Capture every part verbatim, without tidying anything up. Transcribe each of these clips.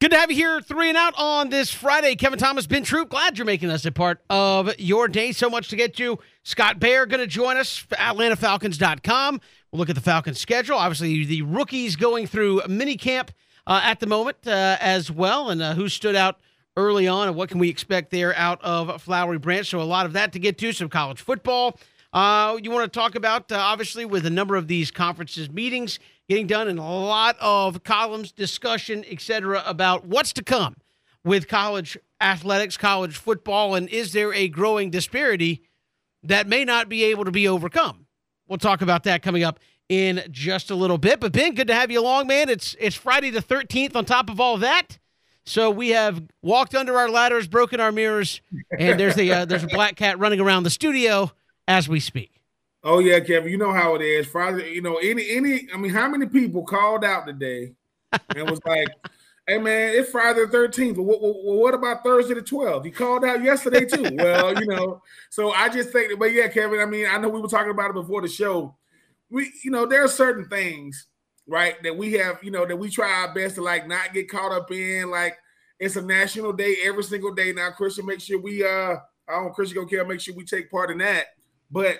Good to have you here, three and out on this Friday. Kevin Thomas, Ben Troop, glad you're making us a part of your day. So much to get to. Scott Baer going to join us, atlanta falcons dot com. We'll look at the Falcons' schedule. Obviously, the rookies going through minicamp uh, at the moment uh, as well, and uh, who stood out early on, and what can we expect there out of Flowery Branch. So a lot of that to get to, some college football. Uh, you want to talk about, uh, obviously, with a number of these conferences meetings getting done and a lot of columns, discussion, et cetera, about what's to come with college athletics, college football, and is there a growing disparity that may not be able to be overcome? We'll talk about that coming up in just a little bit. But, Ben, good to have you along, man. It's it's Friday the thirteenth on top of all that. So we have walked under our ladders, broken our mirrors, and there's, the, uh, there's a black cat running around the studio as we speak. Oh yeah, Kevin, you know how it is. Friday, you know, any any I mean, how many people called out today and was like, hey man, it's Friday the thirteenth, but what, what, what about Thursday the twelfth? You called out yesterday too. Well, you know, so I just think that, but yeah, Kevin, I mean, I know we were talking about it before the show. We, you know, there are certain things, right, that we have, you know, that we try our best to like not get caught up in. Like, it's a national day every single day now. Christian, make sure we uh I don't Christian go care, make sure we take part in that. But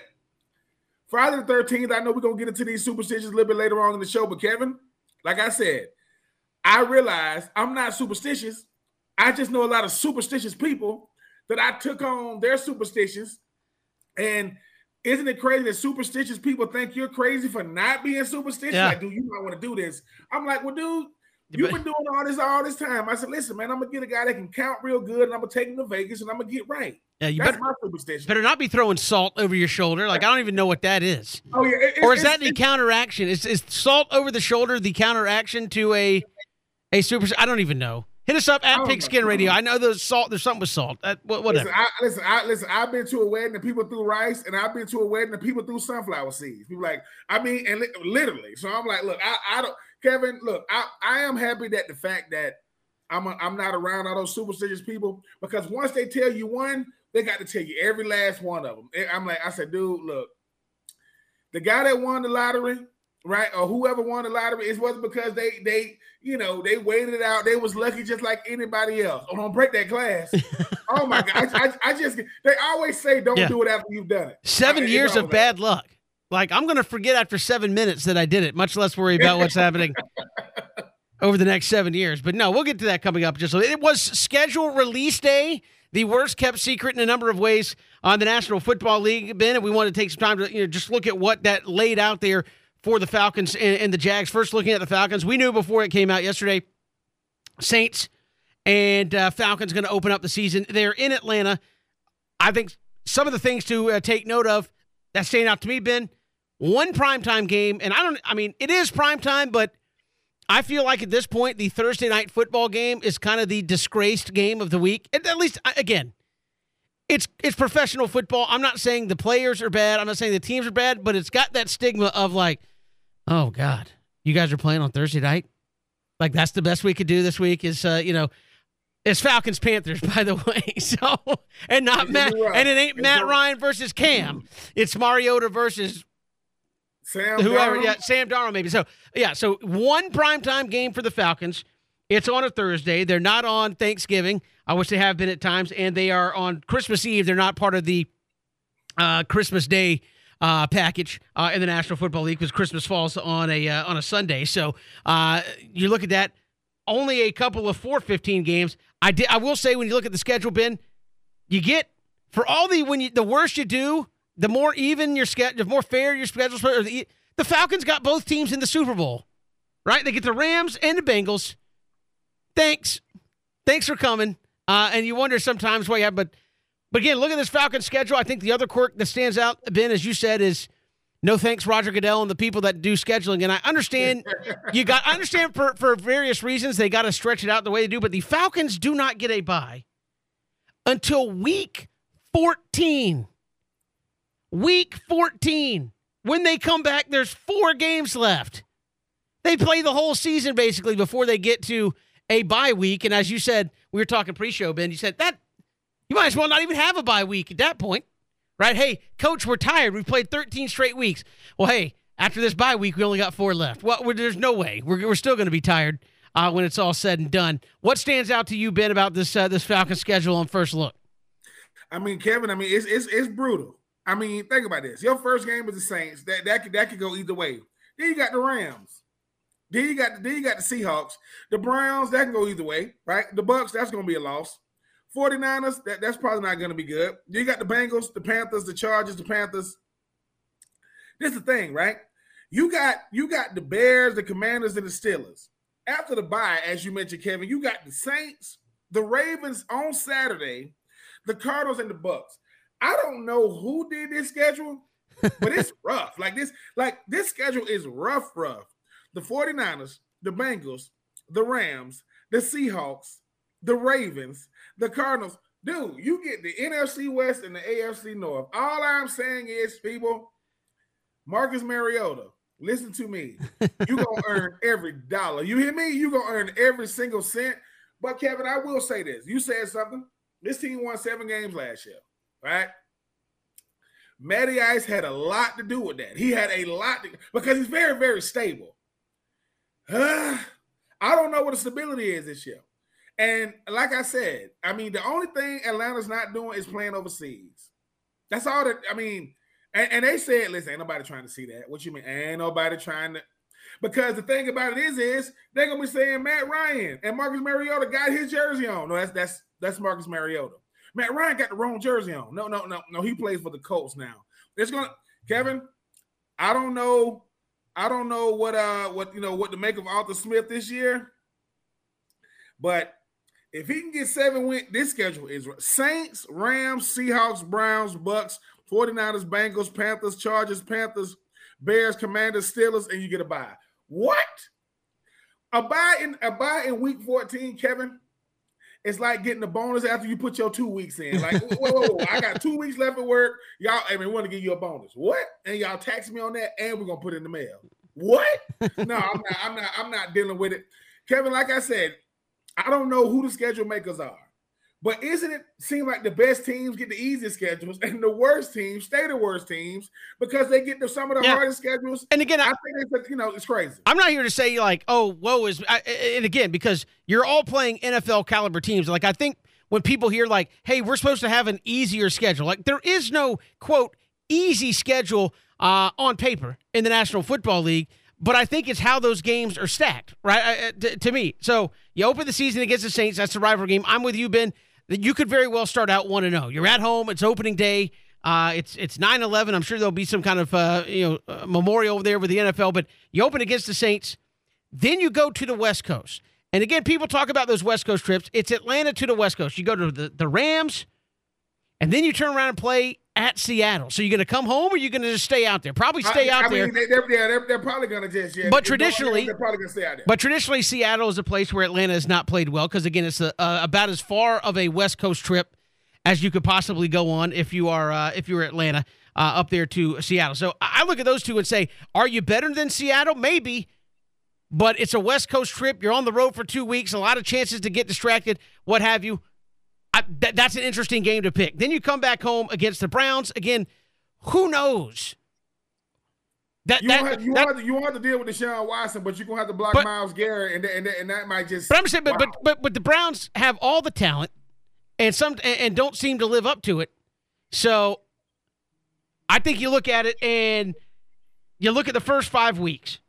Friday the thirteenth, I know we're going to get into these superstitions a little bit later on in the show. But, Kevin, like I said, I realize I'm not superstitious. I just know a lot of superstitious people that I took on their superstitions. And isn't it crazy that superstitious people think you're crazy for not being superstitious? Yeah. Like, dude, you might want to do this. I'm like, well, dude, you've been doing all this all this time. I said, listen, man, I'm going to get a guy that can count real good, and I'm going to take him to Vegas, and I'm going to get right. Yeah, you That's better, my superstition. Better not be throwing salt over your shoulder. Like, I don't even know what that is. Oh, yeah. It, or is that the counteraction? Is is salt over the shoulder the counteraction to a a super? I don't even know. Hit us up at Pigskin Radio. I know there's salt. There's something with salt. That, whatever. Listen, I, listen, I, listen, I've been to a wedding and people threw rice, and I've been to a wedding and people threw sunflower seeds. People like, I mean, and li- literally. So I'm like, look, I, I don't, Kevin, look, I, I am happy that the fact that I'm a, I'm not around all those superstitious people, because once they tell you one, they got to tell you every last one of them. I'm like, I said, dude, look, the guy that won the lottery, right, or whoever won the lottery, it wasn't because they, they, you know, they waited out. They was lucky just like anybody else. Oh, don't break that glass. Oh, my God. I, I, I just, they always say don't yeah. do it after you've done it. Seven I mean, years of bad luck. Like, I'm going to forget after seven minutes that I did it, much less worry about what's happening over the next seven years. But, no, we'll get to that coming up. Just a little. It was scheduled release day. The worst-kept secret in a number of ways on the National Football League, Ben, and we want to take some time to, you know, just look at what that laid out there for the Falcons and, and the Jags. First, looking at the Falcons, we knew before it came out yesterday, Saints and uh, Falcons going to open up the season. They're in Atlanta. I think some of the things to uh, take note of that stand out to me, Ben, one primetime game, and I don't, I mean, it is primetime, but I feel like at this point, the Thursday night football game is kind of the disgraced game of the week. At least, again, it's it's professional football. I'm not saying the players are bad. I'm not saying the teams are bad, but it's got that stigma of like, oh, God, you guys are playing on Thursday night? Like, that's the best we could do this week is, uh, you know, it's Falcons-Panthers, by the way. So, and not Matt, and it ain't Matt Ryan versus Cam. It's Mariota versus Sam Whoever, Darnold. yeah, Sam Darnold maybe. So, yeah, so one primetime game for the Falcons. It's on a Thursday. They're not on Thanksgiving. I wish they have been at times, and they are on Christmas Eve. They're not part of the uh, Christmas Day uh, package uh, in the National Football League because Christmas falls on a uh, on a Sunday. So uh, you look at that. Only a couple of four fifteen games. I did. I will say when you look at the schedule, Ben, you get for all the when you, the worse you do. The more even your schedule, the more fair your schedule. The, the Falcons got both teams in the Super Bowl, right? They get the Rams and the Bengals. Thanks, thanks for coming. Uh, and you wonder sometimes why you have, but but again, look at this Falcons schedule. I think the other quirk that stands out, Ben, as you said, is no thanks, Roger Goodell and the people that do scheduling. And I understand you got. I understand for for various reasons they got to stretch it out the way they do. But the Falcons do not get a bye until week fourteen. Week fourteen, when they come back, there's four games left. They play the whole season, basically, before they get to a bye week. And as you said, we were talking pre-show, Ben, you said that you might as well not even have a bye week at that point, right? Hey, coach, we're tired. We've played thirteen straight weeks. Well, hey, after this bye week, we only got four left. Well, we're, there's no way. We're, we're still going to be tired. uh, when it's all said and done. What stands out to you, Ben, about this uh, this Falcons schedule on first look? I mean, Kevin, I mean, it's it's it's brutal. I mean, think about this. Your first game is the Saints. That that could that could go either way. Then you got the Rams. Then you got then you got the Seahawks. The Browns, that can go either way, right? The Bucks, that's gonna be a loss. forty-niners, that, that's probably not gonna be good. Then you got the Bengals, the Panthers, the Chargers, the Panthers. This is the thing, right? You got you got the Bears, the Commanders, and the Steelers. After the bye, as you mentioned, Kevin, you got the Saints, the Ravens on Saturday, the Cardinals, and the Bucks. I don't know who did this schedule, but it's rough. Like this, like this schedule is rough, rough. The forty-niners, the Bengals, the Rams, the Seahawks, the Ravens, the Cardinals. Dude, you get the N F C West and the A F C North. All I'm saying is, people, Marcus Mariota, listen to me. You're going to earn every dollar. You hear me? You're going to earn every single cent. But, Kevin, I will say this. You said something. This team won seven games last year, right? Matty Ice had a lot to do with that. He had a lot to, because he's very, very stable. Uh, I don't know what the stability is this year. And like I said, I mean, the only thing Atlanta's not doing is playing overseas. That's all that, I mean, and, and they said, listen, ain't nobody trying to see that. What you mean? Ain't nobody trying to. Because the thing about it is, is they're going to be saying Matt Ryan and Marcus Mariota got his jersey on. No, that's, that's, that's Marcus Mariota. Matt Ryan got the wrong jersey on. No, no, no, no. He plays for the Colts now. It's going to, Kevin, I don't know. I don't know what uh what you know what to make of Arthur Smith this year, but if he can get seven wins, this schedule is Saints, Rams, Seahawks, Browns, Bucks, forty-niners, Bengals, Panthers, Chargers, Panthers, Bears, Commanders, Steelers, and you get a bye. What? A bye in a bye in week fourteen, Kevin. It's like getting a bonus after you put your two weeks in. Like, whoa, whoa, whoa, I got two weeks left at work. Y'all, I mean, want to give you a bonus. What? And y'all tax me on that, and we're gonna put it in the mail. What? No, I'm not, I'm not, I'm not dealing with it. Kevin, like I said, I don't know who the schedule makers are, but isn't it seem like the best teams get the easiest schedules and the worst teams stay the worst teams because they get to some of the yeah. hardest schedules? And again, I, I think it's, you know, it's crazy. I'm not here to say like, oh, woe is, I, and again, because you're all playing N F L caliber teams. Like, I think when people hear like, hey, we're supposed to have an easier schedule. Like, there is no quote easy schedule uh, on paper in the National Football League. But I think it's how those games are stacked, right, uh, to, to me. So you open the season against the Saints. That's the rival game. I'm with you, Ben. You could very well start out one and oh. You're at home. It's opening day. Uh, it's it's nine eleven. I'm sure there'll be some kind of uh, you know uh, memorial over there with the N F L. But you open against the Saints. Then you go to the West Coast. And, again, people talk about those West Coast trips. It's Atlanta to the West Coast. You go to the, the Rams, and then you turn around and play at Seattle. So you're going to come home or you're going to just stay out there? Probably stay I, out I there. I mean, they, they're, they're, they're probably going to just, yeah. But traditionally, they're probably going to stay out there. But traditionally, Seattle is a place where Atlanta has not played well because, again, it's a, uh, about as far of a West Coast trip as you could possibly go on if you are uh, if you're Atlanta uh, up there to Seattle. So I look at those two and say, are you better than Seattle? Maybe. But it's a West Coast trip. You're on the road for two weeks. A lot of chances to get distracted, what have you. I, that, that's an interesting game to pick. Then you come back home against the Browns. Again, who knows? That, you, that, have, you, that, have to, you have to deal with Deshaun Watson, but you're going to have to block but, Myles Garrett, and, and, and that might just – But I'm saying, wow. but, but, but the Browns have all the talent and some and, and don't seem to live up to it. So I think you look at it and you look at the first five weeks.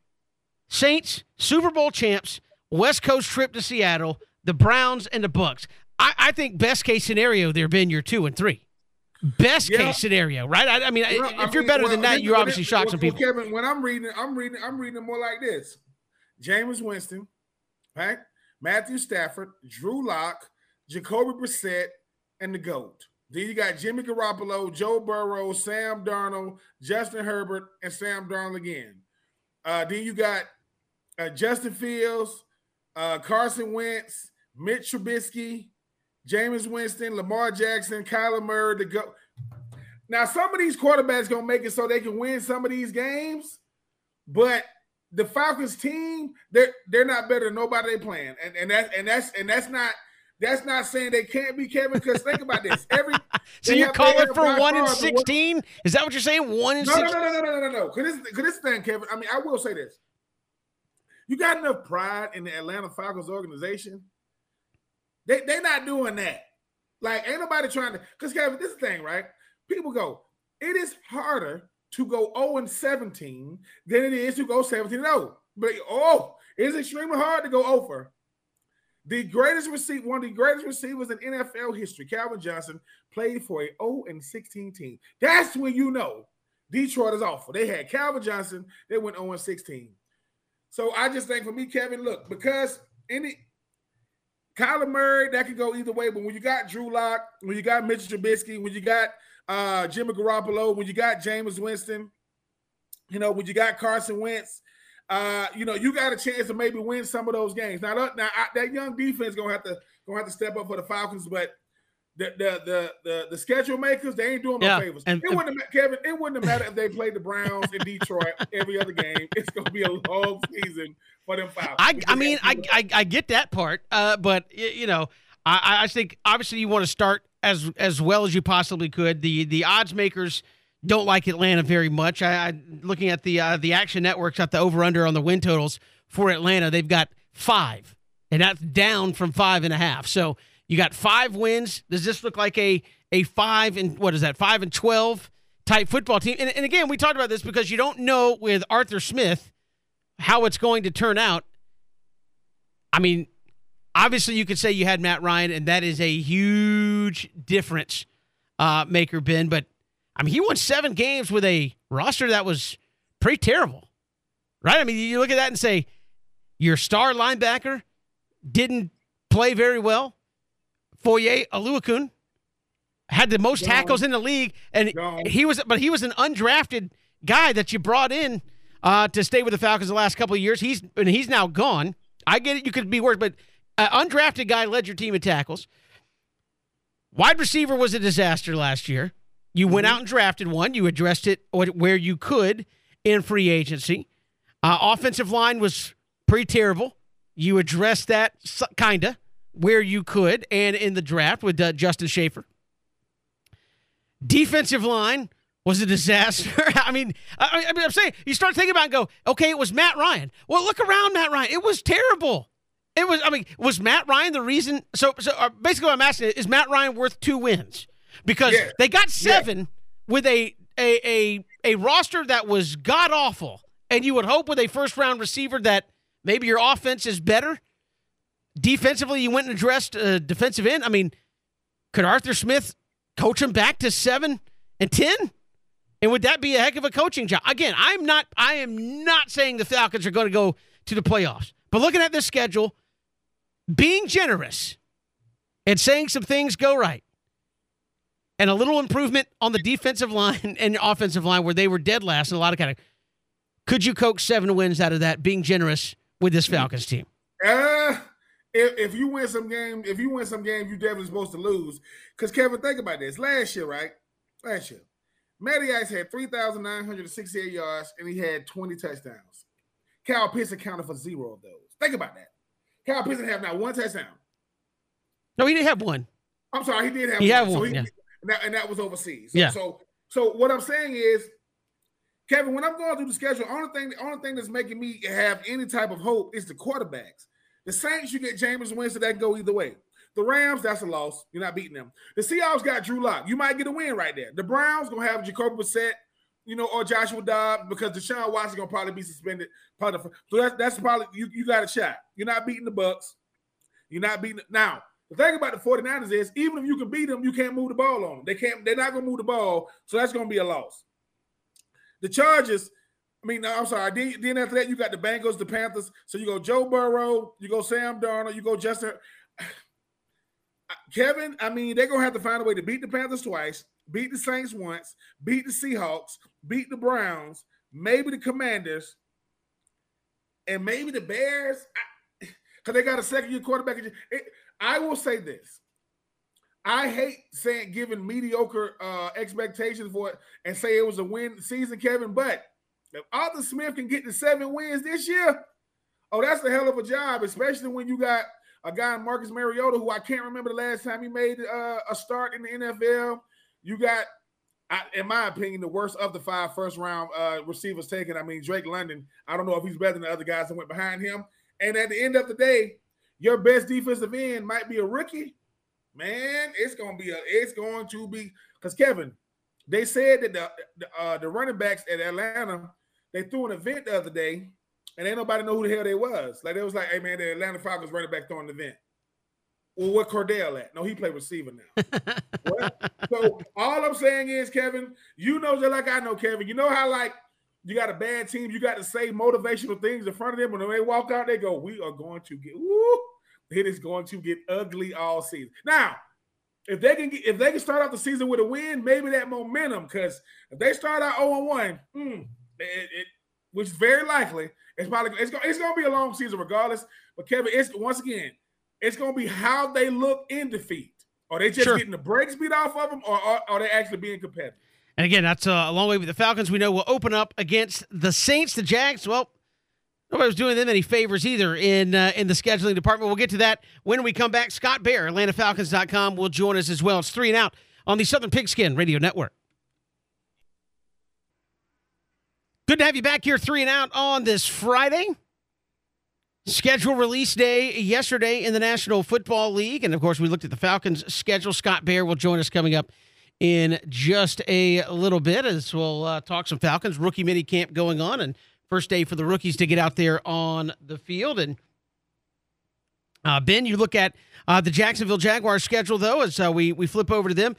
Saints, Super Bowl champs, West Coast trip to Seattle, the Browns, and the Bucks. I, I think best case scenario there, Ben, you're two and three. Best yeah. case scenario, right? I, I mean, well, if I you're mean, better well, than that, you well, obviously well, shock well, some people. Kevin, when I'm reading, I'm reading, I'm reading more like this: Jameis Winston, right? Matthew Stafford, Drew Lock, Jacoby Brissett, and the GOAT. Then you got Jimmy Garoppolo, Joe Burrow, Sam Darnold, Justin Herbert, and Sam Darnold again. Uh, then you got uh, Justin Fields, uh, Carson Wentz, Mitch Trubisky, Jameis Winston, Lamar Jackson, Kyler Murray, the go. Now, some of these quarterbacks going to make it so they can win some of these games, but the Falcons team, they're, they're not better than nobody they playing. And, and, that's, and, that's, and that's not that's not saying they can't be, Kevin, because think about this. Every So you're calling for one and sixteen? Is that what you're saying, one and sixteen? No, no, no, no, no, no, no, no. Because this, this thing, Kevin, I mean, I will say this. You got enough pride in the Atlanta Falcons organization? They, they're not doing that. Like, ain't nobody trying to – because, Kevin, this thing, right? People go, it is harder to go oh and seventeen than it is to go seventeen and oh. But, oh, it's extremely hard to go over. The greatest receiver, one of the greatest receivers in N F L history, Calvin Johnson, played for a oh and sixteen team. That's when you know Detroit is awful. They had Calvin Johnson. They went oh and sixteen. So I just think for me, Kevin, look, because any Kyler Murray, that could go either way. But when you got Drew Lock, when you got Mitchell Trubisky, when you got uh, Jimmy Garoppolo, when you got Jameis Winston, you know, when you got Carson Wentz, Uh, you know, you got a chance to maybe win some of those games. Now, look, now I, that young defense gonna have to gonna have to step up for the Falcons, but the the the the, the schedule makers, they ain't doing no yeah, favors. And, it wouldn't, and, Kevin, it wouldn't matter if they played the Browns in Detroit every other game. It's gonna be a long season for them Falcons. I, I mean, I, I I get that part, uh, but you know, I I think obviously you want to start as as well as you possibly could. The the odds makers don't like Atlanta very much. I, I looking at the uh, the Action Network's got the over under on the win totals for Atlanta. They've got five, and that's down from five and a half. So you got five wins. Does this look like a a five and what is that five and twelve type football team? And, and again, we talked about this because you don't know with Arthur Smith how it's going to turn out. I mean, obviously you could say you had Matt Ryan, and that is a huge difference uh, maker, Ben, but. I mean, he won seven games with a roster that was pretty terrible, right? I mean, you look at that and say, your star linebacker didn't play very well. Foye Oluokun had the most no. tackles in the league, and no. he was, but he was an undrafted guy that you brought in uh, to stay with the Falcons the last couple of years. He's and he's now gone. I get it; you could be worse, but an undrafted guy led your team in tackles. Wide receiver was a disaster last year. You went out and drafted one. You addressed it where you could in free agency. Uh, offensive line was pretty terrible. You addressed that kind of where you could and in the draft with uh, Justin Schaefer. Defensive line was a disaster. I mean, I, I mean, I'm saying you start thinking about it and go, okay, it was Matt Ryan. Well, look around Matt Ryan. It was terrible. It was. I mean, was Matt Ryan the reason? So, so uh, basically what I'm asking is, is Matt Ryan worth two wins? Because yeah. they got seven yeah. with a, a a a roster that was god-awful, and you would hope with a first-round receiver that maybe your offense is better. Defensively, you went and addressed a defensive end. I mean, could Arthur Smith coach him back to seven and ten? And would that be a heck of a coaching job? Again, I'm not, I am not saying the Falcons are going to go to the playoffs. But looking at this schedule, being generous and saying some things go right, and a little improvement on the defensive line and offensive line where they were dead last in a lot of kind of. Could you coax seven wins out of that, being generous with this Falcons team? Uh, if, if you win some game, if you win some game, you definitely supposed to lose. Because, Kevin, think about this. Last year, right? Last year, Matty Ice had three thousand nine hundred sixty-eight yards, and he had twenty touchdowns. Kyle Pitts accounted for zero of those. Think about that. Kyle Pitts didn't have not one touchdown. No, he didn't have one. I'm sorry, he did have he one. Had one so he, yeah. And that, and that was overseas. So, yeah. so so what I'm saying is, Kevin, when I'm going through the schedule, the only thing, the only thing that's making me have any type of hope is the quarterbacks. The Saints, you get Jameis Winston, that can go either way. The Rams, that's a loss. You're not beating them. The Seahawks got Drew Lock. You might get a win right there. The Browns going to have Jacoby Brissett, you know, or Joshua Dobbs, because Deshaun Watson going to probably be suspended. Probably for, so that's, that's probably, you, you got a shot. You're not beating the Bucks. You're not beating, now, the thing about the 49ers is, even if you can beat them, you can't move the ball on them. They can't, they're not going to move the ball, so that's going to be a loss. The Chargers, I mean, no, I'm sorry. Then, then after that, you got the Bengals, the Panthers. So you go Joe Burrow, you go Sam Darnold, you go Justin. Kevin, I mean, they're going to have to find a way to beat the Panthers twice, beat the Saints once, beat the Seahawks, beat the Browns, maybe the Commanders, and maybe the Bears, because they got a second-year quarterback. It, I will say this. I hate saying giving mediocre uh, expectations for it and say it was a win season, Kevin, but if Arthur Smith can get to seven wins this year, oh, that's a hell of a job, especially when you got a guy, Marcus Mariota, who I can't remember the last time he made uh, a start in the N F L. You got I, in my opinion, the worst of the five first-round uh, receivers taken. I mean, Drake London, I don't know if he's better than the other guys that went behind him. And at the end of the day, your best defensive end might be a rookie. Man, it's going to be a, it's going to be, because Kevin, they said that the the, uh, the running backs at Atlanta, they threw an event the other day, and ain't nobody know who the hell they was. Like, they was like, hey, man, the Atlanta Falcons running back throwing an event. Well, where Cordell at? No, he play receiver now. What? So all I'm saying is, Kevin, you know just like I know, Kevin, you know how, like, you got a bad team, you got to say motivational things in front of them. When they walk out, they go, we are going to get, woo, it is going to get ugly all season. Now, if they can get, if they can start out the season with a win, maybe that momentum, because if they start out oh and one, mm, it, it, which is very likely, it's probably it's going it's going to be a long season regardless. But, Kevin, it's once again, it's going to be how they look in defeat. Are they just sure. getting the brakes beat off of them, or are, are they actually being competitive? And, again, that's a long way with the Falcons. We know will open up against the Saints, the Jags. Well, nobody was doing them any favors either in uh, in the scheduling department. We'll get to that when we come back. Scott Baer, atlanta falcons dot com, will join us as well. It's Three and Out on the Southern Pigskin Radio Network. Good to have you back here, Three and Out, on this Friday. Schedule release day yesterday in the National Football League. And, of course, we looked at the Falcons' schedule. Scott Baer will join us coming up in just a little bit, as we'll uh, talk some Falcons rookie mini camp going on, and first day for the rookies to get out there on the field. And uh, Ben, you look at uh, the Jacksonville Jaguars schedule, though, as uh, we we flip over to them.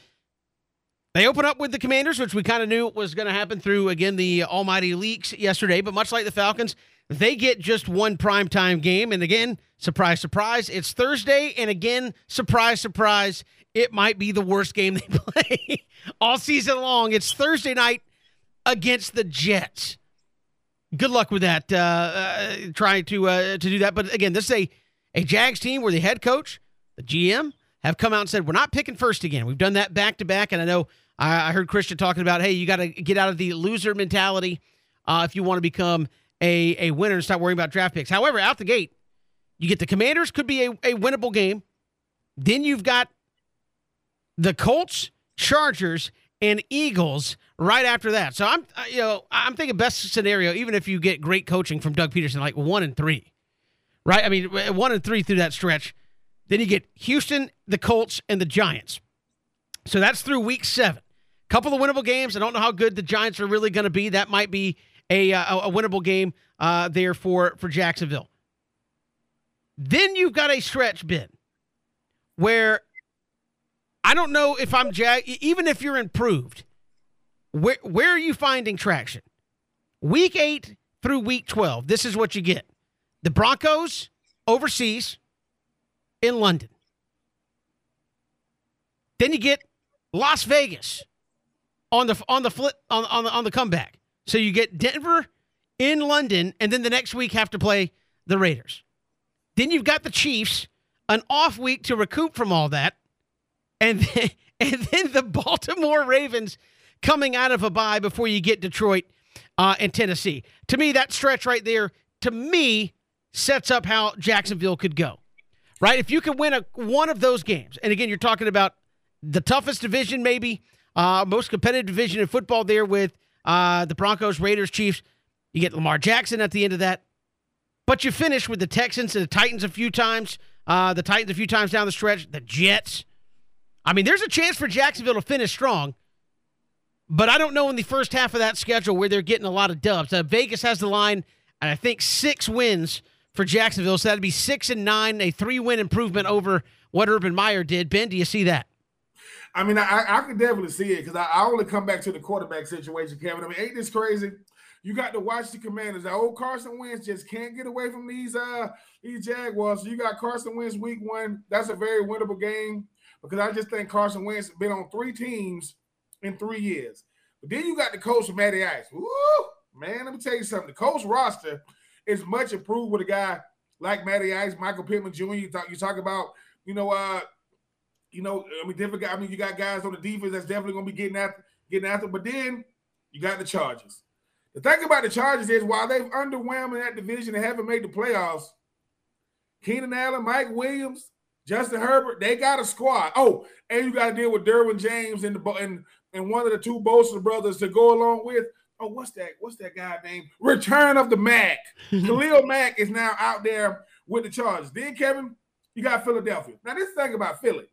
They open up with the Commanders, which we kind of knew was going to happen through, again, the almighty leaks yesterday. But much like the Falcons, they get just one primetime game. And again, surprise, surprise, it's Thursday. And again, surprise, surprise, it might be the worst game they play all season long. It's Thursday night against the Jets. Good luck with that, uh, uh, trying to uh, to do that. But again, this is a, a Jags team where the head coach, the G M, have come out and said, we're not picking first again. We've done that back-to-back. And I know I, I heard Christian talking about, hey, you got to get out of the loser mentality uh, if you want to become a, a winner and stop worrying about draft picks. However, out the gate, you get the Commanders, could be a, a winnable game. Then you've got the Colts, Chargers, and Eagles right after that. So I'm, you know, I'm thinking best scenario, even if you get great coaching from Doug Peterson, like one and three, right? I mean, one and three through that stretch. Then you get Houston, the Colts, and the Giants. So that's through week seven. Couple of winnable games. I don't know how good the Giants are really going to be. That might be a uh, a winnable game uh, there for for Jacksonville. Then you've got a stretch, Ben, where I don't know if I'm jag- even if you're improved, where where are you finding traction? Week eight through week twelve, this is what you get. The Broncos overseas in London. Then you get Las Vegas on the on the flip on on the, on the comeback. So you get Denver in London, and then the next week have to play the Raiders. Then you've got the Chiefs, an off week to recoup from all that. And then, and then the Baltimore Ravens coming out of a bye before you get Detroit uh, and Tennessee. To me, that stretch right there, to me, sets up how Jacksonville could go, right? If you could win a, one of those games, and again, you're talking about the toughest division maybe, uh, most competitive division in football there with uh, the Broncos, Raiders, Chiefs. You get Lamar Jackson at the end of that. But you finish with the Texans and the Titans a few times, uh, the Titans a few times down the stretch, the Jets. I mean, there's a chance for Jacksonville to finish strong, but I don't know in the first half of that schedule where they're getting a lot of dubs. Uh, Vegas has the line, and I think six wins for Jacksonville, so that'd be six and nine, a three-win improvement over what Urban Meyer did. Ben, do you see that? I mean, I, I can definitely see it because I, I only come back to the quarterback situation, Kevin. I mean, ain't this crazy? You got to watch the Commanders. The old Carson Wentz just can't get away from these uh these Jaguars. So you got Carson Wentz week one. That's a very winnable game. Because I just think Carson Wentz has been on three teams in three years. But then you got the coach, Matty Ice. Woo! Man, let me tell you something. The coach roster is much improved with a guy like Matty Ice, Michael Pittman Junior You talk, you talk about, you know, uh, you know, I mean, different. I mean, you got guys on the defense that's definitely going to be getting after, getting after. But then you got the Chargers. The thing about the Chargers is while they've underwhelmed in that division and haven't made the playoffs, Keenan Allen, Mike Williams, Justin Herbert, they got a squad. Oh, and you got to deal with Derwin James and the and and one of the two Bosa brothers to go along with, oh, what's that? What's that guy named? Return of the Mac. Khalil Mack is now out there with the Chargers. Then, Kevin, you got Philadelphia. Now, this thing about Philly.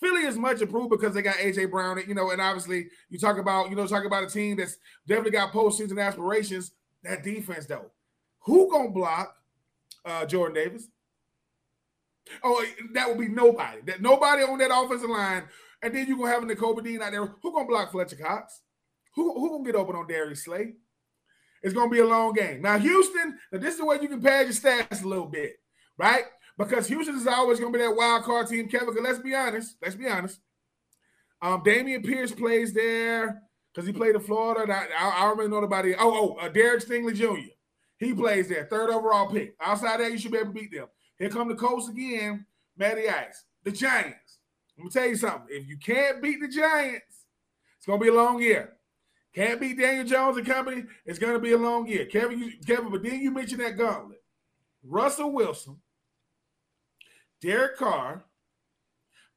Philly is much improved because they got A J. Brown, you know, and obviously you talk about, you know, talk about a team that's definitely got postseason aspirations. That defense, though. Who gonna block uh, Jordan Davis? Oh, that would be nobody. That nobody on that offensive line. And then you're gonna have Nicole Dean out there. Who gonna block Fletcher Cox? Who who gonna get open on Darius Slay? It's gonna be a long game. Now, Houston, now this is where you can pad your stats a little bit, right? Because Houston is always going to be that wild card team, Kevin. Because let's be honest, let's be honest. Um, Damian Pierce plays there because he played in Florida. And I, I, I already know nobody. Oh, oh, uh, Derek Stingley Junior He plays there, third overall pick. Outside that, you should be able to beat them. Here come the Colts again, Matty Ice, the Giants. Let me tell you something. If you can't beat the Giants, it's going to be a long year. Can't beat Daniel Jones and company, it's going to be a long year, Kevin. You, Kevin, but then you mentioned that gauntlet, Russell Wilson, Derek Carr,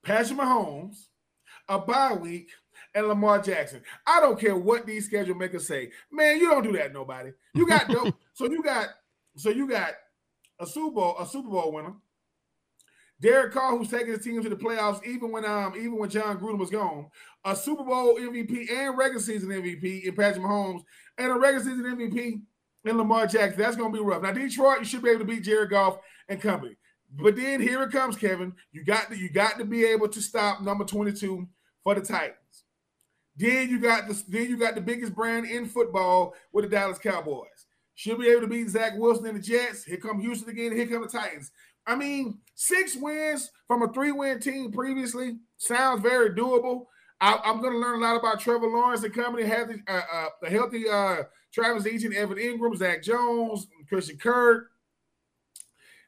Patrick Mahomes, a bye week, and Lamar Jackson. I don't care what these schedule makers say. Man, you don't do that to nobody. You got dope. So you got so you got a Super Bowl, a Super Bowl winner, Derek Carr, who's taking his team to the playoffs even when um even when John Gruden was gone, a Super Bowl M V P and regular season M V P in Patrick Mahomes, and a regular season M V P in Lamar Jackson. That's gonna be rough. Now, Detroit, you should be able to beat Jared Goff and company. But then here it comes, Kevin. You got to you got to be able to stop number twenty-two for the Titans. Then you got the then you got the biggest brand in football with the Dallas Cowboys. Should be able to beat Zach Wilson and the Jets. Here come Houston again. Here come the Titans. I mean, six wins from a three-win team previously sounds very doable. I, I'm going to learn a lot about Trevor Lawrence and company. Have the, uh, uh, the healthy uh, Travis Etienne, Evan Ingram, Zach Jones, Christian Kirk,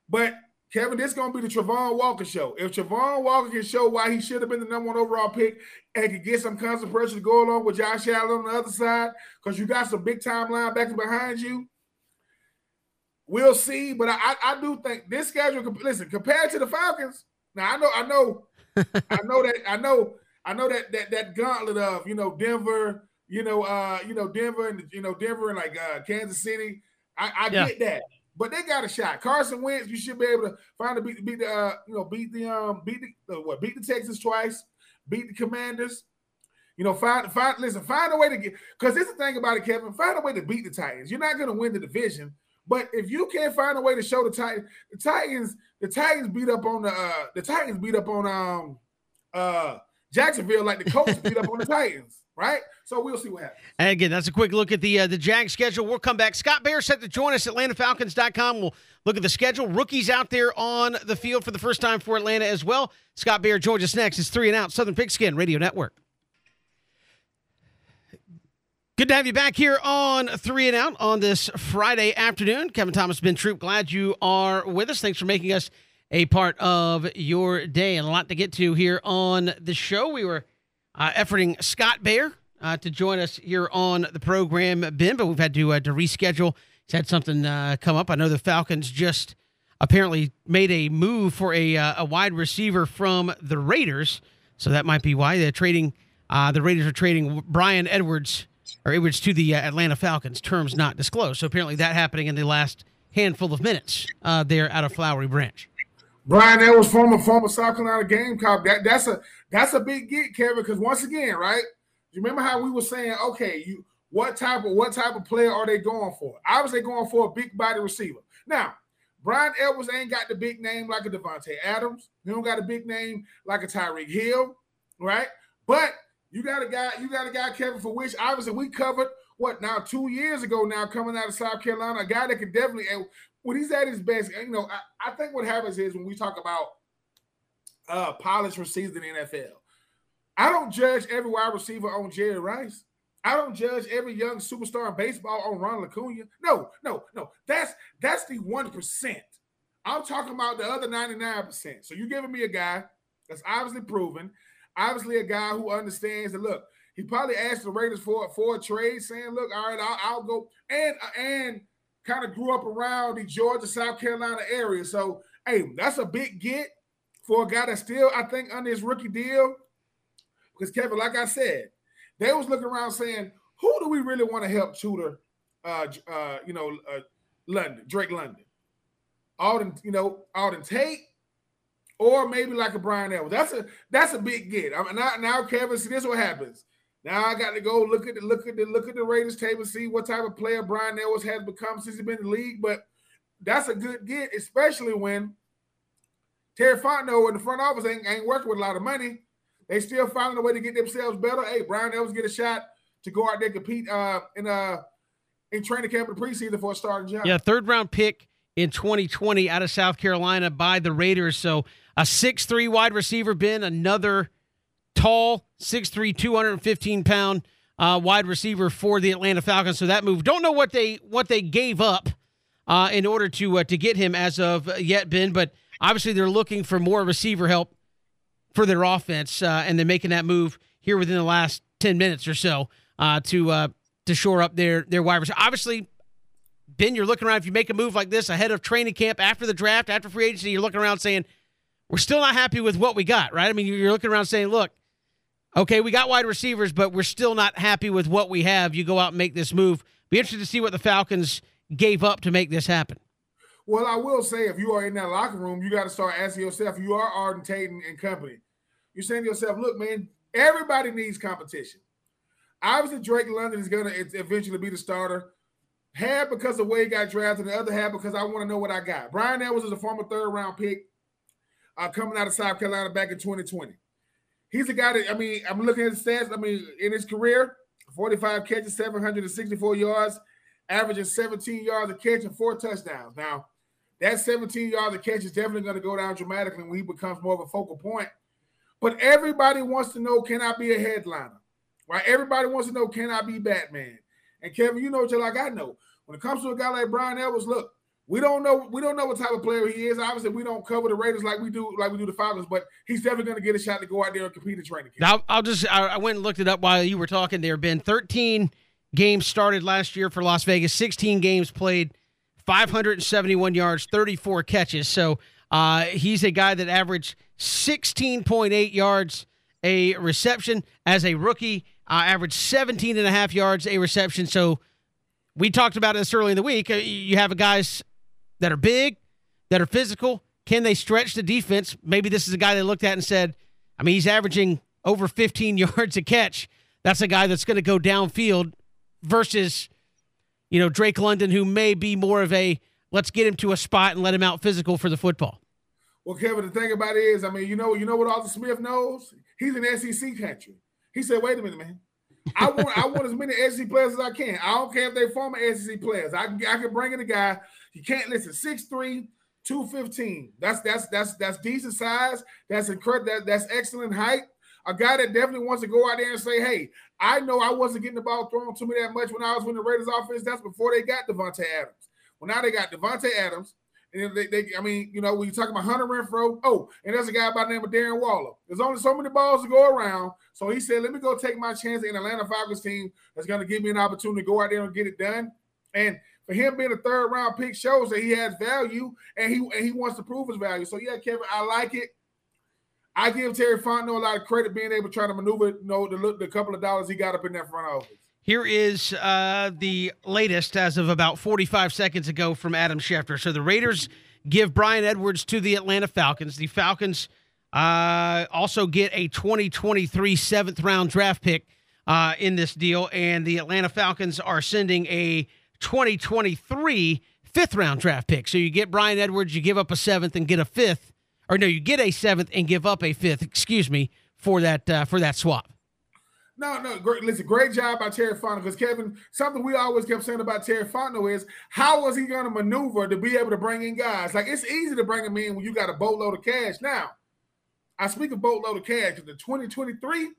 but. Kevin, this is going to be the Travon Walker show. If Travon Walker can show why he should have been the number one overall pick and can get some constant pressure to go along with Josh Allen on the other side, because you got some big-time linebackers behind you, we'll see. But I, I do think this schedule, listen, compared to the Falcons, now I know, I know, I know that, I know, I know that that that gauntlet of you know Denver, you know, uh, you know Denver and you know Denver and like uh, Kansas City. I, I yeah. get that. But they got a shot. Carson Wentz, you should be able to finally beat, beat the, uh, you know, beat the, um, beat the, uh, what, beat the Texans twice, beat the Commanders. You know, find, find, listen, find a way to get. Because this is the thing about it, Kevin. Find a way to beat the Titans. You're not going to win the division, but if you can't find a way to show the Titans, the Titans, the Titans beat up on the, uh, the Titans beat up on um, uh, Jacksonville like the Colts beat up on the Titans. Right? So we'll see what happens. And again, that's a quick look at the uh, the Jag schedule. We'll come back. Scott Baer set to join us at atlanta falcons dot com. We'll look at the schedule. Rookies out there on the field for the first time for Atlanta as well. Scott Baer joins us next. It's Three and Out, Southern Pigskin Radio Network. Good to have you back here on Three and Out on this Friday afternoon. Kevin Thomas, Ben Troop, glad you are with us. Thanks for making us a part of your day. And a lot to get to here on the show. We were Uh, efforting Scott Baer uh, to join us here on the program, Ben, but we've had to, uh, to reschedule. He's had something uh, come up. I know the Falcons just apparently made a move for a, uh, a wide receiver from the Raiders, so that might be why they're trading. Uh, the Raiders are trading Bryan Edwards or Edwards to the uh, Atlanta Falcons. Terms not disclosed. So apparently that happening in the last handful of minutes uh, there out of Flowery Branch. Bryan Edwards, former former South Carolina Gamecock. That that's a that's a big get, Kevin. Because once again, right? You remember how we were saying, okay, you what type of what type of player are they going for? Obviously, going for a big body receiver. Now, Bryan Edwards ain't got the big name like a Davante Adams. He don't got a big name like a Tyreek Hill, right? But you got a guy, you got a guy, Kevin, for which obviously we covered what now two years ago now coming out of South Carolina, a guy that can definitely. When he's at his best, you know, I, I think what happens is when we talk about uh, polished receivers in the N F L, I don't judge every wide receiver on Jerry Rice. I don't judge every young superstar in baseball on Ron Acuna. No, no, no. That's that's the one percent. I'm talking about the other ninety-nine percent. So you're giving me a guy that's obviously proven, obviously a guy who understands that, look, he probably asked the Raiders for, for a trade saying, look, all right, I'll, I'll go. And and. kind of grew up around the Georgia, South Carolina area. So, hey, that's a big get for a guy that's still, I think, under his rookie deal. Because, Kevin, like I said, they was looking around saying, who do we really want to help tutor, uh, uh, you know, uh, London, Drake London? Alden, you know, Alden Tate, or maybe like a Bryan Edwards. That's a that's a big get. I mean, now, now, Kevin, see, this is what happens. Now I got to go look at the look at the look at the Raiders table, see what type of player Bryan Edwards has become since he's been in the league. But that's a good get, especially when Terry Fontenot in the front office ain't, ain't working with a lot of money. They still finding a way to get themselves better. Hey, Bryan Edwards get a shot to go out there and compete uh, in uh in training camp in the preseason for a starting job. Yeah, third round pick in twenty twenty out of South Carolina by the Raiders. So a six three wide receiver, Ben, another tall, six three, two hundred fifteen pound uh, wide receiver for the Atlanta Falcons. So that move, don't know what they what they gave up uh, in order to uh, to get him as of yet, Ben. But obviously they're looking for more receiver help for their offense, uh, and they're making that move here within the last ten minutes or so uh, to uh, to shore up their their wide receiver. Obviously, Ben, you're looking around. If you make a move like this ahead of training camp, after the draft, after free agency, you're looking around saying, we're still not happy with what we got, right? I mean, you're looking around saying, look, okay, we got wide receivers, but we're still not happy with what we have. You go out and make this move. Be interested to see what the Falcons gave up to make this happen. Well, I will say, if you are in that locker room, you got to start asking yourself, you are Arden Tate and company. You're saying to yourself, look, man, everybody needs competition. Obviously, Drake London is going to eventually be the starter. Half because of where he got drafted, and the other half because I want to know what I got. Bryan Edwards is a former third-round pick uh, coming out of South Carolina back in twenty twenty. He's a guy that, I mean, I'm looking at his stats. I mean, in his career, forty-five catches, seven hundred sixty-four yards, averaging seventeen yards a catch and four touchdowns. Now, that seventeen yards a catch is definitely going to go down dramatically when he becomes more of a focal point. But everybody wants to know, can I be a headliner? Right? Everybody wants to know, can I be Batman? And, Kevin, you know just like I know. When it comes to a guy like Bryan Edwards, look, we don't know we don't know what type of player he is. Obviously, we don't cover the Raiders like we do like we do the Falcons, but he's definitely going to get a shot to go out there and compete in training camp. Now, I'll just I, I went and looked it up while you were talking there, Ben. thirteen games started last year for Las Vegas, sixteen games played, five hundred seventy-one yards, thirty-four catches. So uh, he's a guy that averaged sixteen point eight yards a reception as a rookie. Uh, averaged seventeen and a half yards a reception. So we talked about this early in the week. You have guys that are big, that are physical. Can they stretch the defense? Maybe this is a guy they looked at and said, I mean, he's averaging over fifteen yards a catch. That's a guy that's going to go downfield versus, you know, Drake London, who may be more of a, let's get him to a spot and let him out physical for the football. Well, Kevin, the thing about it is, I mean, you know, you know what Arthur Smith knows? He's an S E C country. He said, wait a minute, man. I want I want as many S E C players as I can. I don't care if they're former S E C players. I, I can bring in a guy. You can't listen. six three, two fifteen. That's that's that's that's decent size. That's incredible. That, that's excellent height. A guy that definitely wants to go out there and say, hey, I know I wasn't getting the ball thrown to me that much when I was in the Raiders offense. That's before they got Davante Adams. Well, now they got Davante Adams. And they, they, I mean, you know, when you talk about Hunter Renfrow, oh, and there's a guy by the name of Darren Waller. There's only so many balls to go around. So he said, let me go take my chance in Atlanta Falcons team that's going to give me an opportunity to go out there and get it done. And for him being a third-round pick shows that he has value, and he and he wants to prove his value. So, yeah, Kevin, I like it. I give Terry Fontenot a lot of credit being able to try to maneuver, you know, the, the couple of dollars he got up in that front office. Here is uh, the latest as of about forty-five seconds ago from Adam Schefter. So the Raiders give Bryan Edwards to the Atlanta Falcons. The Falcons uh, also get a twenty twenty-three seventh-round draft pick uh, in this deal, and the Atlanta Falcons are sending a twenty twenty-three fifth-round draft pick. So you get Bryan Edwards, you give up a seventh and get a fifth. Or no, you get a seventh and give up a fifth, excuse me, for that uh, for that swap. No, no, great, listen, great job by Terry Fontenot. Because, Kevin, something we always kept saying about Terry Fontenot is how was he going to maneuver to be able to bring in guys? Like, it's easy to bring them in when you got a boatload of cash. Now, I speak of boatload of cash. The twenty twenty-three,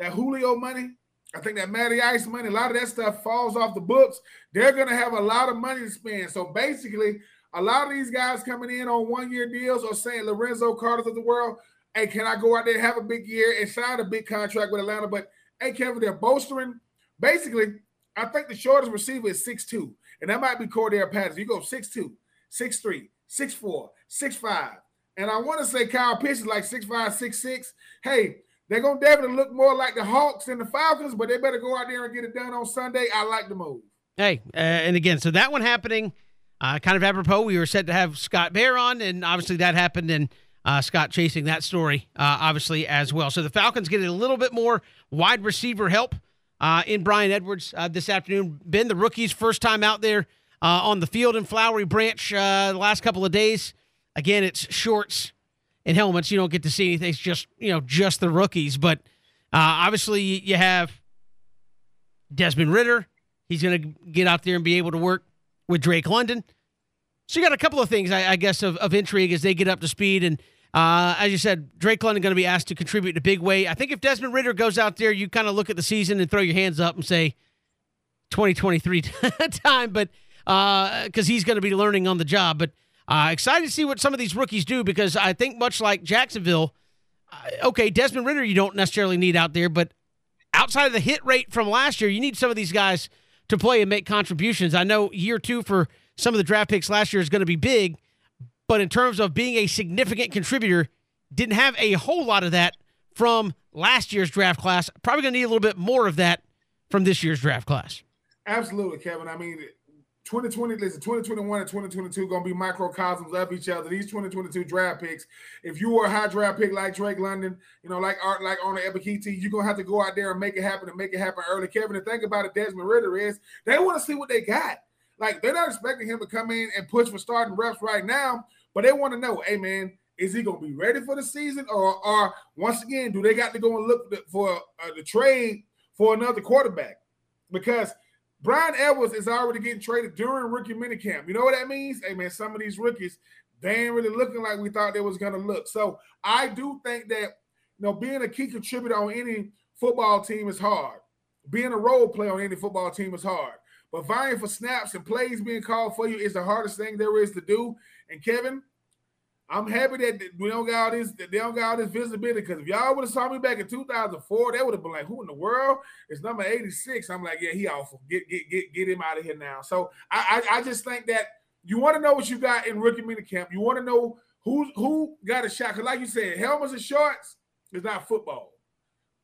that Julio money, I think that Matty Ice money, a lot of that stuff falls off the books. They're going to have a lot of money to spend. So, basically, a lot of these guys coming in on one-year deals or saying Lorenzo Carter of the world, hey, can I go out there and have a big year and sign a big contract with Atlanta? But hey, Kevin, they're bolstering. Basically, I think the shortest receiver is six two, and that might be Cordell Patterson. You go six two, six three, six four, six five. And I want to say Kyle Pitts is like six five, six six. Hey, They're going to definitely look more like the Hawks and the Falcons, but they better go out there and get it done on Sunday. I like the move. Hey, uh, and again, so that one happening uh, kind of apropos. We were set to have Scott Baer on, and obviously that happened, and uh, Scott chasing that story, uh, obviously, as well. So the Falcons getting a little bit more wide receiver help uh, in Bryan Edwards uh, this afternoon. Ben, the rookie's first time out there uh, on the field in Flowery Branch uh, the last couple of days. Again, it's shorts and helmets. You don't get to see anything. It's just, you know, just the rookies. But uh, obviously you have Desmond Ridder. He's going to get out there and be able to work with Drake London. So you got a couple of things, I, I guess, of, of intrigue as they get up to speed. And uh, as you said, Drake London going to be asked to contribute in a big way. I think if Desmond Ridder goes out there, you kind of look at the season and throw your hands up and say twenty twenty-three time, but because uh, he's going to be learning on the job. But uh, excited to see what some of these rookies do, because I think much like Jacksonville, uh, okay, Desmond Ridder you don't necessarily need out there, but outside of the hit rate from last year, you need some of these guys to play and make contributions. I know year two for some of the draft picks last year is going to be big, but in terms of being a significant contributor, didn't have a whole lot of that from last year's draft class. Probably going to need a little bit more of that from this year's draft class. Absolutely, Kevin. I mean, twenty twenty, listen, twenty twenty-one and twenty twenty-two going to be microcosms of each other. These twenty twenty-two draft picks, if you were a high draft pick like Drake London, you know, like Art, like Ona Ebikiti, you're going to have to go out there and make it happen and make it happen early. Kevin, the thing about it, Desmond Ridder is they want to see what they got. Like, they're not expecting him to come in and push for starting reps right now, but they want to know, hey, man, is he going to be ready for the season? Or, or once again, do they got to go and look for uh, the trade for another quarterback? Because Bryan Edwards is already getting traded during rookie minicamp. You know what that means? Hey, man, some of these rookies, they ain't really looking like we thought they was going to look. So I do think that, you know, being a key contributor on any football team is hard. Being a role player on any football team is hard. But vying for snaps and plays being called for you is the hardest thing there is to do. And, Kevin, I'm happy that we don't got all this, that they don't got all this visibility, because if y'all would have saw me back in two thousand four, they would have been like, who in the world is number eighty-six? I'm like, yeah, he awful. Get get get get him out of here now. So I I, I just think that you want to know what you got in rookie minicamp. You want to know who who got a shot. Because like you said, helmets and shorts is not football.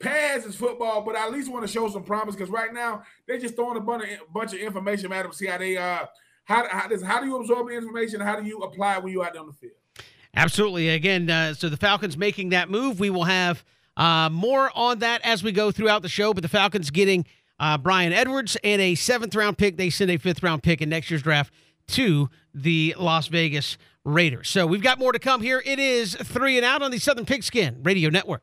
Pads is football, but I at least want to show some promise, because right now they're just throwing a bunch of, a bunch of information at them. See how they uh how how, this, how do you absorb the information? How do you apply it when you're out there on the field? Absolutely. Again, uh, so the Falcons making that move. We will have uh, more on that as we go throughout the show, but the Falcons getting uh, Bryan Edwards and a seventh-round pick. They send a fifth-round pick in next year's draft to the Las Vegas Raiders. So we've got more to come here. It is Three and Out on the Southern Pigskin Radio Network.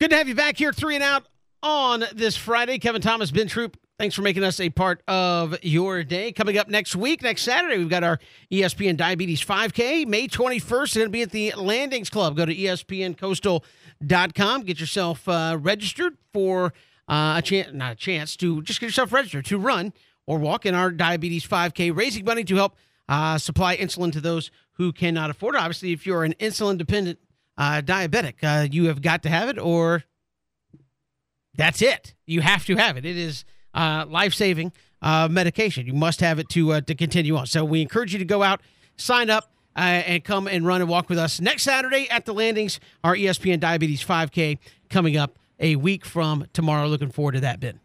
Good to have you back here, Three and Out, on this Friday. Kevin Thomas, Ben Troop, thanks for making us a part of your day. Coming up next week, next Saturday, we've got our E S P N Diabetes five K, May twenty-first. It'll be at the Landings Club. Go to E S P N Coastal dot com. Get yourself uh, registered for uh, a chance, not a chance, to just get yourself registered to run or walk in our Diabetes five K, raising money to help uh, supply insulin to those who cannot afford it. Obviously, if you're an insulin-dependent uh, diabetic, uh, you have got to have it, or that's it. You have to have it. It is Uh, life-saving uh, medication. You must have it to uh, to continue on. So we encourage you to go out, sign up, uh, and come and run and walk with us next Saturday at the Landings, our E S P N Diabetes five K coming up a week from tomorrow. Looking forward to that, Ben.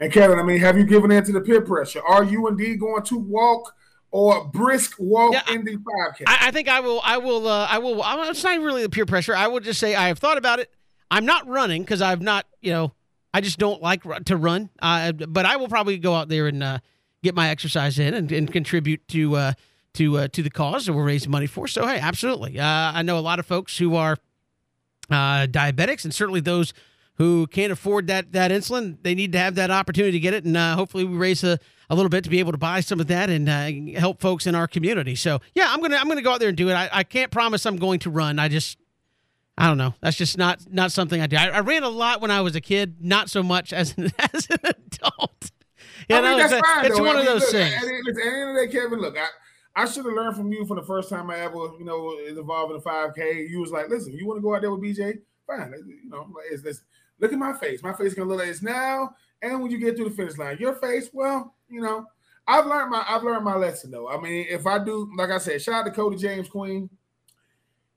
And, Kevin, I mean, have you given in to the peer pressure? Are you indeed going to walk or brisk walk yeah, in the five K? I, I think I will. I will. Uh, I will. I'm, it's not really the peer pressure. I will just say I have thought about it. I'm not running because I've not, you know, I just don't like to run, uh, but I will probably go out there and uh, get my exercise in and, and contribute to uh, to uh, to the cause that we're raising money for. So, hey, absolutely. Uh, I know a lot of folks who are uh, diabetics, and certainly those who can't afford that that insulin. They need to have that opportunity to get it, and uh, hopefully we raise a, a little bit to be able to buy some of that and uh, help folks in our community. So, yeah, I'm gonna I'm gonna go out there and do it. I, I can't promise I'm going to run. I just I don't know. That's just not not something I do. I, I ran a lot when I was a kid, not so much as an, as an adult. You I mean, know, that's it's, fine, it's one I mean, of those look, things. At the end of the day, Kevin, look, I, I should have learned from you from the first time I ever, you know, involved in the five K. You was like, listen, you want to go out there with B J? Fine. You know, it's, it's, look at my face. My face is going to look like this now, and when you get through the finish line, your face, well, you know, I've learned my I've learned my lesson, though. I mean, if I do, like I said, shout out to Cody James Queen.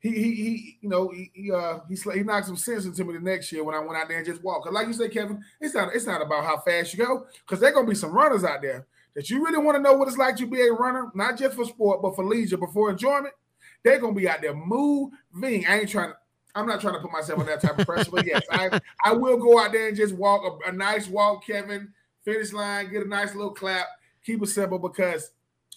he he he you know he he, uh, he, he knocked some sense into me the next year when I went out there and just walked. Because like you say, Kevin, it's not it's not about how fast you go, because there's gonna be some runners out there that you really want to know what it's like to be a runner, not just for sport but for leisure, but for enjoyment. They're gonna be out there moving. I ain't trying to. I'm not trying to put myself on that type of pressure, but yes, I, I will go out there and just walk a, a nice walk, Kevin, finish line, get a nice little clap, keep it simple, because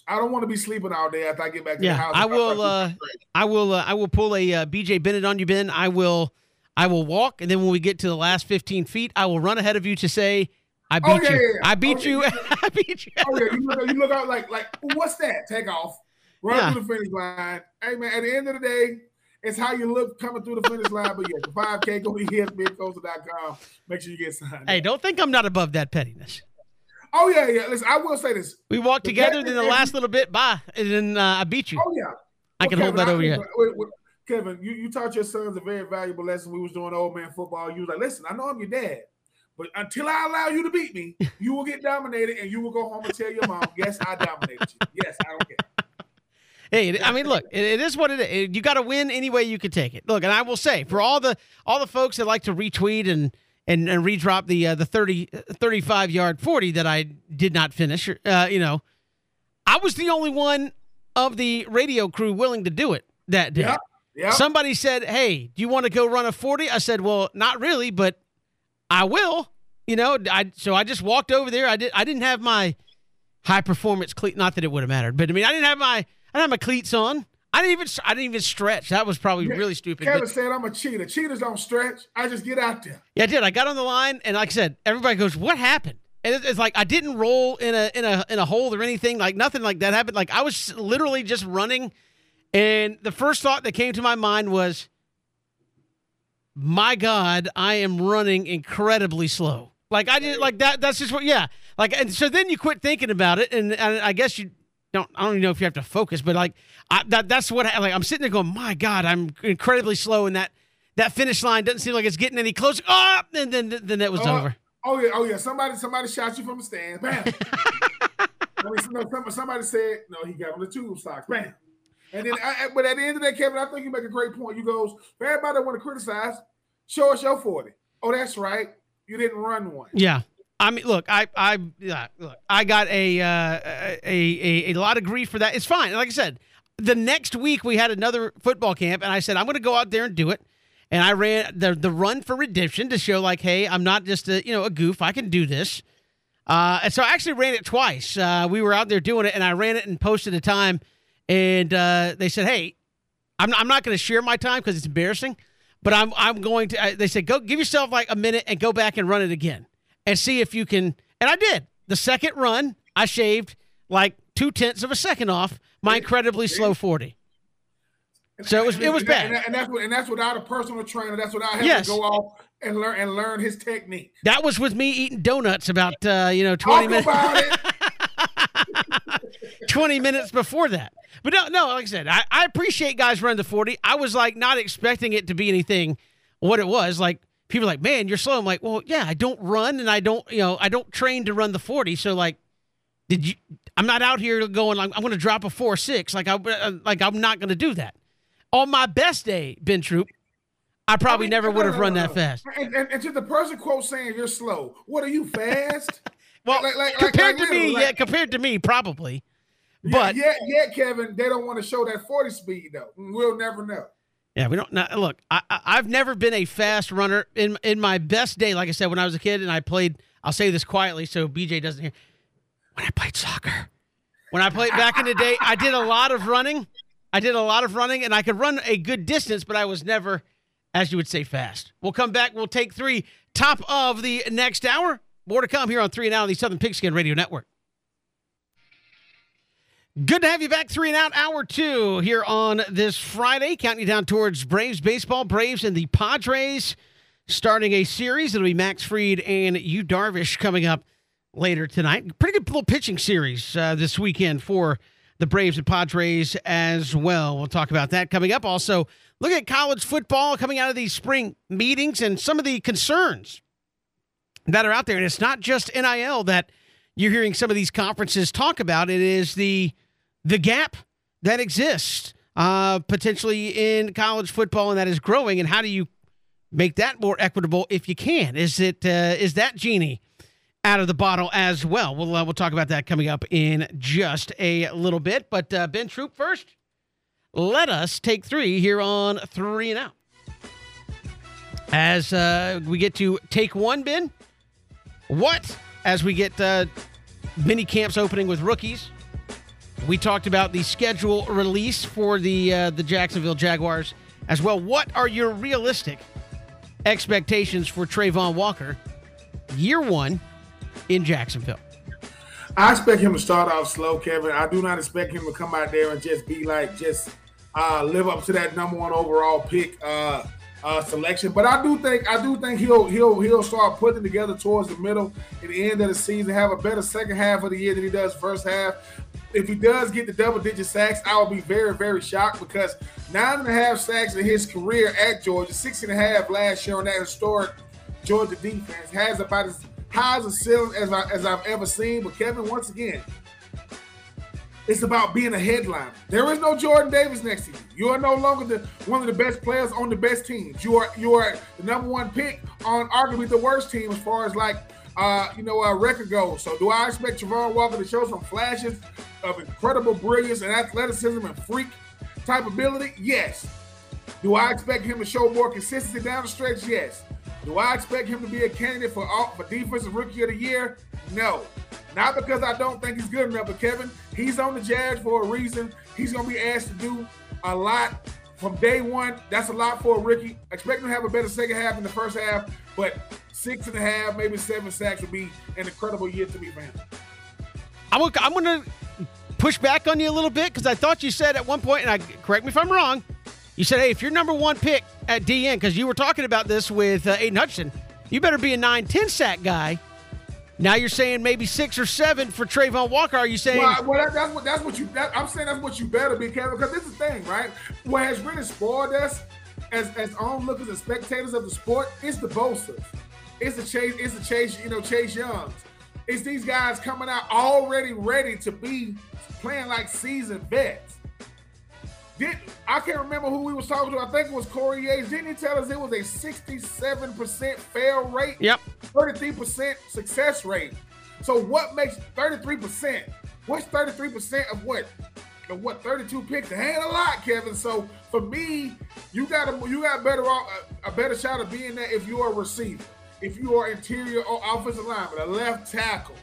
I don't want to be sleeping all day after I get back to yeah, the house. I will, uh, I will, uh, I will pull a uh, B J Bennett on you, Ben. I will, I will walk, and then when we get to the last fifteen feet, I will run ahead of you to say, I beat oh, yeah, you, yeah, yeah. I beat oh, you, yeah. I beat you. Oh yeah, you look, you look out like like what's that? Take off, run yeah. through the finish line. Hey man, at the end of the day, it's how you look coming through the finish line. But yeah, the five K, go to E S P N Coastal dot com. Make sure you get signed. Hey, don't think I'm not above that pettiness. Oh, yeah, yeah. Listen, I will say this. We walked the together, then the last every... little bit, bye, and then uh, I beat you. Oh, yeah. I well, can Kevin, hold that I, over I, your head. Wait, wait, Kevin, you, you taught your sons a very valuable lesson. We was doing old man football. You was like, listen, I know I'm your dad, but until I allow you to beat me, you will get dominated, and you will go home and tell your mom, yes, I dominated you. Yes, I don't care. Hey, I mean, look, it is what it is. You got to win any way you can take it. Look, and I will say, for all the all the folks that like to retweet and and, and redrop the uh, the thirty, thirty-five yard forty that I did not finish, uh, you know, I was the only one of the radio crew willing to do it that day. Yep, yep. Somebody said, hey, do you want to go run a forty? I said, well, not really, but I will. You know, I so I just walked over there. I did. I didn't have my high performance cleat. Not that it would have mattered, but I mean, I didn't have my. I didn't have my cleats on. I didn't even I didn't even stretch. That was probably yeah, really stupid. Kevin said I'm a cheater. Cheaters don't stretch. I just get out there. Yeah, I did. I got on the line, and like I said, everybody goes, what happened? And it's like I didn't roll in a in a in a hole or anything. Like nothing like that happened. Like I was literally just running, and the first thought that came to my mind was, my God, I am running incredibly slow. Like I didn't like that. That's just what yeah. Like, and so then you quit thinking about it, and, and I guess you Don't, I don't even know if you have to focus, but like I, that, that's what I, like I'm sitting there going, my God, I'm incredibly slow, and that that finish line doesn't seem like it's getting any closer. Oh, and then then that was oh, over. Oh yeah, oh yeah. Somebody somebody shot you from the stand. Bam. Somebody said no, he got on the tube socks. Bam. And then, I, but at the end of that, Kevin, I think you make a great point. You goes, for everybody that want to criticize, show us your forty. Oh, that's right, you didn't run one. Yeah. I mean, look, I, I, look, I got a, uh, a, a, a lot of grief for that. It's fine. Like I said, the next week we had another football camp, and I said I'm going to go out there and do it. And I ran the the run for redemption to show, like, hey, I'm not just a you know a goof. I can do this. Uh, and so I actually ran it twice. Uh, we were out there doing it, and I ran it and posted a time. And uh, they said, hey, I'm I'm not going to share my time because it's embarrassing, but I'm I'm going to. I, they said go give yourself like a minute and go back and run it again. And see if you can, and I did. The second run, I shaved like two tenths of a second off my incredibly slow forty. So it was it was bad. And that's what, and that's without a personal trainer. That's without having yes. to go off and learn and learn his technique. That was with me eating donuts about uh, you know twenty minutes. Talk about it. twenty minutes before that. But no, no, like I said, I, I appreciate guys running the forty. I was like not expecting it to be anything what it was like. People are like, man, you're slow. I'm like, well, yeah, I don't run, and I don't, you know, I don't train to run the forty. So, like, did you? I'm not out here going, like, I'm going to drop a four six. Like, I, like, I'm not going to do that. On my best day, Ben Troop, I probably I mean, never would have no, no, run no. that fast. And, and, and to the person quote saying you're slow, what are you fast? well, like, like, compared like, to me, like, yeah, compared to me, probably. Yeah, but yeah, yeah, Kevin, they don't want to show that forty speed though. We'll never know. Yeah, we don't not, look. I, I I've never been a fast runner in in my best day. Like I said, when I was a kid and I played, I'll say this quietly so B J doesn't hear. When I played soccer, when I played back in the day, I did a lot of running. I did a lot of running, and I could run a good distance, but I was never, as you would say, fast. We'll come back. We'll take three. Top of the next hour. More to come here on Three and Out on the Southern Pigskin Radio Network. Good to have you back. Three and Out, hour two here on this Friday. Counting you down towards Braves baseball. Braves and the Padres starting a series. It'll be Max Fried and Yu Darvish coming up later tonight. Pretty good little pitching series uh, this weekend for the Braves and Padres as well. We'll talk about that coming up. Also, look at college football coming out of these spring meetings and some of the concerns that are out there. And it's not just N I L that you're hearing some of these conferences talk about. It is the The gap that exists uh, potentially in college football, and that is growing. And how do you make that more equitable if you can? Is it uh, is that genie out of the bottle as well? We'll uh, we'll talk about that coming up in just a little bit. But uh, Ben Troop first. Let us take three here on Three and Out. As uh, we get to take one, Ben, what? As we get uh, mini camps opening with rookies, we talked about the schedule release for the uh, the Jacksonville Jaguars as well. What are your realistic expectations for Travon Walker, year one in Jacksonville? I expect him to start off slow, Kevin. I do not expect him to come out there and just be like, just uh, live up to that number one overall pick uh, uh, selection. But I do think, I do think he'll he'll he'll start putting together towards the middle and the end of the season, have a better second half of the year than he does first half. If he does get the double-digit sacks, I will be very, very shocked, because nine and a half sacks in his career at Georgia, six and a half last year on that historic Georgia defense, has about as high as a ceiling as, I, as I've ever seen. But Kevin, once again, it's about being a headliner. There is no Jordan Davis next to you. You are no longer the, one of the best players on the best teams. You are you are the number one pick on arguably the worst team as far as like uh, you know uh, record goes. So do I expect Travon Walker to show some flashes of incredible brilliance and athleticism and freak type ability? Yes. Do I expect him to show more consistency down the stretch? Yes. Do I expect him to be a candidate for, all, for Defensive Rookie of the Year? No. Not because I don't think he's good enough, but Kevin, he's on the Jags for a reason. He's going to be asked to do a lot from day one. That's a lot for a rookie. Expect him to have a better second half than the first half, but six and a half, maybe seven sacks would be an incredible year to be found. I'm, I'm going to push back on you a little bit, because I thought you said at one point, and I, correct me if I'm wrong, you said, hey, if your number one pick at D N, because you were talking about this with uh, Aiden Hutchinson, you better be a nine ten sack guy. Now you're saying maybe six or seven for Travon Walker. Are you saying? Well, well that, that's what that's what you. That, I'm saying that's what you better be, Kevin, because this is the thing, right? What has really spoiled us as as onlookers and spectators of the sport is the Bosa's, it's the Chase, it's the Chase, you know, Chase Youngs. It's these guys coming out already ready to be playing like seasoned vets. Did, I can't remember who we was talking to. I think it was Corey Yates. Didn't he tell us it was a sixty-seven percent fail rate? Yep. thirty-three percent success rate. So what makes thirty-three percent? What's thirty-three percent of what? Of what, thirty-two picks? It ain't a lot, Kevin. So for me, you got a, you got better off, a, a better shot of being that if you are a receiver, if you are interior or offensive lineman, a left tackle,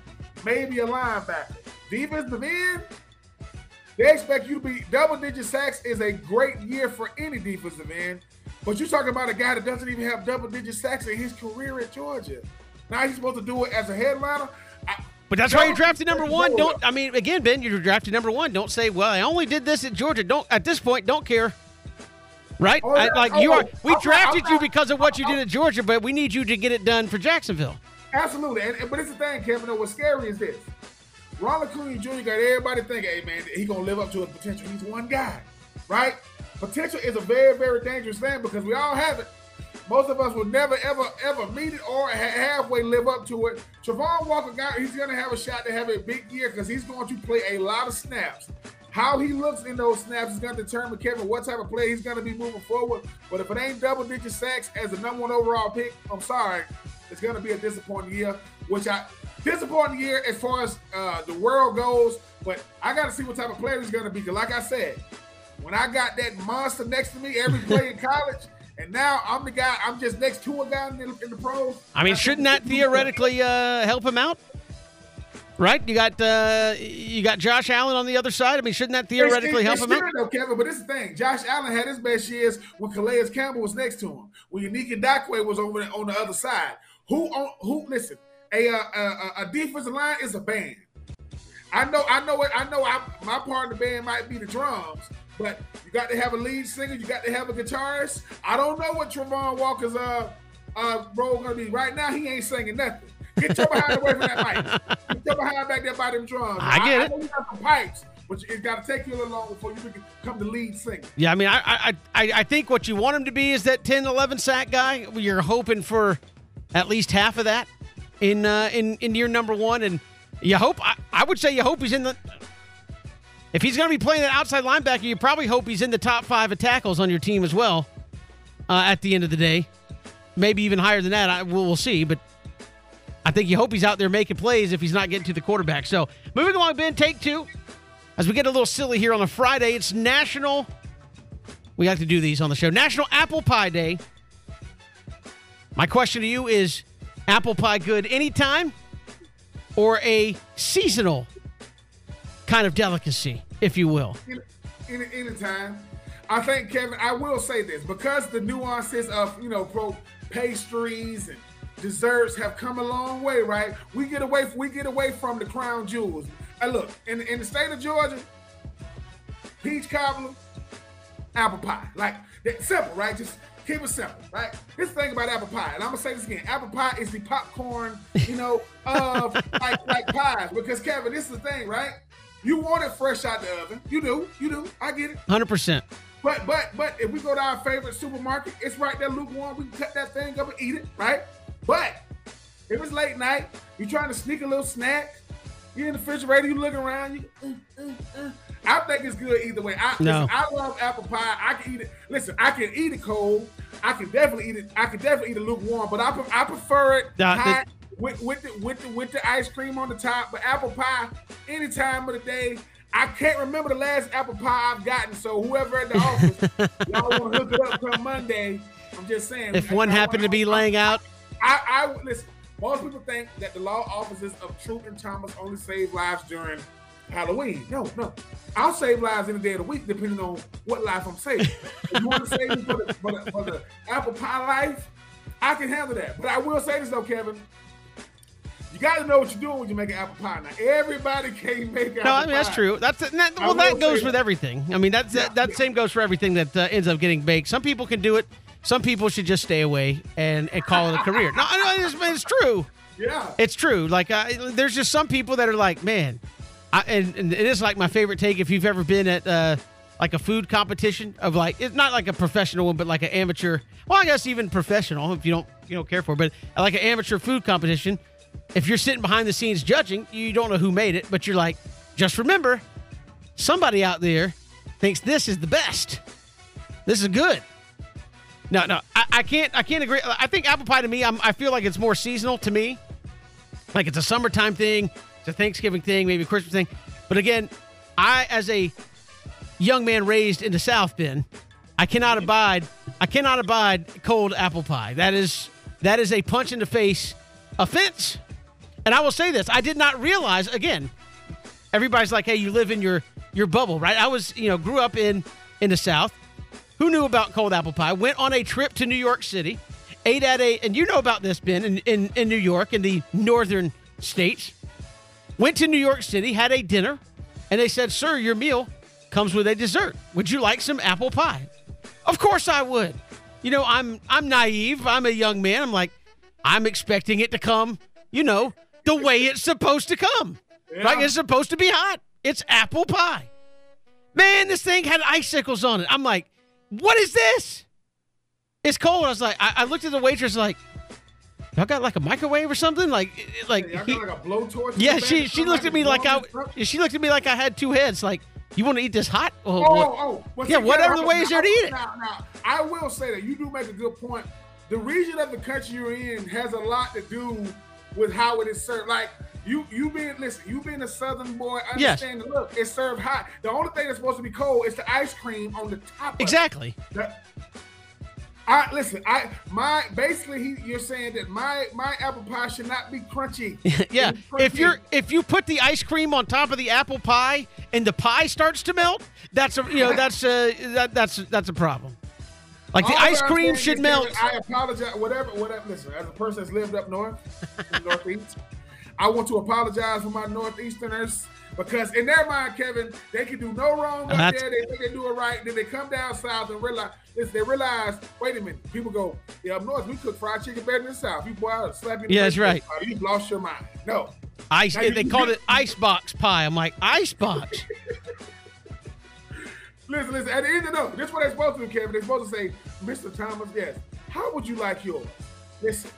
maybe a linebacker, defensive end. They expect you to be double-digit sacks is a great year for any defensive end, but you're talking about a guy that doesn't even have double-digit sacks in his career at Georgia. Now he's supposed to do it as a headliner. I, but that's why you're drafted number one. Don't I mean again, Ben? You're drafted number one. Don't say, "Well, I only did this at Georgia." Don't at this point, don't care, right? Oh, yeah. I, like oh, you are. We I'm drafted not, you because of what I'm, you did at Georgia, but we need you to get it done for Jacksonville. Absolutely, and, and but it's the thing, Kevin. Though, what's scary is this. Ron Acuna Junior got everybody thinking, hey, man, he's going to live up to his potential. He's one guy, right? Potential is a very, very dangerous thing because we all have it. Most of us will never, ever, ever meet it or ha- halfway live up to it. Travon Walker, guy, he's going to have a shot to have a big year because he's going to play a lot of snaps. How he looks in those snaps is going to determine, Kevin, what type of play he's going to be moving forward. But if it ain't double-digit sacks as the number one overall pick, I'm sorry, it's going to be a disappointing year, which I – disappointing year as far as uh, the world goes, but I got to see what type of player he's going to be. Because like I said, when I got that monster next to me every play in college, and now I'm the guy, I'm just next to a guy in the, in the pros. I mean, shouldn't that theoretically uh, help him out? Right? You got uh, you got Josh Allen on the other side. I mean, shouldn't that theoretically help him out? Though, Kevin, but this is the thing. Josh Allen had his best years when Calais Campbell was next to him, when Unique Ndakwe was over on the other side. Who, on, who, listen. A, a, a, a defensive line is a band. I know, I know it. I know I, my part of the band might be the drums, but you got to have a lead singer. You got to have a guitarist. I don't know what Travon Walker's uh, uh, role going to be. Right now, he ain't singing nothing. Get your behind away from that mic. Get your behind back there by them drums. I get I, it. I know you got some pipes, but it's got to take you a little longer before you can become the lead singer. Yeah, I mean, I, I, I, I think what you want him to be is that ten, eleven sack guy. You're hoping for at least half of that. In uh, in in year number one, and you hope I, I would say you hope he's in the If he's going to be playing that outside linebacker, you probably hope he's in the top five of tackles on your team as well uh, at the end of the day. Maybe even higher than that. I, we'll, we'll see. But I think you hope he's out there making plays if he's not getting to the quarterback. So moving along, Ben, take two. As we get a little silly here on a Friday, it's National... We like to do these on the show. National Apple Pie Day. My question to you is, apple pie good anytime or a seasonal kind of delicacy, if you will? Any, any, anytime. I think, Kevin, I will say this. Because the nuances of, you know, pro pastries and desserts have come a long way, right? We get away, we get away from the crown jewels. And look, in, in the state of Georgia, peach cobbler, apple pie. Like, that's simple, right? Just keep it simple, right? This thing about apple pie, and I'm going to say this again, apple pie is the popcorn, you know, of like, like pies. Because, Kevin, this is the thing, right? You want it fresh out the oven. You do. You do. I get it. one hundred percent. But, but, but if we go to our favorite supermarket, it's right there lukewarm. We can cut that thing up and eat it, right? But if it's late night, you're trying to sneak a little snack, you're in the refrigerator, you look around, you uh, uh, uh. I think it's good either way. I, no. listen, I love apple pie. I can eat it. Listen, I can eat it cold. I can definitely eat it. I can definitely eat it lukewarm, but I I prefer it uh, hot it, with with the, with the with the ice cream on the top. But apple pie, any time of the day. I can't remember the last apple pie I've gotten. So whoever at the office, y'all want to hook it up come Monday. I'm just saying. If one happened to be laying out, I, I listen. Most people think that the law offices of Troop and Thomas only save lives during Halloween. No, no. I'll save lives any day of the week, depending on what life I'm saving. If you want to save me for the, for, the, for the apple pie life, I can handle that. But I will say this, though, Kevin. You got to know what you're doing when you make an apple pie. Now, everybody can't make apple pie. No, I mean, pie. That's true. That's that, Well, that goes with that. everything. I mean, that's, yeah, that, that yeah. same goes for everything that uh, ends up getting baked. Some people can do it. Some people should just stay away and, and call it a career. No, no it's, it's true. Yeah. It's true. Like, uh, there's just some people that are like, man, I, and, and it is like my favorite take if you've ever been at, uh, like, a food competition of, like, it's not like a professional one, but like an amateur. Well, I guess even professional if you don't you don't care for it, but like an amateur food competition. If you're sitting behind the scenes judging, you don't know who made it, but you're like, just remember, somebody out there thinks this is the best. This is good. No, no, I, I can't. I can't agree. I think apple pie to me, I'm, I feel like it's more seasonal to me. Like it's a summertime thing, it's a Thanksgiving thing, maybe a Christmas thing. But again, I, as a young man raised in the South Bend, I cannot abide. I cannot abide cold apple pie. That is that is a punch in the face offense. And I will say this: I did not realize. Again, everybody's like, "Hey, you live in your your bubble, right?" I was, you know, grew up in in the South. Who knew about cold apple pie? Went on a trip to New York City, ate at a, and you know about this, Ben, in, in, in New York, in the northern states. Went to New York City, had a dinner, and they said, sir, your meal comes with a dessert. Would you like some apple pie? Of course I would. You know, I'm I'm naive. I'm a young man. I'm like, I'm expecting it to come, you know, the way it's supposed to come. Yeah. Like it's supposed to be hot. It's apple pie. Man, this thing had icicles on it. I'm like, what is this? It's cold. I was like, I, I looked at the waitress like, y'all got like a microwave or something? Like, like, yeah, he, got like a blowtorch. Yeah, she she looked at me like I she looked at me like I had two heads. Like, you want to eat this hot? Oh, oh, what? oh well, yeah. See, whatever the way is there to eat it. Now, now, I will say that you do make a good point. The region of the country you're in has a lot to do with how it is served. Like. You you being listen, you being a southern boy, understand yes. look, it's served hot. The only thing that's supposed to be cold is the ice cream on the top exactly. of it. Exactly. I listen, I my basically he, you're saying that my my apple pie should not be crunchy. yeah. Crunchy. If you're if you put the ice cream on top of the apple pie and the pie starts to melt, that's a you know, that's a that, that's that's a problem. Like the All ice cream should is, melt. I apologize, whatever, whatever listen, as a person that's lived up north, in the northeast. I want to apologize for my Northeasterners because in their mind, Kevin, they can do no wrong up there. They think they do it right. Then they come down south and realize, listen, they realize, wait a minute. People go, yeah, up north, we cook fried chicken better than the south. You boy, I'll slap you. Yeah, that's right. Oh, you've lost your mind. No. Ice. Now, they you, called you, it icebox pie. I'm like, icebox? listen, listen. At the end of the day, this is what they're supposed to do, Kevin. They're supposed to say, Mister Thomas, yes, how would you like yours? Listen.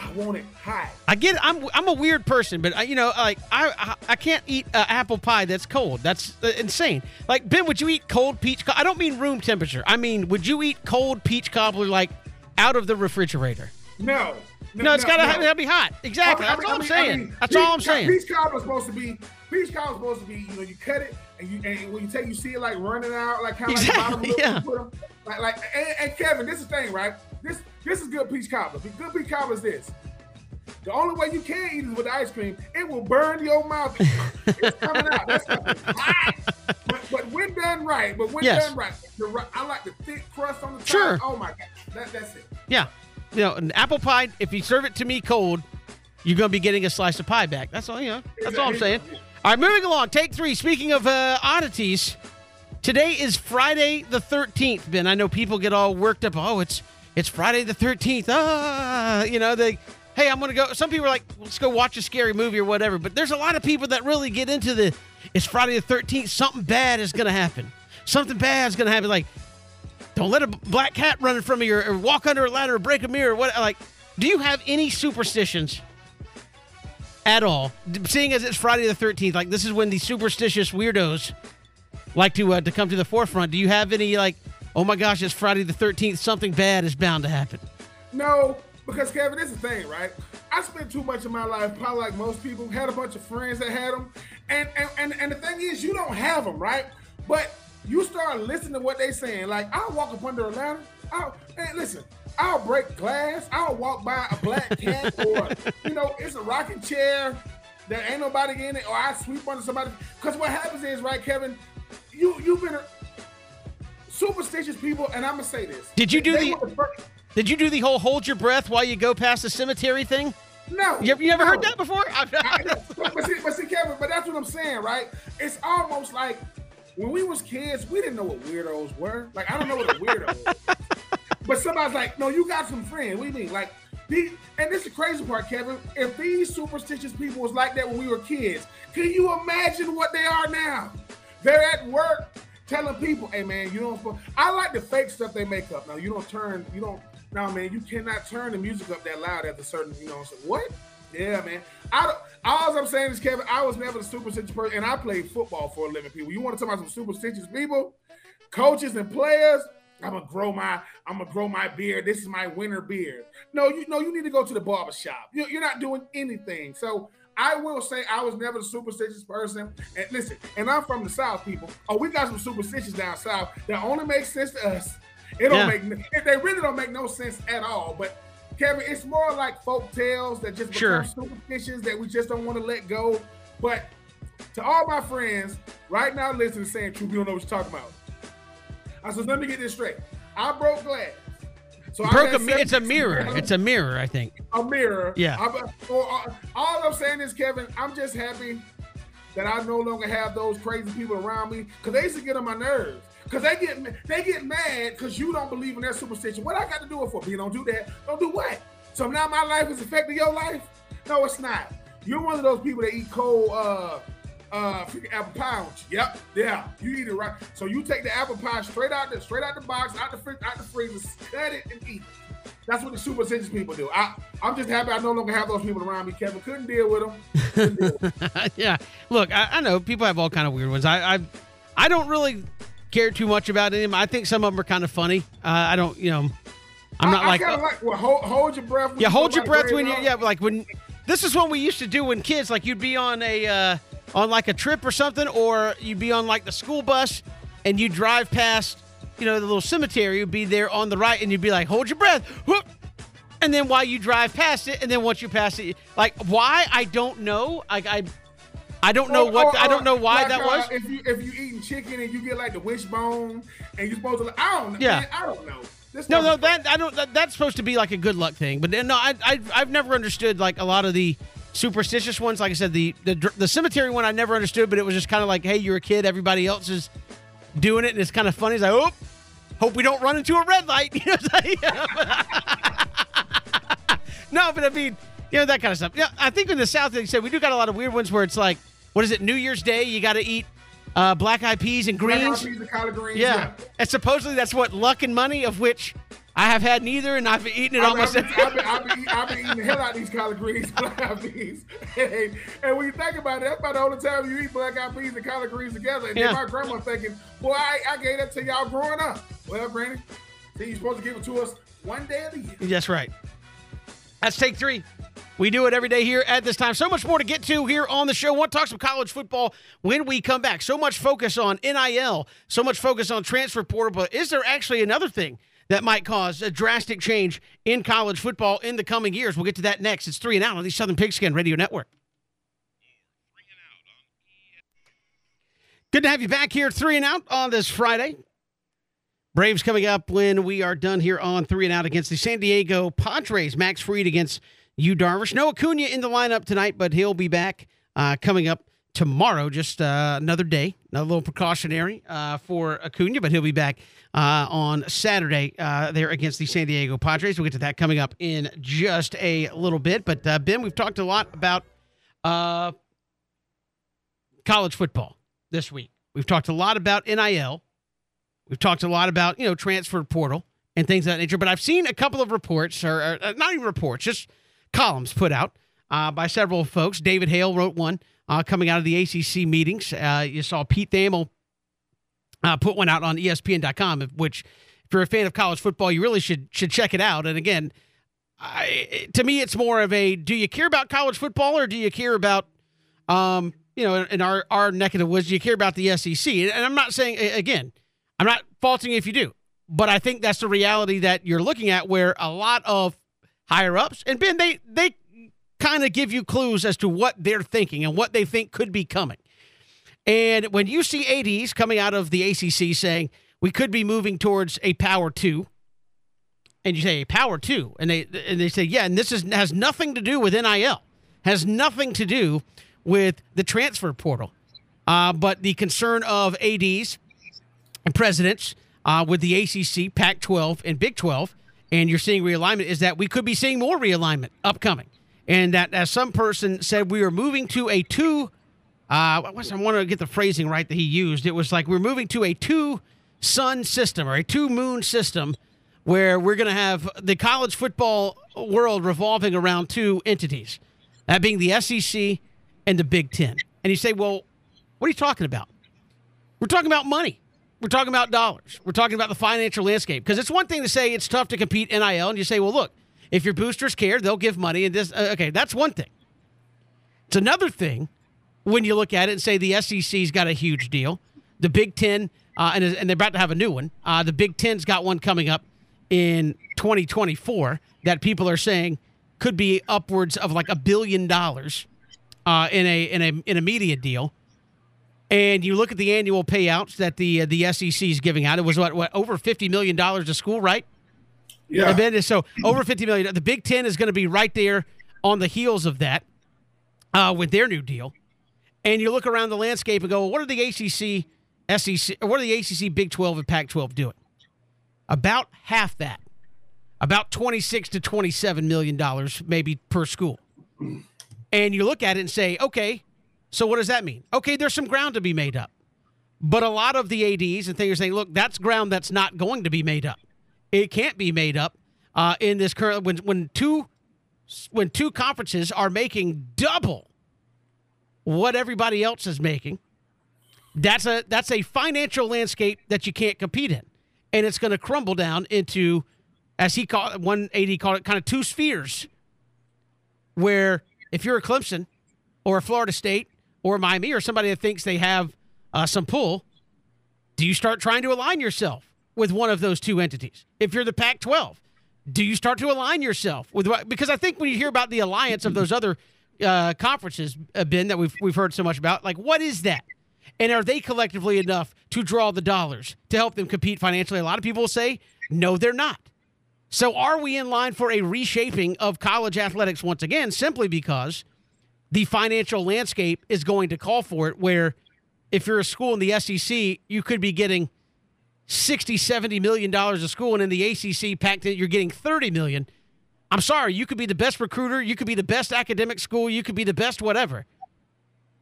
I want it hot. I get it. I'm I'm a weird person, but I, you know, like I I, I can't eat uh, apple pie that's cold. That's uh, insane. Like, Ben, would you eat cold peach? Co- I don't mean room temperature. I mean, would you eat cold peach cobbler like out of the refrigerator? No. No, no, it's no, got to no. be hot. Exactly. I mean, that's I mean, all I'm saying. I mean, that's peach, all I'm saying. Peach cobbler's supposed to be, peach cobbler's supposed to be, you know, you cut it and you and when you take, you see it like running out, like kind of exactly, like the bottom yeah. of like, like and, and Kevin, this is the thing, right? This this is good peach cobbler. The good peach cobbler is this. The only way you can eat it is with the ice cream. It will burn your mouth. It's coming out. That's hot. But, but when done right, but when yes. done right, the, I like the thick crust on the top. Sure. Oh my God, that, that's it. Yeah. You know, an apple pie, if you serve it to me cold, you're going to be getting a slice of pie back. That's all, you know. That's all I'm saying. All right, moving along. Take three. Speaking of uh, oddities, today is Friday the thirteenth, Ben. I know people get all worked up. Oh, it's it's Friday the thirteenth. Ah, you know, they, hey, I'm going to go. Some people are like, let's go watch a scary movie or whatever. But there's a lot of people that really get into the, it's Friday the thirteenth. Something bad is going to happen. Something bad is going to happen. Like, don't let a black cat run in front of you or walk under a ladder or break a mirror. What, like, do you have any superstitions at all? Seeing as it's Friday the thirteenth, like, this is when the superstitious weirdos like to uh, to come to the forefront. Do you have any, like, oh, my gosh, it's Friday the thirteenth. Something bad is bound to happen? No, because, Kevin, this is the thing, right? I spent too much of my life, probably like most people, had a bunch of friends that had them. And, and, and, and the thing is, you don't have them, right? But you start listening to what they saying. Like, I'll walk up under a ladder. I'll, man, listen, I'll break glass. I'll walk by a black cat or, you know, it's a rocking chair. There ain't nobody in it. Or I sweep under somebody. Because what happens is, right, Kevin, you, you've been a, superstitious people, and I'm going to say this. Did you do they the first, Did you do the whole hold your breath while you go past the cemetery thing? No. You, you ever no. heard that before? Not, I, but, but, see, but see, Kevin, but that's what I'm saying, right? It's almost like, when we was kids, we didn't know what weirdos were. Like, I don't know what a weirdo was. But somebody's like, no, you got some friends. What do you mean? Like, these, and this is the crazy part, Kevin. If these superstitious people was like that when we were kids, can you imagine what they are now? They're at work telling people, hey, man, you don't... I like the fake stuff they make up. Now, you don't turn... You don't... No, man, you cannot turn the music up that loud at a certain... You know what I'm saying? What? Yeah, man. I don't, all I'm saying is, Kevin, I was never the superstitious person, and I played football for a living, people. You want to talk about some superstitious people, coaches and players? I'm gonna grow my, I'm gonna grow my beard. This is my winter beard. No, you know you need to go to the barbershop. You, you're not doing anything. So I will say I was never the superstitious person. And listen, and I'm from the South, people. Oh, we got some superstitions down south that only make sense to us. It don't yeah. make, they really don't make no sense at all. But Kevin, it's more like folk tales that just become sure. superstitions that we just don't want to let go. But to all my friends right now listening, saying, Troop, you don't know what you're talking about. I said, let me get this straight. I broke glass. So I broke a mi- It's a mirror. Dollars. It's a mirror, I think. A mirror. Yeah. I, or, or, all I'm saying is, Kevin, I'm just happy that I no longer have those crazy people around me because they used to get on my nerves. Because they get they get mad because you don't believe in their superstition. What I got to do it for? You don't do that. Don't do what? So now my life is affecting your life? No, it's not. You're one of those people that eat cold uh, uh, freaking apple pie. Yep, yeah, you eat it right. So you take the apple pie straight out the straight out the box, out the fridge, out the freezer, cut it and eat it. That's what the superstitious people do. I, I'm just happy I no longer have those people around me. Kevin couldn't deal with them. Deal with them. Yeah, look, I, I know people have all kind of weird ones. I I, I don't really. care too much about him. I think some of them are kind of funny. Uh, I don't, you know, I'm not I, I like, uh, like well, hold, hold your breath. Yeah, hold your breath when you, yeah, like when, this is what we used to do when kids, like you'd be on a, uh, on like a trip or something, or you'd be on like the school bus and you drive past, you know, the little cemetery, you'd be there on the right and you'd be like, hold your breath. Whoop. And then while you drive past it, and then once you pass it, like why, I don't know. Like I, I don't know or, what, or, or, I don't know why like, that uh, was. If you if you eating chicken and you get like the wishbone and you're supposed to, I don't know. Yeah. Man, I don't know. This no, no, that I don't. That, that's supposed to be like a good luck thing. But no, I, I I've never understood like a lot of the superstitious ones. Like I said, the the the cemetery one I never understood, but it was just kind of like, hey, you're a kid, everybody else is doing it, and it's kind of funny. It's like, oh, hope we don't run into a red light. You know what I'm saying? No, but I mean. You know, that kind of stuff. Yeah, I think in the South, like you said, we do got a lot of weird ones where it's like, what is it, New Year's Day? You got to eat uh, black-eyed peas and greens. Black-eyed peas and collard greens. Yeah. yeah. And supposedly that's what, luck and money, of which I have had neither, and I've been eating it I've almost every I've been, I've, been, I've, been, I've been eating the hell out of these collard greens, black-eyed peas. And, and when you think about it, that's about the only time you eat black-eyed peas and collard greens together. And yeah. then my grandma thinking, boy, I, I gave that to y'all growing up. Well, Brandon, then you're supposed to give it to us one day of the year. That's right. That's take three. We do it every day here at this time. So much more to get to here on the show. We'll talk some college football when we come back. So much focus on N I L, so much focus on transfer portal, but is there actually another thing that might cause a drastic change in college football in the coming years? We'll get to that next. It's three and Out on the Southern Pigskin Radio Network. Good to have you back here, three and Out on this Friday. Braves coming up when we are done here on three and Out against the San Diego Padres. Max Fried against Yu Darvish. No Acuna in the lineup tonight, but he'll be back uh, coming up tomorrow. Just uh, another day, another little precautionary uh, for Acuna, but he'll be back uh, on Saturday uh, there against the San Diego Padres. We'll get to that coming up in just a little bit. But, uh, Ben, we've talked a lot about uh, college football this week. We've talked a lot about N I L. We've talked a lot about, you know, transfer portal and things of that nature, but I've seen a couple of reports, or, or not even reports, just columns put out uh, by several folks. David Hale wrote one uh, coming out of the A C C meetings. Uh, you saw Pete Thamel uh, put one out on E S P N dot com, which if you're a fan of college football, you really should should check it out. And again, I, to me, it's more of a, do you care about college football or do you care about, um, you know, in our, our neck of the woods, do you care about the S E C? And I'm not saying, again, I'm not faulting if you do, but I think that's the reality that you're looking at, where a lot of higher-ups, and Ben, they they kind of give you clues as to what they're thinking and what they think could be coming. And when you see A Ds coming out of the A C C saying, we could be moving towards a power two, and you say, a power two, and they and they say, yeah, and this is has nothing to do with N I L, has nothing to do with the transfer portal, uh, but the concern of A Ds and presidents uh, with the A C C, Pac twelve, and Big twelve, and you're seeing realignment, is that we could be seeing more realignment upcoming. And that, as some person said, we are moving to a two uh, – I want to get the phrasing right that he used. It was like we're moving to a two-sun system or a two-moon system, where we're going to have the college football world revolving around two entities, that being the S E C and the Big Ten. And you say, well, what are you talking about? We're talking about money. We're talking about dollars. We're talking about the financial landscape. Because it's one thing to say it's tough to compete N I L, and you say, well, look, if your boosters care, they'll give money. And this, uh, okay, that's one thing. It's another thing when you look at it and say the S E C's got a huge deal. The Big Ten, uh, and, and they're about to have a new one. Uh, the Big Ten's got one coming up in twenty twenty-four that people are saying could be upwards of like a billion dollars uh, in a in a in a media deal. And you look at the annual payouts that the uh, the S E C is giving out. It was what, what over fifty million dollars a school, right? Yeah. Then, so over fifty million dollars. The Big Ten is going to be right there on the heels of that uh, with their new deal. And you look around the landscape and go, well, what are the A C C, S E C, or what are the A C C, Big twelve, and Pac twelve doing? About half that, about twenty-six to twenty-seven million dollars maybe per school. And you look at it and say, okay. So what does that mean? Okay, there's some ground to be made up. But a lot of the A Ds and things are saying, look, that's ground that's not going to be made up. It can't be made up uh, in this current – when when two when two conferences are making double what everybody else is making, that's a that's a financial landscape that you can't compete in. And it's going to crumble down into, as he called it, one A D called it, kind of two spheres, where if you're a Clemson or a Florida State or Miami, or somebody that thinks they have uh, some pull, do you start trying to align yourself with one of those two entities? If you're the Pac twelve, do you start to align yourself with what? Because I think when you hear about the alliance of those other uh, conferences, uh, Ben, that we've we've heard so much about, like, what is that? And are they collectively enough to draw the dollars to help them compete financially? A lot of people will say, no, they're not. So are we in line for a reshaping of college athletics once again, simply because the financial landscape is going to call for it, where if you're a school in the S E C, you could be getting sixty, seventy million dollars a school, and in the A C C, Pac ten, you're getting thirty million dollars. I'm sorry, you could be the best recruiter, you could be the best academic school, you could be the best whatever.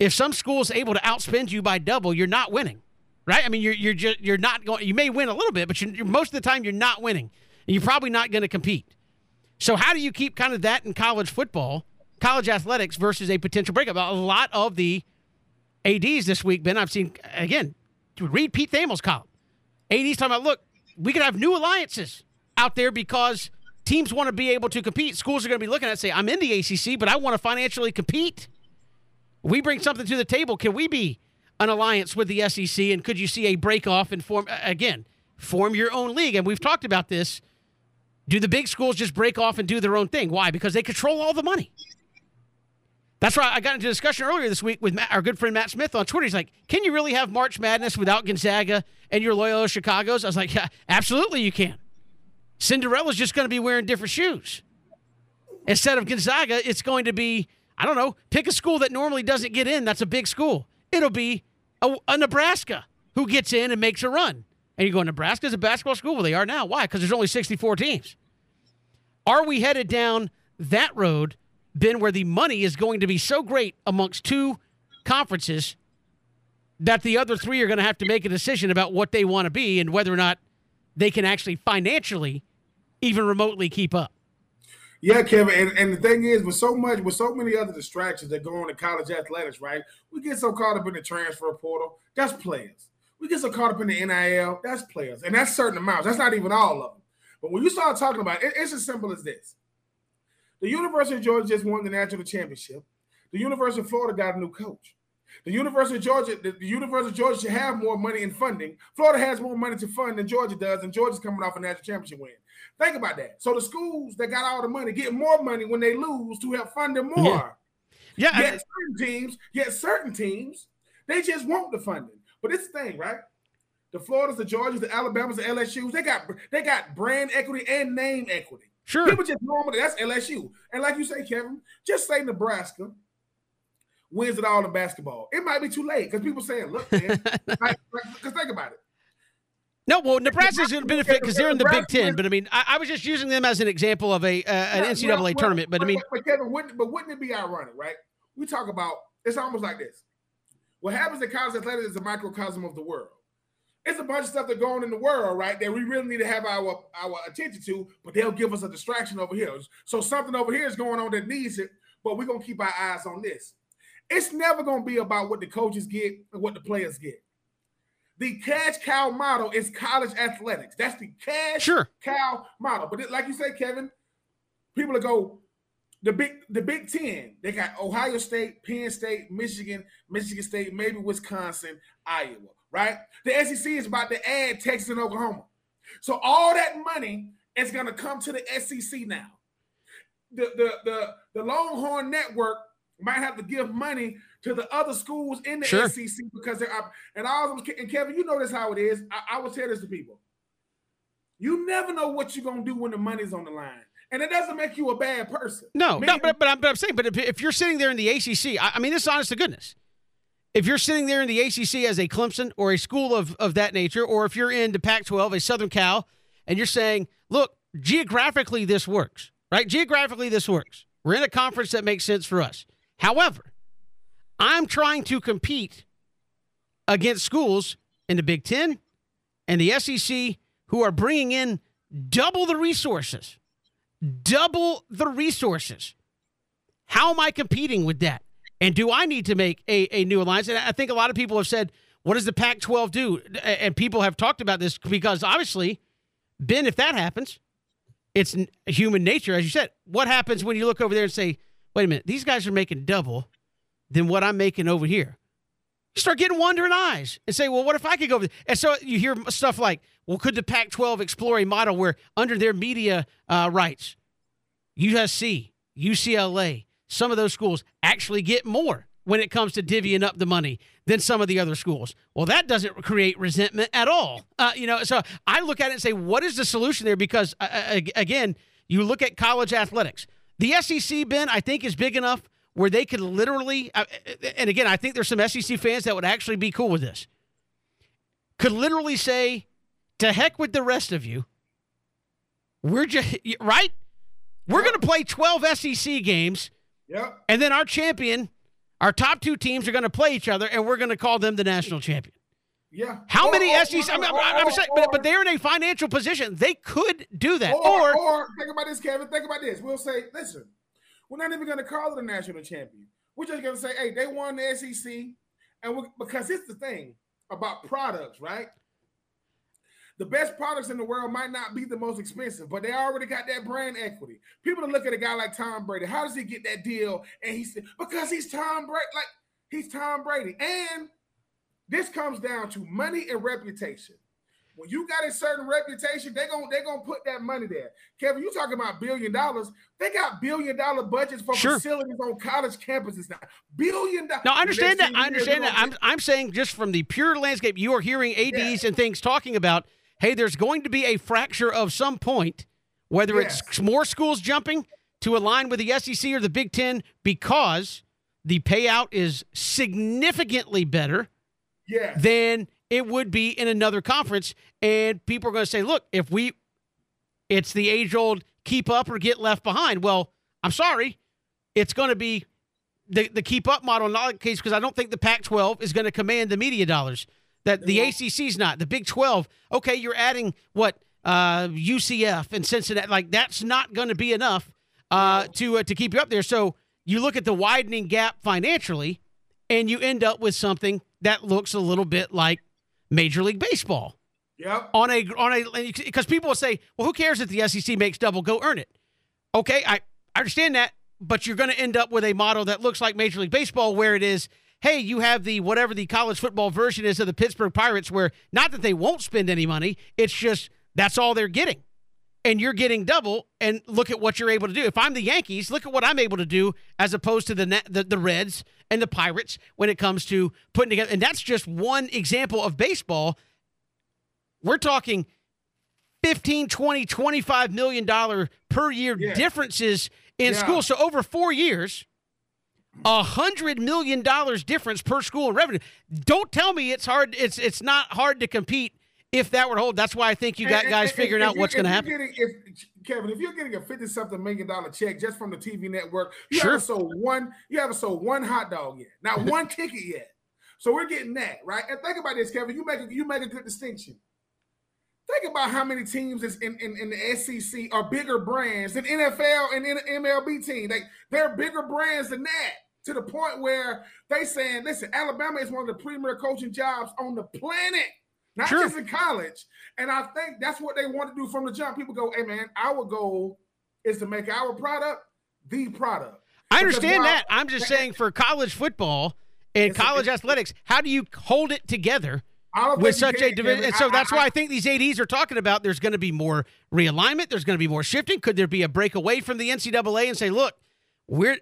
If some school is able to outspend you by double, you're not winning, right? I mean, you're you're just, you're not going. You may win a little bit, but you're, you're, most of the time, you're not winning. and you're probably not going to compete. So how do you keep kind of that in college football, college athletics versus a potential breakup? A lot of the A Ds this week, Ben, I've seen, again, read Pete Thamel's column. A Ds talking about, look, we could have new alliances out there because teams want to be able to compete. Schools are going to be looking at it and say, I'm in the A C C, but I want to financially compete. We bring something to the table. Can we be an alliance with the S E C? And could you see a break-off and form, again, form your own league? And we've talked about this. Do the big schools just break off and do their own thing? Why? Because they control all the money. That's why I got into a discussion earlier this week with Matt, our good friend Matt Smith on Twitter. He's like, can you really have March Madness without Gonzaga and your Loyola Chicago's? I was like, yeah, absolutely you can. Cinderella's just going to be wearing different shoes. Instead of Gonzaga, it's going to be, I don't know, pick a school that normally doesn't get in. That's a big school. It'll be a, a Nebraska who gets in and makes a run. And you go, Nebraska's a basketball school? Well, they are now. Why? Because there's only sixty-four teams. Are we headed down that road, Ben, where the money is going to be so great amongst two conferences that the other three are going to have to make a decision about what they want to be and whether or not they can actually financially even remotely keep up? Yeah, Kevin, and, and the thing is, with so much, with so many other distractions that go on in college athletics, right, we get so caught up in the transfer portal. That's players. We get so caught up in the N I L. That's players. And that's certain amounts. That's not even all of them. But when you start talking about it, it's as simple as this. The University of Georgia just won the national championship. The University of Florida got a new coach. The University of Georgia, the University of Georgia should have more money in funding. Florida has more money to fund than Georgia does, and Georgia's coming off a national championship win. Think about that. So the schools that got all the money get more money when they lose to help fund them more. Yeah. yeah yet I- certain teams, yet certain teams, they just want the funding. But it's the thing, right? The Floridas, the Georgias, the Alabamas, the L S Us, they got they got brand equity and name equity. Sure. People just normally, that's L S U. And like you say, Kevin, just say Nebraska wins it all in basketball. It might be too late because people saying, look, man, because like, think about it. No, well, Nebraska's going to benefit because they're in the Big Ten. But, I mean, I, I was just using them as an example of a uh, an N C double A well, tournament. But, but, I mean. But, Kevin, wouldn't, but wouldn't it be ironic, right? We talk about, it's almost like this. What happens in college athletics is a microcosm of the world. It's a bunch of stuff that's going on in the world, right, that we really need to have our, our attention to, but they'll give us a distraction over here. So something over here is going on that needs it, but we're going to keep our eyes on this. It's never going to be about what the coaches get and what the players get. The cash cow model is college athletics. That's the cash sure. cow model. But like you said, Kevin, people will go, the big, the Big Ten, they got Ohio State, Penn State, Michigan, Michigan State, maybe Wisconsin, Iowa, right? The S E C is about to add Texas and Oklahoma. So all that money is going to come to the S E C now. The, the, the, the Longhorn Network might have to give money to the other schools in the sure. S E C because they're up. And, all, and Kevin, you know this how it is. I, I will tell this to people. You never know what you're going to do when the money's on the line. And it doesn't make you a bad person. No, Maybe. no, but, but, I'm, but I'm saying, but if, if you're sitting there in the A C C, I, I mean, this is honest to goodness. If you're sitting there in the A C C as a Clemson or a school of, of that nature, or if you're in the Pac twelve, a Southern Cal, and you're saying, look, geographically this works, right? Geographically this works. We're in a conference that makes sense for us. However, I'm trying to compete against schools in the Big Ten and the S E C who are bringing in double the resources. Double the resources. How am I competing with that? And do I need to make a, a new alliance? And I think a lot of people have said, what does the Pac twelve do? And people have talked about this because obviously, Ben, if that happens, it's human nature. As you said, what happens when you look over there and say, wait a minute, these guys are making double than what I'm making over here? You start getting wandering eyes and say, well, what if I could go over there? And so you hear stuff like, well, could the Pac twelve explore a model where under their media uh, rights, U S C, U C L A, some of those schools actually get more when it comes to divvying up the money than some of the other schools? Well, that doesn't create resentment at all. Uh, you know, so I look at it and say, what is the solution there? Because, uh, again, you look at college athletics. The S E C, Ben, I think is big enough where they could literally, and again, I think there's some S E C fans that would actually be cool with this, could literally say, to heck with the rest of you, we're just, right? We're yep. going to play twelve S E C games, yep. and then our champion, our top two teams are going to play each other, and we're going to call them the national champion. Yeah. How or, many or, S E C? Or, I'm, I'm, I'm or, saying, but, but they're in a financial position. They could do that. Or, or, or think about this, Kevin. Think about this. We'll say, listen, we're not even going to call it a national champion. We're just going to say, hey, they won the S E C, and we're, because it's the thing about products, right? The best products in the world might not be the most expensive, but they already got that brand equity. People are looking at a guy like Tom Brady. How does he get that deal? And he said, because he's Tom Brady. Like, he's Tom Brady. And this comes down to money and reputation. When you got a certain reputation, they're going they gonna put that money there. Kevin, you talking about billion dollars. They got billion-dollar budgets for sure. Facilities on college campuses now. Billion dollars. No, I understand that. I understand that. I'm, I'm saying just from the pure landscape, you are hearing A Ds yeah. and things talking about, hey, there's going to be a fracture of some point, whether yes. it's more schools jumping to align with the S E C or the Big Ten because the payout is significantly better yeah. than – it would be in another conference, and people are going to say, look, if we – it's the age-old keep up or get left behind. Well, I'm sorry. It's going to be the, the keep up model in all cases because I don't think the Pac twelve is going to command the media dollars. That the A C C's not. The Big twelve, okay, you're adding, what, uh, U C F and Cincinnati. Like, that's not going to be enough uh, to uh, to keep you up there. So you look at the widening gap financially, and you end up with something that looks a little bit like Major League Baseball. Yep. On a on a because people will say, well, who cares if the S E C makes double? Go earn it. Okay, I, I understand that, but you're going to end up with a model that looks like Major League Baseball, where it is, hey, you have the whatever the college football version is of the Pittsburgh Pirates, where not that they won't spend any money, it's just that's all they're getting, and you're getting double. And look at what you're able to do. If I'm the Yankees, look at what I'm able to do as opposed to the the, the Reds and the Pirates when it comes to putting together. And that's just one example of baseball. We're talking fifteen, twenty, twenty-five million dollars per year yeah. differences in yeah. school. So over four years, one hundred million dollars difference per school in revenue. Don't tell me it's hard. It's it's not hard to compete if that were to hold. That's why I think you got and, guys and, figuring and, out what's going to happen. Getting, if, Kevin, if you're getting a fifty-something million dollar check just from the T V network, you sure. haven't sold one. You haven't sold one hot dog yet, not one ticket yet. So we're getting that right. And think about this, Kevin. You make a, you make a good distinction. Think about how many teams is in, in, in the S E C are bigger brands than N F L and M L B team. Like they're bigger brands than that. To the point where they saying, listen, Alabama is one of the premier coaching jobs on the planet. Not sure. just in college. And I think that's what they want to do from the jump. People go, hey, man, our goal is to make our product the product. I understand that. Our, I'm just that, saying for college football and college a, athletics, how do you hold it together with such can, a division? And so I, that's I, why I think these A Ds are talking about there's going to be more realignment. There's going to be more shifting. Could there be a break away from the N C double A and say, look, we're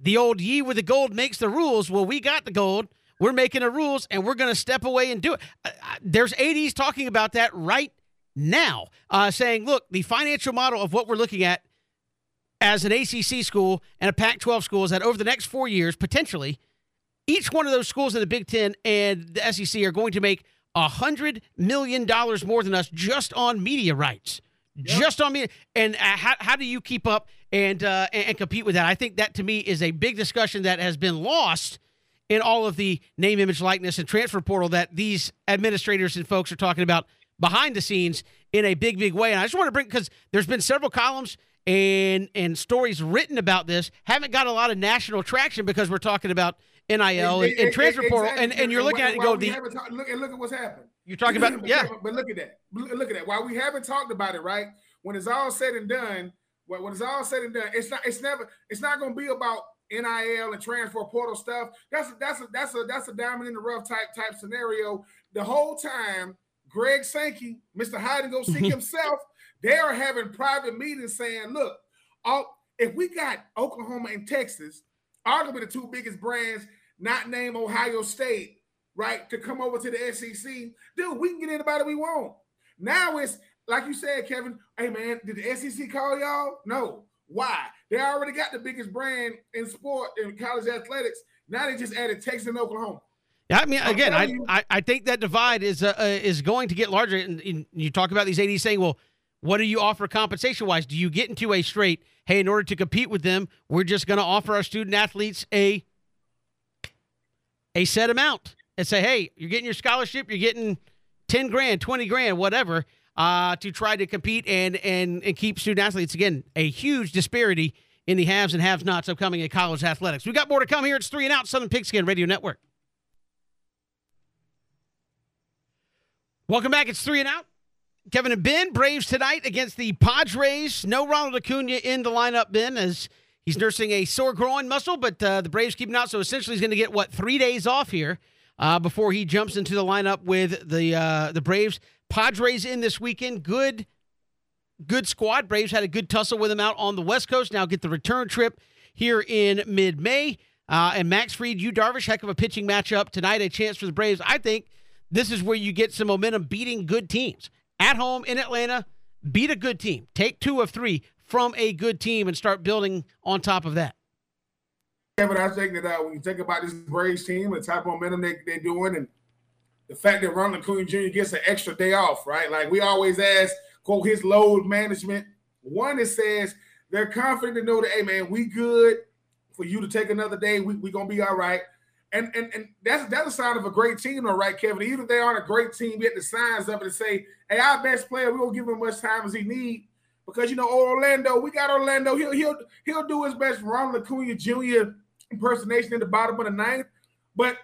the old ye with the gold makes the rules. Well, we got the gold. We're making the rules, and we're going to step away and do it. Uh, there's A Ds talking about that right now, uh, saying, look, the financial model of what we're looking at as an A C C school and a Pac twelve school is that over the next four years, potentially, each one of those schools in the Big Ten and the S E C are going to make one hundred million dollars more than us just on media rights, yep. just on media. And uh, how, how do you keep up and, uh, and and compete with that? I think that, to me, is a big discussion that has been lost in all of the name, image, likeness, and transfer portal that these administrators and folks are talking about behind the scenes in a big, big way. And I just want to bring, because there's been several columns and and stories written about this, haven't got a lot of national traction because we're talking about N I L it, and, and it, transfer it, portal, exactly. and, and you're looking and why, at it and go, the, talk, look, and look at what's happened. You're talking about, yeah. But look at that. Look at that. While we haven't talked about it, right, when it's all said and done, when it's all said and done, it's not, it's never, it's not going to be about N I L and transfer portal stuff. That's a, that's a, that's a, that's a diamond in the rough type type scenario. The whole time, Greg Sankey, Mister Hide and Go Seek himself, they are having private meetings saying, "Look, all, if we got Oklahoma and Texas, arguably the two biggest brands, not named Ohio State, right, to come over to the S E C, dude, we can get anybody we want." Now it's like you said, Kevin. Hey, man, did the S E C call y'all? No. Why? They already got the biggest brand in sport in college athletics. Now they just added Texas and Oklahoma. Yeah, I mean, again, I, I I think that divide is uh, is going to get larger. And, and you talk about these A Ds saying, well, what do you offer compensation wise? Do you get into a straight, hey, in order to compete with them, we're just going to offer our student athletes a a set amount? and say, hey, you're getting your scholarship, you're getting ten grand, twenty grand, whatever, uh, to try to compete and, and, and keep student athletes. Again, a huge disparity in the haves and have-nots upcoming in college athletics. We've got more to come here. It's Three and Out, Southern Pigskin Radio Network. Welcome back. It's Three and Out. Kevin and Ben, Braves tonight against the Padres. No Ronald Acuna in the lineup, Ben, as he's nursing a sore groin muscle, but uh, the Braves keep him out, so essentially he's going to get, what, three days off here uh, before he jumps into the lineup with the uh, the Braves. Padres in this weekend. Good, good squad. Braves had a good tussle with him out on the West Coast. Now get the return trip here in mid-May. Uh, and Max Fried, Yu Darvish, heck of a pitching matchup tonight. A chance for the Braves. I think this is where you get some momentum beating good teams. At home in Atlanta, beat a good team. Take two of three from a good team and start building on top of that. Kevin, I think that uh, when you think about this Braves team and the type of momentum they, they're doing, and the fact that Ronald Acuna Junior gets an extra day off, right? Like we always ask, quote, his load management. One, it says they're confident to know that, hey, man, we good for you to take another day. We're we going to be all right. And, and and that's that's a sign of a great team, though, right, Kevin? Even if they aren't a great team, we get the signs up and say, hey, our best player, we're going to give him as much time as he needs because, you know, Orlando, we got Orlando. He'll he'll he'll do his best Ronald Acuna Junior impersonation in the bottom of the ninth. But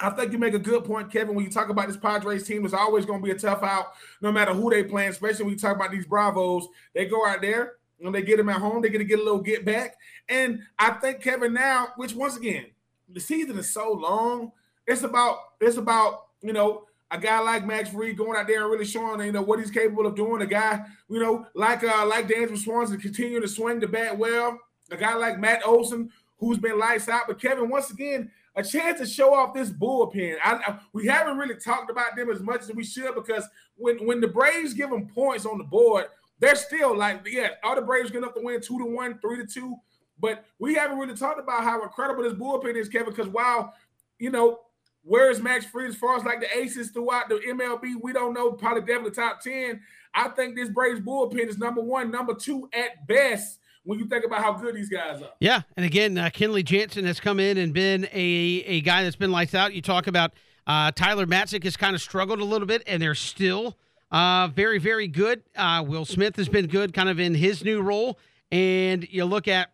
I think you make a good point, Kevin, when you talk about this Padres team. It's always going to be a tough out no matter who they playing, especially when you talk about these Bravos. They go out there, when they get them at home, they're going to get a little get back. And I think, Kevin, now, which once again, the season is so long. It's about, it's about, you know, a guy like Max Fried going out there and really showing, you know, what he's capable of doing. A guy, you know, like uh, like Daniel Swanson continuing to swing the bat well. A guy like Matt Olson, who's been lights out. But, Kevin, once again, a chance to show off this bullpen. I, I, we haven't really talked about them as much as we should because when, when the Braves give them points on the board, they're still like, yeah, all the Braves getting up to win two to one, three to two. But we haven't really talked about how incredible this bullpen is, Kevin, because while, you know, where is Max Fried as far as like the aces throughout the M L B? We don't know, probably definitely top ten. I think this Braves bullpen is number one, number two at best when you think about how good these guys are. Yeah, and again, uh, Kenley Jansen has come in and been a, a guy that's been lights out. You talk about uh, Tyler Matzik has kind of struggled a little bit, and they're still uh, very, very good. Uh, Will Smith has been good kind of in his new role, and you look at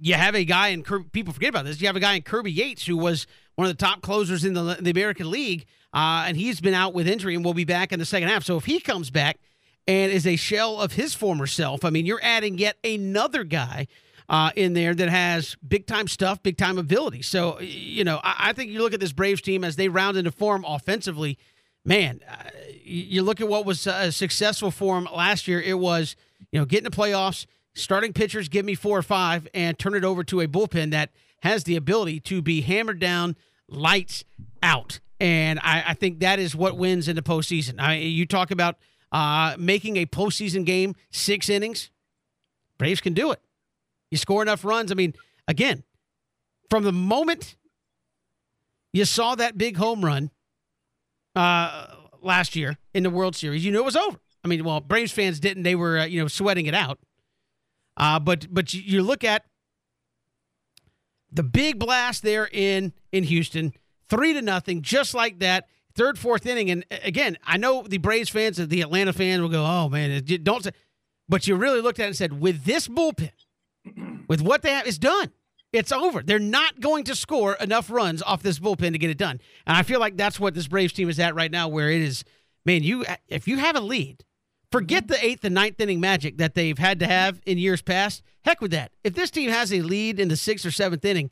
You have a guy, and people forget about this, you have a guy in Kirby Yates who was one of the top closers in the, the American League, uh, and he's been out with injury and will be back in the second half. So if he comes back and is a shell of his former self, I mean, you're adding yet another guy uh, in there that has big-time stuff, big-time ability. So, you know, I, I think you look at this Braves team as they round into form offensively. Man, uh, you look at what was uh, successful for them last year. It was, you know, getting to playoffs, starting pitchers, give me four or five, and turn it over to a bullpen that has the ability to be hammered down, lights out. And I, I think that is what wins in the postseason. I, you talk about uh, making a postseason game six innings, Braves can do it. You score enough runs. I mean, again, from the moment you saw that big home run uh, last year in the World Series, you knew it was over. I mean, well, Braves fans didn't. They were, uh, you know, sweating it out. Uh, but but you look at the big blast there in, in Houston, three to nothing, just like that, third, fourth inning. And again, I know the Braves fans and the Atlanta fans will go, oh, man, don't say. But you really looked at it and said, with this bullpen, with what they have, it's done. It's over. They're not going to score enough runs off this bullpen to get it done. And I feel like that's what this Braves team is at right now, where it is, man, you if you have a lead, forget the eighth and ninth inning magic that they've had to have in years past. Heck with that. If this team has a lead in the sixth or seventh inning,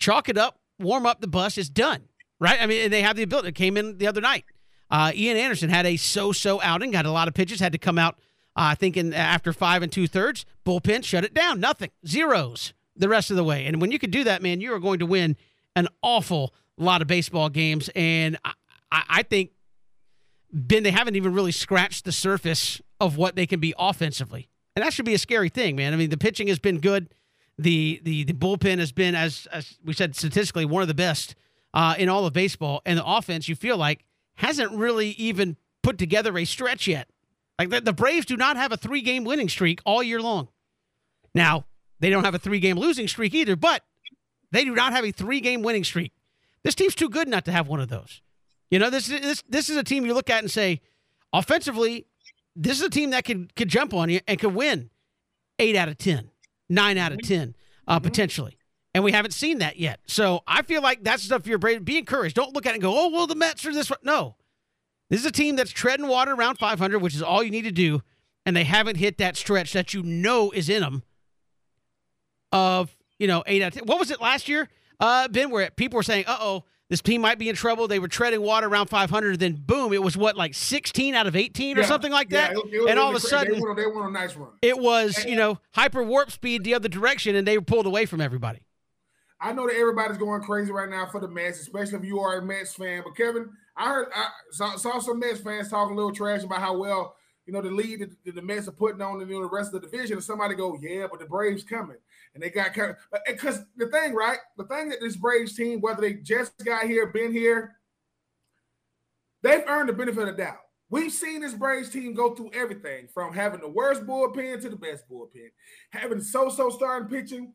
chalk it up, warm up the bus, it's done, right? I mean, and they have the ability. It came in the other night. Uh, Ian Anderson had a so-so outing, got a lot of pitches, had to come out, uh, I think, in, after five and two-thirds. Bullpen shut it down. Nothing. Zeros the rest of the way. And when you can do that, man, you are going to win an awful lot of baseball games. And I, I, I think, Ben, they haven't even really scratched the surface of what they can be offensively. And that should be a scary thing, man. I mean, the pitching has been good. The the, the bullpen has been, as, as we said, statistically one of the best uh, in all of baseball. And the offense, you feel like, hasn't really even put together a stretch yet. Like, the, the Braves do not have a three-game winning streak all year long. Now, they don't have a three-game losing streak either, but they do not have a three-game winning streak. This team's too good not to have one of those. You know, this this this is a team you look at and say, offensively, this is a team that could could jump on you and could win eight out of ten, nine out of ten, uh, potentially. And we haven't seen that yet. So I feel like that's stuff you're brave. Be encouraged. Don't look at it and go, oh, well, the Mets are this one. No. This is a team that's treading water around five hundred, which is all you need to do, and they haven't hit that stretch that you know is in them of, you know, eight out of ten. What was it last year, uh, Ben, where people were saying, uh-oh, this team might be in trouble. They were treading water around five hundred, then boom, it was what, like sixteen out of eighteen or yeah, something like that? Yeah, it, it and all really of a sudden, they went, they went a nice run. It was, and, you know, hyper warp speed the other direction, and they were pulled away from everybody. I know that everybody's going crazy right now for the Mets, especially if you are a Mets fan. But, Kevin, I heard I saw, saw some Mets fans talking a little trash about how well, you know, the lead that the, the Mets are putting on in the, you know, the rest of the division. And somebody go, yeah, but the Braves coming. And they got kind of – because the thing, right, the thing that this Braves team, whether they just got here, been here, they've earned the benefit of the doubt. We've seen this Braves team go through everything from having the worst bullpen to the best bullpen, having so-so starting pitching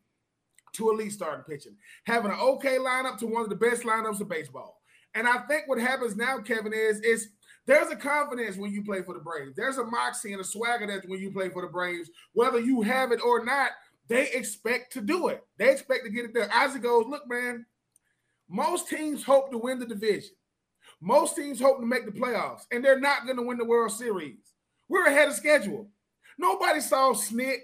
to elite starting pitching, having an okay lineup to one of the best lineups of baseball. And I think what happens now, Kevin, is, is there's a confidence when you play for the Braves. There's a moxie and a swagger that when you play for the Braves, whether you have it or not, they expect to do it. They expect to get it done. Isaac goes, look, man, most teams hope to win the division. Most teams hope to make the playoffs, and they're not going to win the World Series. We're ahead of schedule. Nobody saw Snit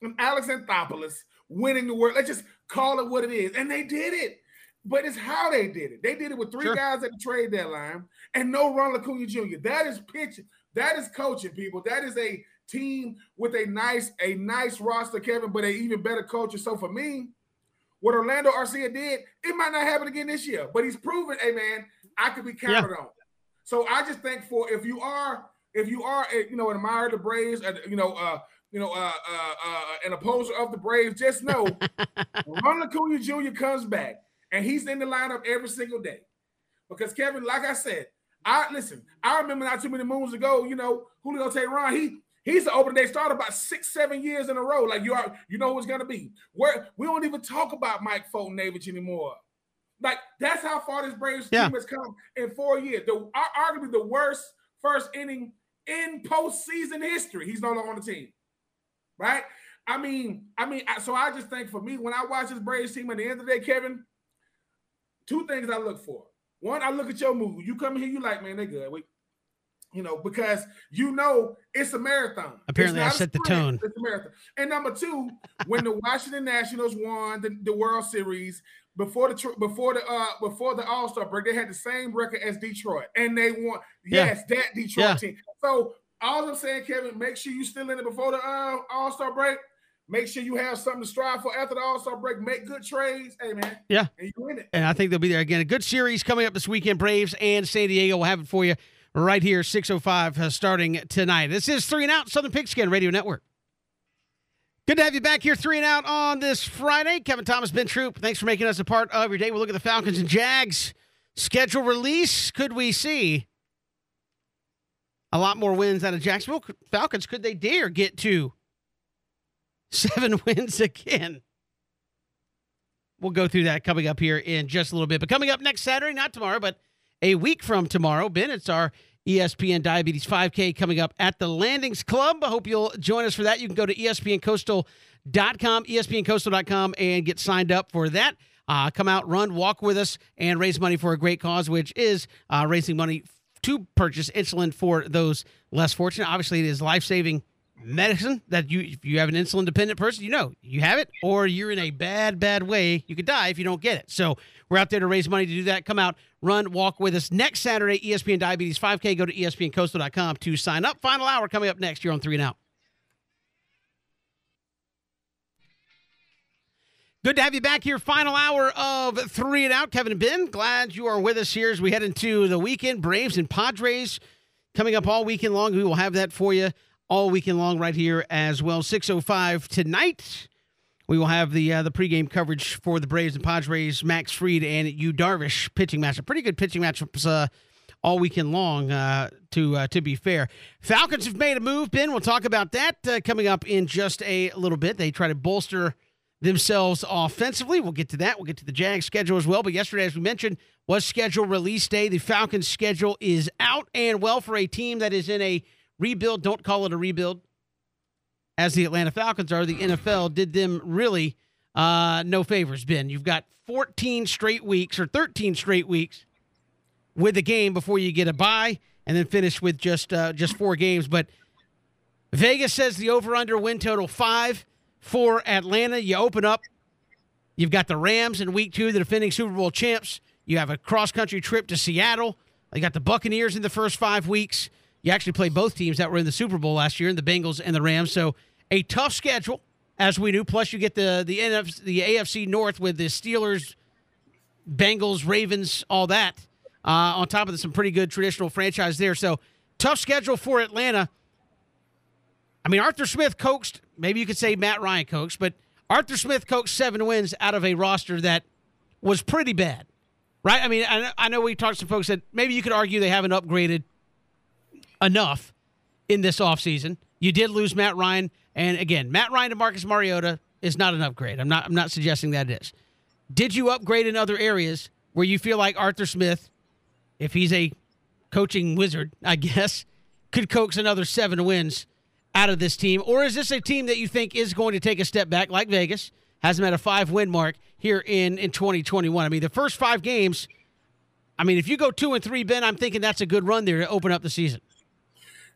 and Alex Anthopoulos winning the World. Let's just call it what it is. And they did it. But it's how they did it. They did it with three sure. guys at the trade deadline and no Ronald Acuna Junior That is pitching. That is coaching, people. That is a team with a nice, a nice roster, Kevin, but an even better culture. So for me, what Orlando Arcia did, it might not happen again this year. But he's proven, hey man, I could be counted yeah. on. So I just think for if you are, if you are, a, you know, an admirer of the Braves, uh, you know, uh, you know, uh, uh, uh, an opposer of the Braves, just know Ronald Acuna Junior comes back. And he's in the lineup every single day. Because, Kevin, like I said, I listen, I remember not too many moons ago, you know, Julio Teheran, he he's the opening day starter about six, seven years in a row. Like, you are, you know who it's going to be. We're, we don't even talk about Mike Foltynewicz anymore. Like, that's how far this Braves yeah. team has come in four years. The, arguably the worst first inning in postseason history. He's no longer on the team, right? I mean, I mean, so I just think for me, when I watch this Braves team at the end of the day, Kevin, two things I look for. One, I look at your move. You come here, you like, man, they good. We, you know, because you know it's a marathon. Apparently, I set the tone. It's a marathon. And number two, when the Washington Nationals won the, the World Series before the before the uh, before the All Star break, they had the same record as Detroit, and they won. Yeah. Yes, that Detroit yeah. team. So all I'm saying, Kevin, make sure you still in it before the uh, All Star break. Make sure you have something to strive for after the All-Star break. Make good trades. Hey, man. Yeah. And you win it. And I think they'll be there again. A good series coming up this weekend. Braves and San Diego will have it for you right here, six oh five uh, starting tonight. This is Three and Out, Southern Pigskin Radio Network. Good to have you back here, Three and Out, on this Friday. Kevin Thomas, Ben Troop, thanks for making us a part of your day. We'll look at the Falcons and Jags schedule release. Could we see a lot more wins out of Jacksonville? Falcons, could they dare get to seven wins again? We'll go through that coming up here in just a little bit. But coming up next Saturday, not tomorrow, but a week from tomorrow, Ben, it's our E S P N Diabetes five K coming up at the Landings Club. I hope you'll join us for that. You can go to E S P N Coastal dot com, E S P N Coastal dot com, and get signed up for that. Uh, come out, run, walk with us, and raise money for a great cause, which is uh, raising money to purchase insulin for those less fortunate. Obviously, it is life-saving medicine that you, if you have an insulin dependent person, you know, you have it or you're in a bad, bad way. You could die if you don't get it. So we're out there to raise money to do that. Come out, run, walk with us next Saturday, E S P N Diabetes five K. Go to E S P N Coastal dot com to sign up. Final hour coming up next here on Three and Out. Good to have you back here. Final hour of Three and Out. Kevin and Ben, glad you are with us here as we head into the weekend. Braves and Padres coming up all weekend long. We will have that for you all weekend long right here as well. six oh five tonight, we will have the uh, the pregame coverage for the Braves and Padres, Max Fried and Yu Darvish pitching matchup. Pretty good pitching matchups uh, all weekend long, uh, to uh, to be fair. Falcons have made a move, Ben. We'll talk about that uh, coming up in just a little bit. They try to bolster themselves offensively. We'll get to that. We'll get to the Jags schedule as well. But yesterday, as we mentioned, was scheduled release day. The Falcons schedule is out, and well, for a team that is in a rebuild, don't call it a rebuild, as the Atlanta Falcons are, the N F L did them really uh, no favors, Ben. You've got fourteen straight weeks or thirteen straight weeks with a game before you get a bye, and then finish with just uh, just four games. But Vegas says the over-under win total five for Atlanta. You open up, you've got the Rams in week two, the defending Super Bowl champs. You have a cross-country trip to Seattle. You got the Buccaneers in the first five weeks. You actually played both teams that were in the Super Bowl last year, in the Bengals and the Rams. So a tough schedule, as we knew. Plus, you get the the, N F C, the A F C North with the Steelers, Bengals, Ravens, all that. Uh, on top of this, some pretty good traditional franchise there. So tough schedule for Atlanta. I mean, Arthur Smith coaxed, maybe you could say Matt Ryan coaxed, but Arthur Smith coaxed seven wins out of a roster that was pretty bad, right? I mean, I, I know we talked to folks that maybe you could argue they haven't upgraded enough in this offseason. You did lose Matt Ryan, and again, Matt Ryan to Marcus Mariota is not an upgrade. I'm not I'm not suggesting that it is. Did you upgrade in other areas where you feel like Arthur Smith, if he's a coaching wizard, I guess, could coax another seven wins out of this team? Or is this a team that you think is going to take a step back, like Vegas has them at a five-win mark here in, in twenty twenty-one? I mean, the first five games, I mean, if you go two and three, Ben, I'm thinking that's a good run there to open up the season.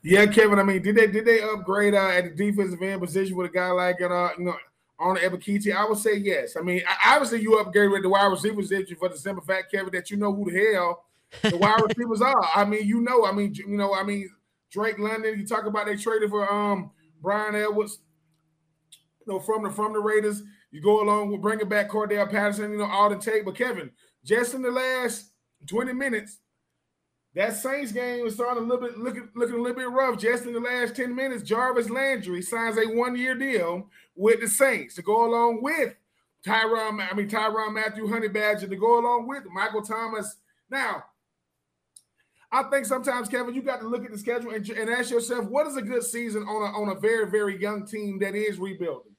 Yeah, Kevin, I mean, did they did they upgrade uh, at the defensive end position with a guy like uh, you know, on Ebiketie? I would say yes. I mean, obviously you upgrade with the wide receiver position for the simple fact, Kevin, that you know who the hell the wide receivers are. I mean, you know, I mean, you know, I mean, Drake London, you talk about they traded for um Bryan Edwards, you know, from the from the Raiders. You go along with bringing back Cordell Patterson, you know, all the tape. But Kevin, just in the last twenty minutes, that Saints game was starting a little bit looking looking a little bit rough. Just in the last ten minutes, Jarvis Landry signs a one-year deal with the Saints to go along with Tyron. I mean Tyrann Mathieu, Honey Badger, to go along with Michael Thomas. Now, I think sometimes, Kevin, you got to look at the schedule and, and ask yourself, what is a good season on a, on a very, very young team that is rebuilding?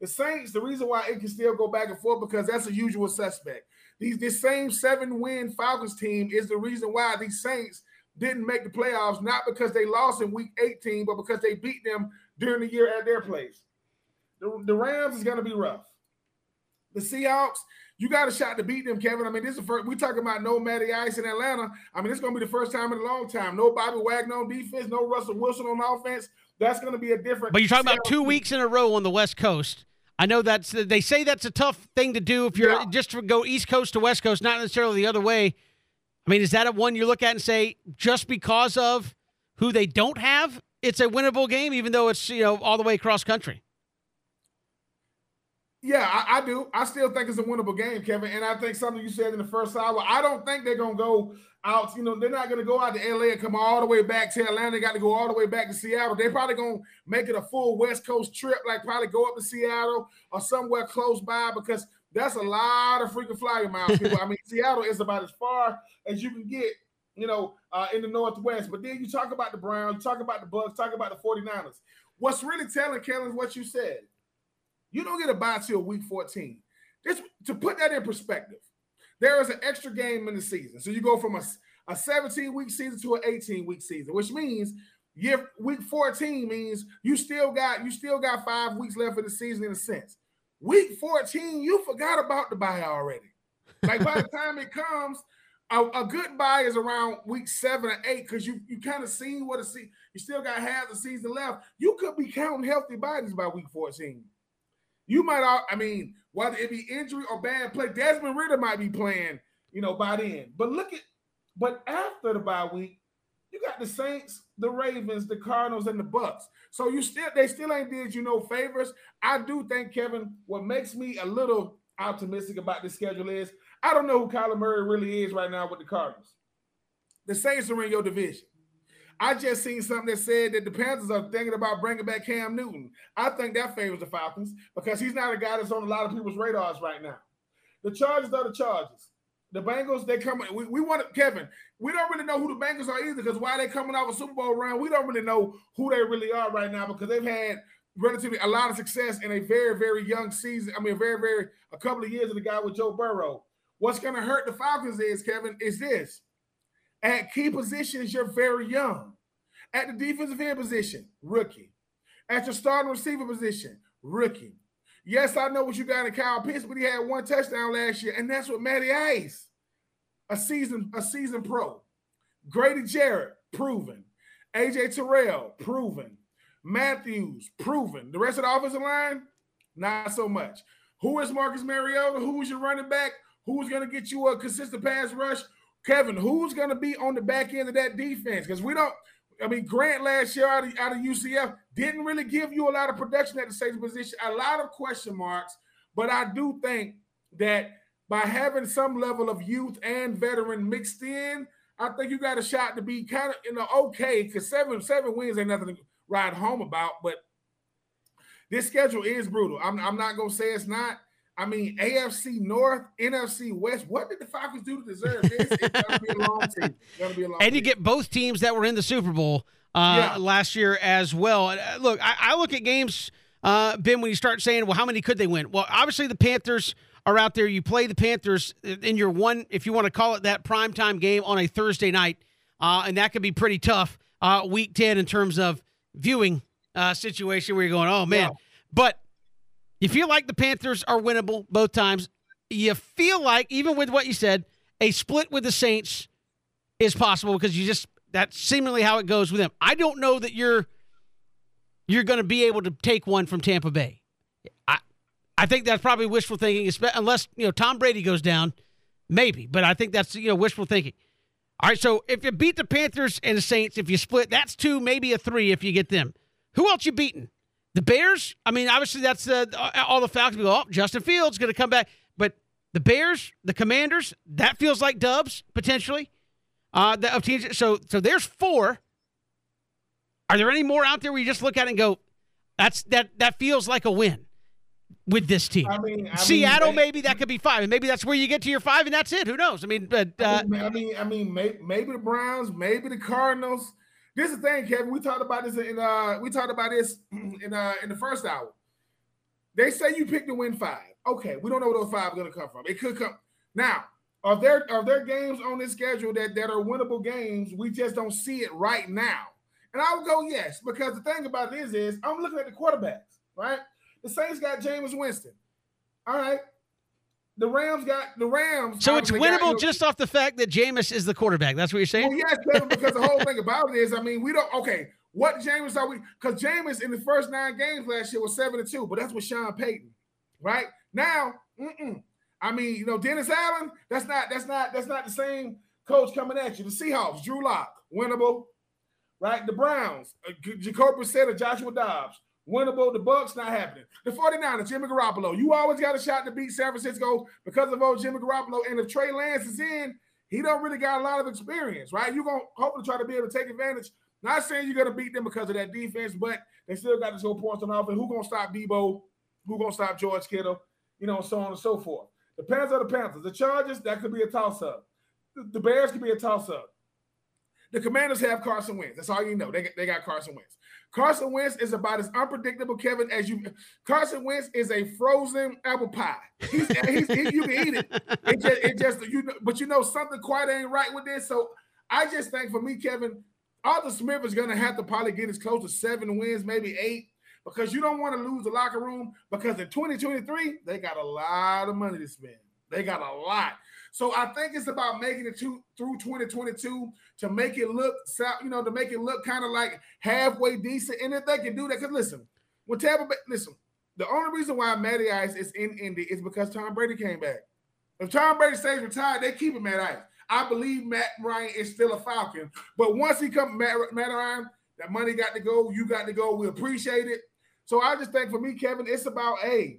The Saints, the reason why it can still go back and forth, because that's a usual suspect. These, this same seven-win Falcons team is the reason why these Saints didn't make the playoffs, not because they lost in Week eighteen, but because they beat them during the year at their place. The, the Rams is going to be rough. The Seahawks, you got a shot to beat them, Kevin. I mean, this is the first. We're talking about no Matty Ice in Atlanta. I mean, it's going to be the first time in a long time. No Bobby Wagner on defense, no Russell Wilson on offense. That's going to be a different. But you're talking about two weeks in a row on the West Coast. I know that's they say that's a tough thing to do if you're yeah. just to go East Coast to West Coast, not necessarily the other way. I mean, is that a one you look at and say just because of who they don't have, it's a winnable game, even though it's, you know, all the way across country? Yeah, I, I do. I still think it's a winnable game, Kevin. And I think something you said in the first hour, I don't think they're going to go out. You know, they're not going to go out to L A and come all the way back to Atlanta. They got to go all the way back to Seattle. They're probably going to make it a full West Coast trip, like probably go up to Seattle or somewhere close by, because that's a lot of freaking flyer miles, people. I mean, Seattle is about as far as you can get, you know, uh, in the Northwest. But then you talk about the Browns, talk about the Bucks, talk about the forty-niners. What's really telling, Kevin, is what you said. You don't get a bye till week fourteen. This, to put that in perspective, there is an extra game in the season. So you go from a, a seventeen-week season to an eighteen-week season, which means year, week fourteen means you still got you still got five weeks left of the season in a sense. Week fourteen, you forgot about the bye already. Like by the time it comes, a, a good bye is around week seven or eight, because you, you kind of seen what a season. You still got half the season left. You could be counting healthy bodies by week fourteen. You might, all, I mean, whether it be injury or bad play, Desmond Ridder might be playing, you know, by then. But look at, but after the bye week, you got the Saints, the Ravens, the Cardinals, and the Bucks. So you still, they still ain't did you no favors. I do think, Kevin, what makes me a little optimistic about this schedule is I don't know who Kyler Murray really is right now with the Cardinals. The Saints are in your division. I just seen something that said that the Panthers are thinking about bringing back Cam Newton. I think that favors the Falcons because he's not a guy that's on a lot of people's radars right now. The Chargers are the Chargers. The Bengals, they come – we, we want – Kevin, we don't really know who the Bengals are either, because while they're coming off a Super Bowl run, we don't really know who they really are right now, because they've had – relatively a lot of success in a very, very young season. I mean, very, very, a couple of years of the guy with Joe Burrow. What's going to hurt the Falcons is, Kevin, is this. At key positions, you're very young. At the defensive end position, rookie. At your starting receiver position, rookie. Yes, I know what you got in Kyle Pitts, but he had one touchdown last year, and that's with Matty Ice, a season, a season pro. Grady Jarrett, proven. A J Terrell, proven. Matthews, proven. The rest of the offensive line, not so much. Who is Marcus Mariota? Who's your running back? Who's going to get you a consistent pass rush? Kevin, who's going to be on the back end of that defense? Because we don't – I mean, Grant last year out of, out of U C F didn't really give you a lot of production at the safety position, a lot of question marks. But I do think that by having some level of youth and veteran mixed in, I think you got a shot to be kind of, you know, okay, because seven, seven wins ain't nothing to ride home about. But this schedule is brutal. I'm, I'm not going to say it's not. I mean, A F C North, N F C West. What did the Falcons do to deserve this? It's going to be a long season. It's going to be a long and you season. Get both teams that were in the Super Bowl uh, yeah. last year as well. Look, I, I look at games, uh, Ben, when you start saying, well, how many could they win? Well, obviously the Panthers are out there. You play the Panthers in your one, if you want to call it that, primetime game on a Thursday night, uh, and that could be pretty tough uh, week ten in terms of viewing uh, situation where you're going, oh, man. Wow. But you feel like the Panthers are winnable both times. You feel like, even with what you said, a split with the Saints is possible because you just that's seemingly how it goes with them. I don't know that you're you're going to be able to take one from Tampa Bay. I I think that's probably wishful thinking, unless you know Tom Brady goes down, maybe. But I think that's you know wishful thinking. All right, so if you beat the Panthers and the Saints, if you split, that's two, maybe a three if you get them. Who else you beating? The Bears, I mean, obviously that's uh, all the Falcons go, oh, Justin Fields going to come back. But the Bears, the Commanders, that feels like dubs, potentially. Uh, the, of teams, so so there's four. Are there any more out there where you just look at it and go, that's that that feels like a win with this team? I mean, I Seattle, mean, maybe that could be five. And maybe that's where you get to your five, and that's it. Who knows? I mean, but, uh, I mean, I mean, maybe, maybe the Browns, maybe the Cardinals. This is the thing, Kevin. We talked about this in uh, we talked about this in uh, in the first hour. They say you pick to win five. Okay, we don't know where those five are going to come from. It could come now. Are there are there games on this schedule that, that are winnable games? We just don't see it right now. And I would go yes, because the thing about this is I'm looking at the quarterbacks. Right, the Saints got Jameis Winston. All right, the Rams got the Rams. So it's winnable got, you know, just off the fact that Jameis is the quarterback. That's what you're saying? Well, yes, Kevin, because the whole thing about it is, I mean, we don't – okay, what Jameis are we – because Jameis in the first nine games last year was seven and two, but that's with Sean Payton, right? Now, mm-mm. I mean, you know, Dennis Allen, that's not that's not, that's not not the same coach coming at you. The Seahawks, Drew Lock, winnable, right? The Browns, Jacoby Brissett or Joshua Dobbs. Winnable, the Bucks not happening. The 49ers, Jimmy Garoppolo. You always got a shot to beat San Francisco because of old Jimmy Garoppolo. And if Trey Lance is in, he don't really got a lot of experience, right? You're going to hopefully try to be able to take advantage. Not saying you're going to beat them because of that defense, but they still got to score points on offense. Who's going to stop Debo? Who's going to stop George Kittle? You know, so on and so forth. The Panthers are the Panthers. The Chargers, that could be a toss-up. The Bears could be a toss-up. The Commanders have Carson Wentz. That's all you know. They, they got Carson Wentz. Carson Wentz is about as unpredictable, Kevin, as you – Carson Wentz is a frozen apple pie. He's, he's, he, you can eat it. It just, it just you know, but you know something quite ain't right with this. So I just think for me, Kevin, Arthur Smith is going to have to probably get as close to seven wins, maybe eight, because you don't want to lose the locker room because in twenty twenty-three, they got a lot of money to spend. They got a lot. So I think it's about making it to, through twenty twenty-two to make it look, you know, to make it look kind of like halfway decent. And if they can do that, because listen, when Tampa Bay, listen, the only reason why Matty Ice is in Indy is because Tom Brady came back. If Tom Brady stays retired, they keep him Matty Ice. I believe Matt Ryan is still a Falcon. But once he comes, Matt, Matt Ryan, that money got to go. You got to go. We appreciate it. So I just think for me, Kevin, it's about a.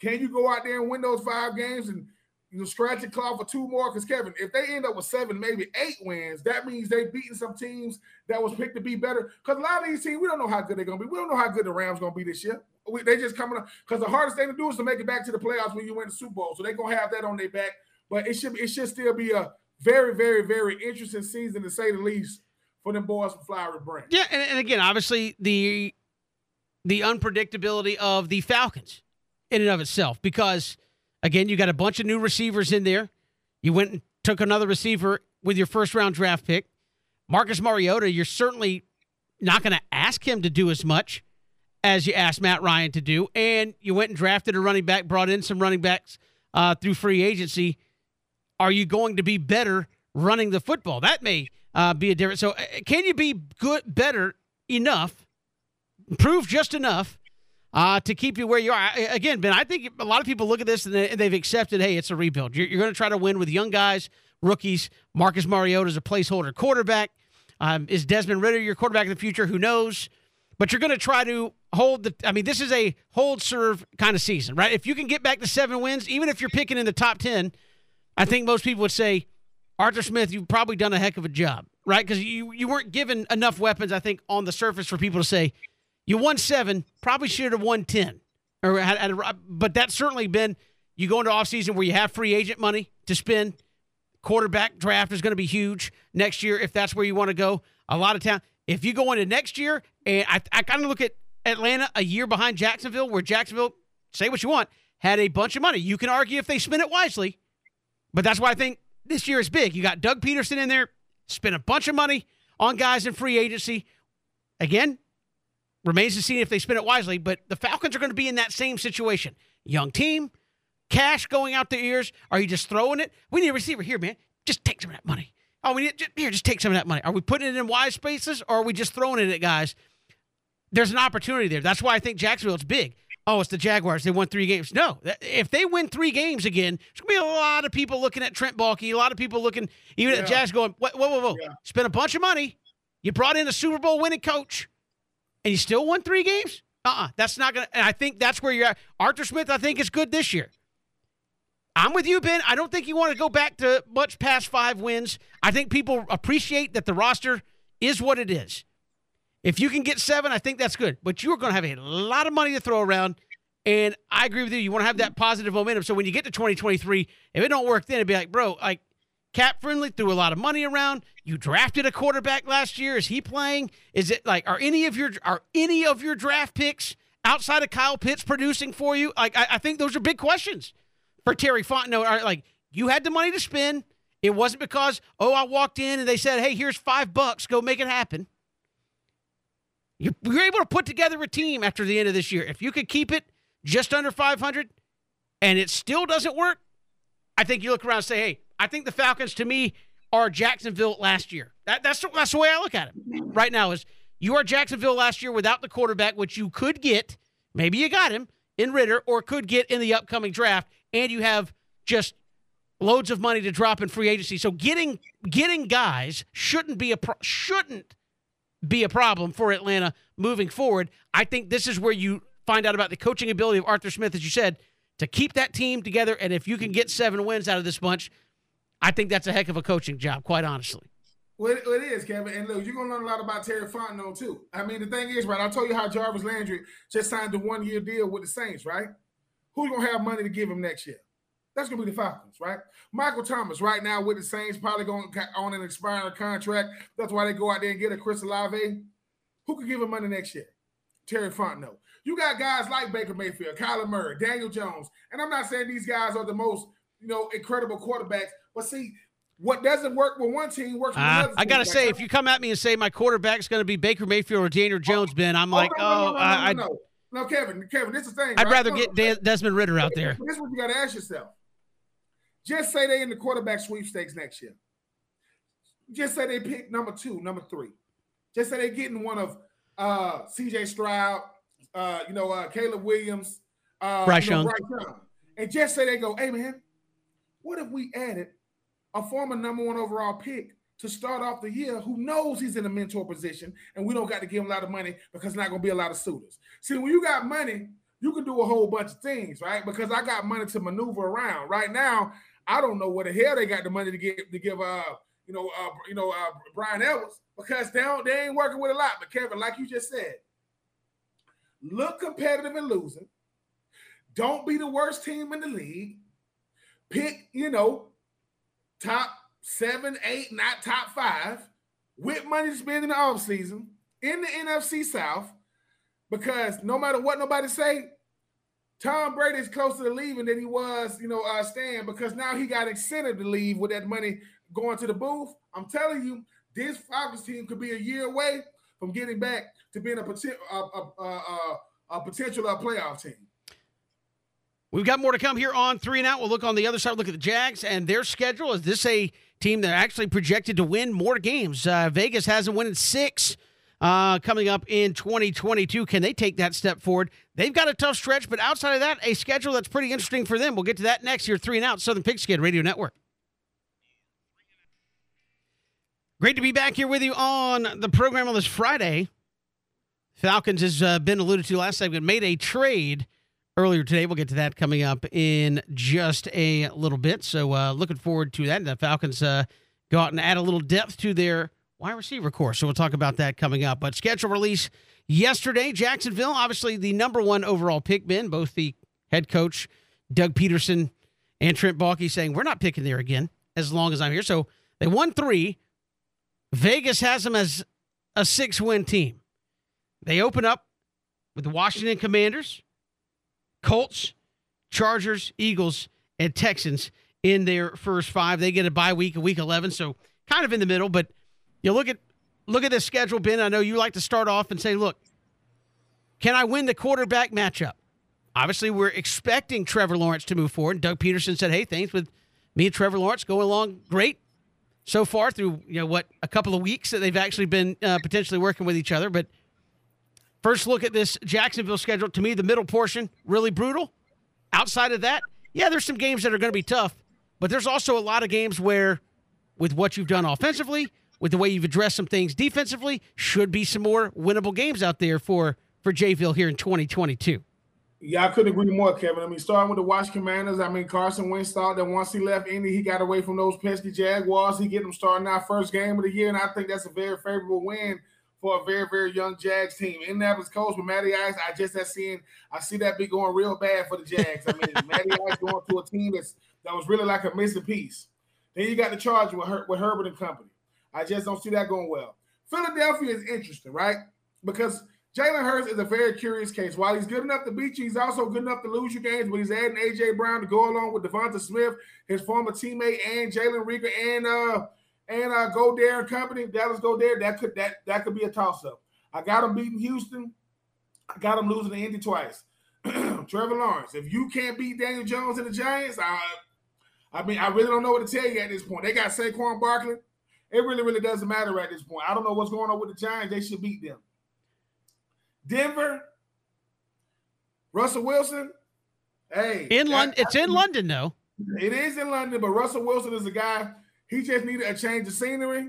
Can you go out there and win those five games and you know, scratch a claw for two more? Because, Kevin, if they end up with seven, maybe eight wins, that means they've beaten some teams that was picked to be better. Because a lot of these teams, we don't know how good they're going to be. We don't know how good the Rams going to be this year. We, they just coming up. Because the hardest thing to do is to make it back to the playoffs when you win the Super Bowl. So they're going to have that on their back. But it should, it should still be a very, very, very interesting season, to say the least, for them boys from Flowery Branch. Yeah, and, and again, obviously the – the unpredictability of the Falcons in and of itself, because, again, you got a bunch of new receivers in there. You went and took another receiver with your first-round draft pick. Marcus Mariota, you're certainly not going to ask him to do as much as you asked Matt Ryan to do, and you went and drafted a running back, brought in some running backs uh, through free agency. Are you going to be better running the football? That may uh, be a difference. So uh, can you be good, better enough, prove just enough uh, to keep you where you are? I, again, Ben, I think a lot of people look at this and they, they've accepted, hey, it's a rebuild. You're, you're going to try to win with young guys, rookies. Marcus Mariota is a placeholder quarterback. Um, is Desmond Ridder your quarterback in the future? Who knows? But you're going to try to hold the – I mean, this is a hold-serve kind of season, right? If you can get back to seven wins, even if you're picking in the top ten, I think most people would say, Arthur Smith, you've probably done a heck of a job, right? Because you, you weren't given enough weapons, I think, on the surface for people to say, you won seven, probably should have won ten. Or had, had a, but that's certainly been – you go into offseason where you have free agent money to spend. Quarterback draft is going to be huge next year if that's where you want to go. A lot of talent. If you go into next year, and I, I kind of look at Atlanta a year behind Jacksonville, where Jacksonville, say what you want, had a bunch of money. You can argue if they spent it wisely, but that's why I think this year is big. You got Doug Peterson in there, spent a bunch of money on guys in free agency. Again, remains to see if they spent it wisely, but the Falcons are going to be in that same situation. Young team, cash going out their ears. Are you just throwing it? We need a receiver here, man. Just take some of that money. Oh, we need, just, here, just take some of that money. Are we putting it in wide spaces, or are we just throwing it at guys? There's an opportunity there. That's why I think Jacksonville's big. Oh, it's the Jaguars. They won three games. No, if they win three games again, there's going to be a lot of people looking at Trent Baalke, a lot of people looking even yeah. at Jags going, whoa, whoa, whoa. Yeah. Spent a bunch of money. You brought in a Super Bowl winning coach, and you still won three games? Uh-uh. That's not going to – and I think that's where you're at. Arthur Smith, I think, is good this year. I'm with you, Ben. I don't think you want to go back to much past five wins. I think people appreciate that the roster is what it is. If you can get seven, I think that's good. But you're going to have a lot of money to throw around, and I agree with you. You want to have that positive momentum. So when you get to twenty twenty-three, if it don't work then, it'd be like, bro, like cap-friendly, threw a lot of money around. You drafted a quarterback last year. Is he playing? Is it like are any of your are any of your draft picks outside of Kyle Pitts producing for you? Like I, I think those are big questions. For Terry Fontenot, like, you had the money to spend. It wasn't because, oh, I walked in and they said, hey, here's five bucks. Go make it happen. You were able to put together a team after the end of this year. If you could keep it just under five hundred and it still doesn't work, I think you look around and say, hey, I think the Falcons, to me, are Jacksonville last year. That, that's, the, that's the way I look at it right now is you are Jacksonville last year without the quarterback, which you could get. Maybe you got him in Ridder or could get in the upcoming draft. And you have just loads of money to drop in free agency. So getting getting guys shouldn't be a pro- shouldn't be a problem for Atlanta moving forward. I think this is where you find out about the coaching ability of Arthur Smith, as you said, to keep that team together. And if you can get seven wins out of this bunch, I think that's a heck of a coaching job, quite honestly. Well, it, it is, Kevin. And look, you're going to learn a lot about Terry Fontenot, too. I mean, the thing is, right, I'll tell you how Jarvis Landry just signed a one-year deal with the Saints, right? Who's going to have money to give him next year? That's going to be the Falcons, right? Michael Thomas right now with the Saints, probably going on an expiring contract. That's why they go out there and get a Chris Olave. Who could give him money next year? Terry Fontenot. You got guys like Baker Mayfield, Kyler Murray, Daniel Jones. And I'm not saying these guys are the most, you know, incredible quarterbacks. But, see, what doesn't work with one team works with uh, another team. I got to say, if you come at me and say my quarterback's going to be Baker Mayfield or Daniel Jones, oh, Ben, I'm oh, like, no, no, oh, no, no, I, no, no. I No, Kevin, Kevin, this is the thing. I'd right? rather no, get De- Desmond Ridder out there. This is what you got to ask yourself. Just say they in the quarterback sweepstakes next year. Just say they pick number two, number three. Just say they're getting one of uh, C J Stroud, uh, you know, uh, Caleb Williams, uh, Bryce, you know, Young. Bryce Young. And just say they go, hey, man, what if we added a former number one overall pick to start off the year, who knows he's in a mentor position, and we don't got to give him a lot of money because there's not going to be a lot of suitors. See, when you got money, you can do a whole bunch of things, right? Because I got money to maneuver around. Right now, I don't know where the hell they got the money to give to give uh you know uh you know uh Bryan Edwards, because they don't they ain't working with a lot. But Kevin, like you just said, look competitive and losing. Don't be the worst team in the league. Pick, you know, top seven, eight, not top five, with money to spend in the offseason in the N F C South. because no matter what nobody say, Tom Brady is closer to leaving than he was, you know, uh, staying, because now he got incentive to leave with that money going to the booth. I'm telling you, this Falcons team could be a year away from getting back to being a, a, a, a, a potential uh, playoff team. We've got more to come here on Three and Out. We'll look on the other side, look at the Jags and their schedule. Is this a team that actually projected to win more games? Uh, Vegas has them winning six uh, coming up in twenty twenty-two. Can they take that step forward? They've got a tough stretch, but outside of that, a schedule that's pretty interesting for them. We'll get to that next year. Three and Out, Southern Pigskin Radio Network. Great to be back here with you on the program on this Friday. Falcons has uh, been alluded to last segment, made a trade earlier today. We'll get to that coming up in just a little bit. So uh, looking forward to that. And the Falcons uh, go out and add a little depth to their wide receiver core. So we'll talk about that coming up. But schedule release yesterday, Jacksonville, obviously the number one overall pick, Ben, both the head coach, Doug Peterson, and Trent Baalke saying, we're not picking there again as long as I'm here. So they won three. Vegas has them as a six-win team. They open up with the Washington Commanders, Colts, Chargers, Eagles, and Texans in their first five. They get a bye week in week eleven, so kind of in the middle. But you look at look at this schedule, Ben. I know you like to start off and say, look, can I win the quarterback matchup? Obviously, we're expecting Trevor Lawrence to move forward. Doug Peterson said, hey, things with me and Trevor Lawrence going along great so far through, you know, what, a couple of weeks that they've actually been uh, potentially working with each other. But first look at this Jacksonville schedule. To me, the middle portion, really brutal. Outside of that, yeah, there's some games that are going to be tough, but there's also a lot of games where, with what you've done offensively, with the way you've addressed some things defensively, should be some more winnable games out there for, for Jayville here in twenty twenty-two. Yeah, I couldn't agree more, Kevin. I mean, starting with the Washington Commanders, I mean, Carson Wentz thought that once he left Indy, he got away from those pesky Jaguars. He get them starting our first game of the year, and I think that's a very favorable win for a very, very young Jags team. Indianapolis Colts with Matty Ice, I just have seen, I see that be going real bad for the Jags. I mean, Matty Ice going to a team that's, that was really like a missing piece. Then you got the Chargers with, Her, with Herbert and company. I just don't see that going well. Philadelphia is interesting, right? Because Jalen Hurts is a very curious case. While he's good enough to beat you, he's also good enough to lose you games, but he's adding A J. Brown to go along with Devonta Smith, his former teammate, and Jalen Rieger, and uh, And uh, Goddard and company, Dallas Goddard, that could that that could be a toss-up. I got them beating Houston. I got them losing to Indy twice. Trevor Lawrence, if you can't beat Daniel Jones and the Giants, I, I mean, I really don't know what to tell you at this point. They got Saquon Barkley. It really, really doesn't matter at this point. I don't know what's going on with the Giants. They should beat them. Denver, Russell Wilson, hey. in London. It's in London, though. It is in London, but Russell Wilson is a guy – he just needed a change of scenery.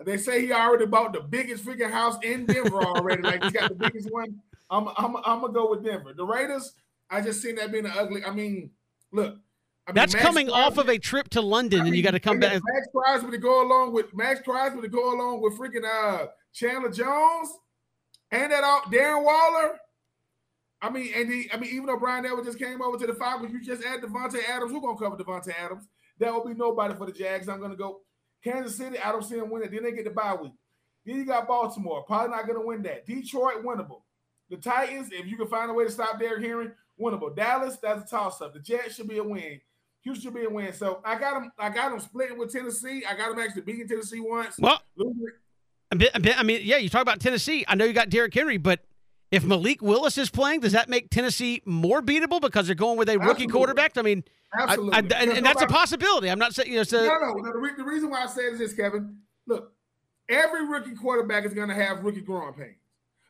They say he already bought the biggest freaking house in Denver already. Like, he's got the biggest one. I'm, I'm, I'm going to go with Denver. The Raiders, I just seen that being an ugly. I mean, look. I mean, That's Max coming Crosby, off of a trip to London, I mean, and you got to come back. Max Crosby to go along with Max Crosby to go along with freaking uh, Chandler Jones, and that out Darren Waller. I mean, and he, I mean, even though Bryan Edwards just came over to the Falcons, you just add Davante Adams. Who's going to cover Davante Adams? That will be nobody for the Jags. I'm going to go Kansas City. I don't see them winning. Then they get the bye week. Then you got Baltimore. Probably not going to win that. Detroit, winnable. The Titans, if you can find a way to stop Derrick Henry, winnable. Dallas, that's a toss-up. The Jets should be a win. Houston should be a win. So I got them, I got them splitting with Tennessee. I got them actually beating Tennessee once. Well, a bit, a bit, I mean, yeah, you talk about Tennessee. I know you got Derrick Henry, but if Malik Willis is playing, does that make Tennessee more beatable because they're going with a rookie Absolutely. quarterback? I mean, Absolutely. I, I, and, and nobody, that's a possibility. I'm not saying, you know, it's a, no, no, no. The, re- the reason why I say it is this, Kevin. Look, every rookie quarterback is going to have rookie growing pains.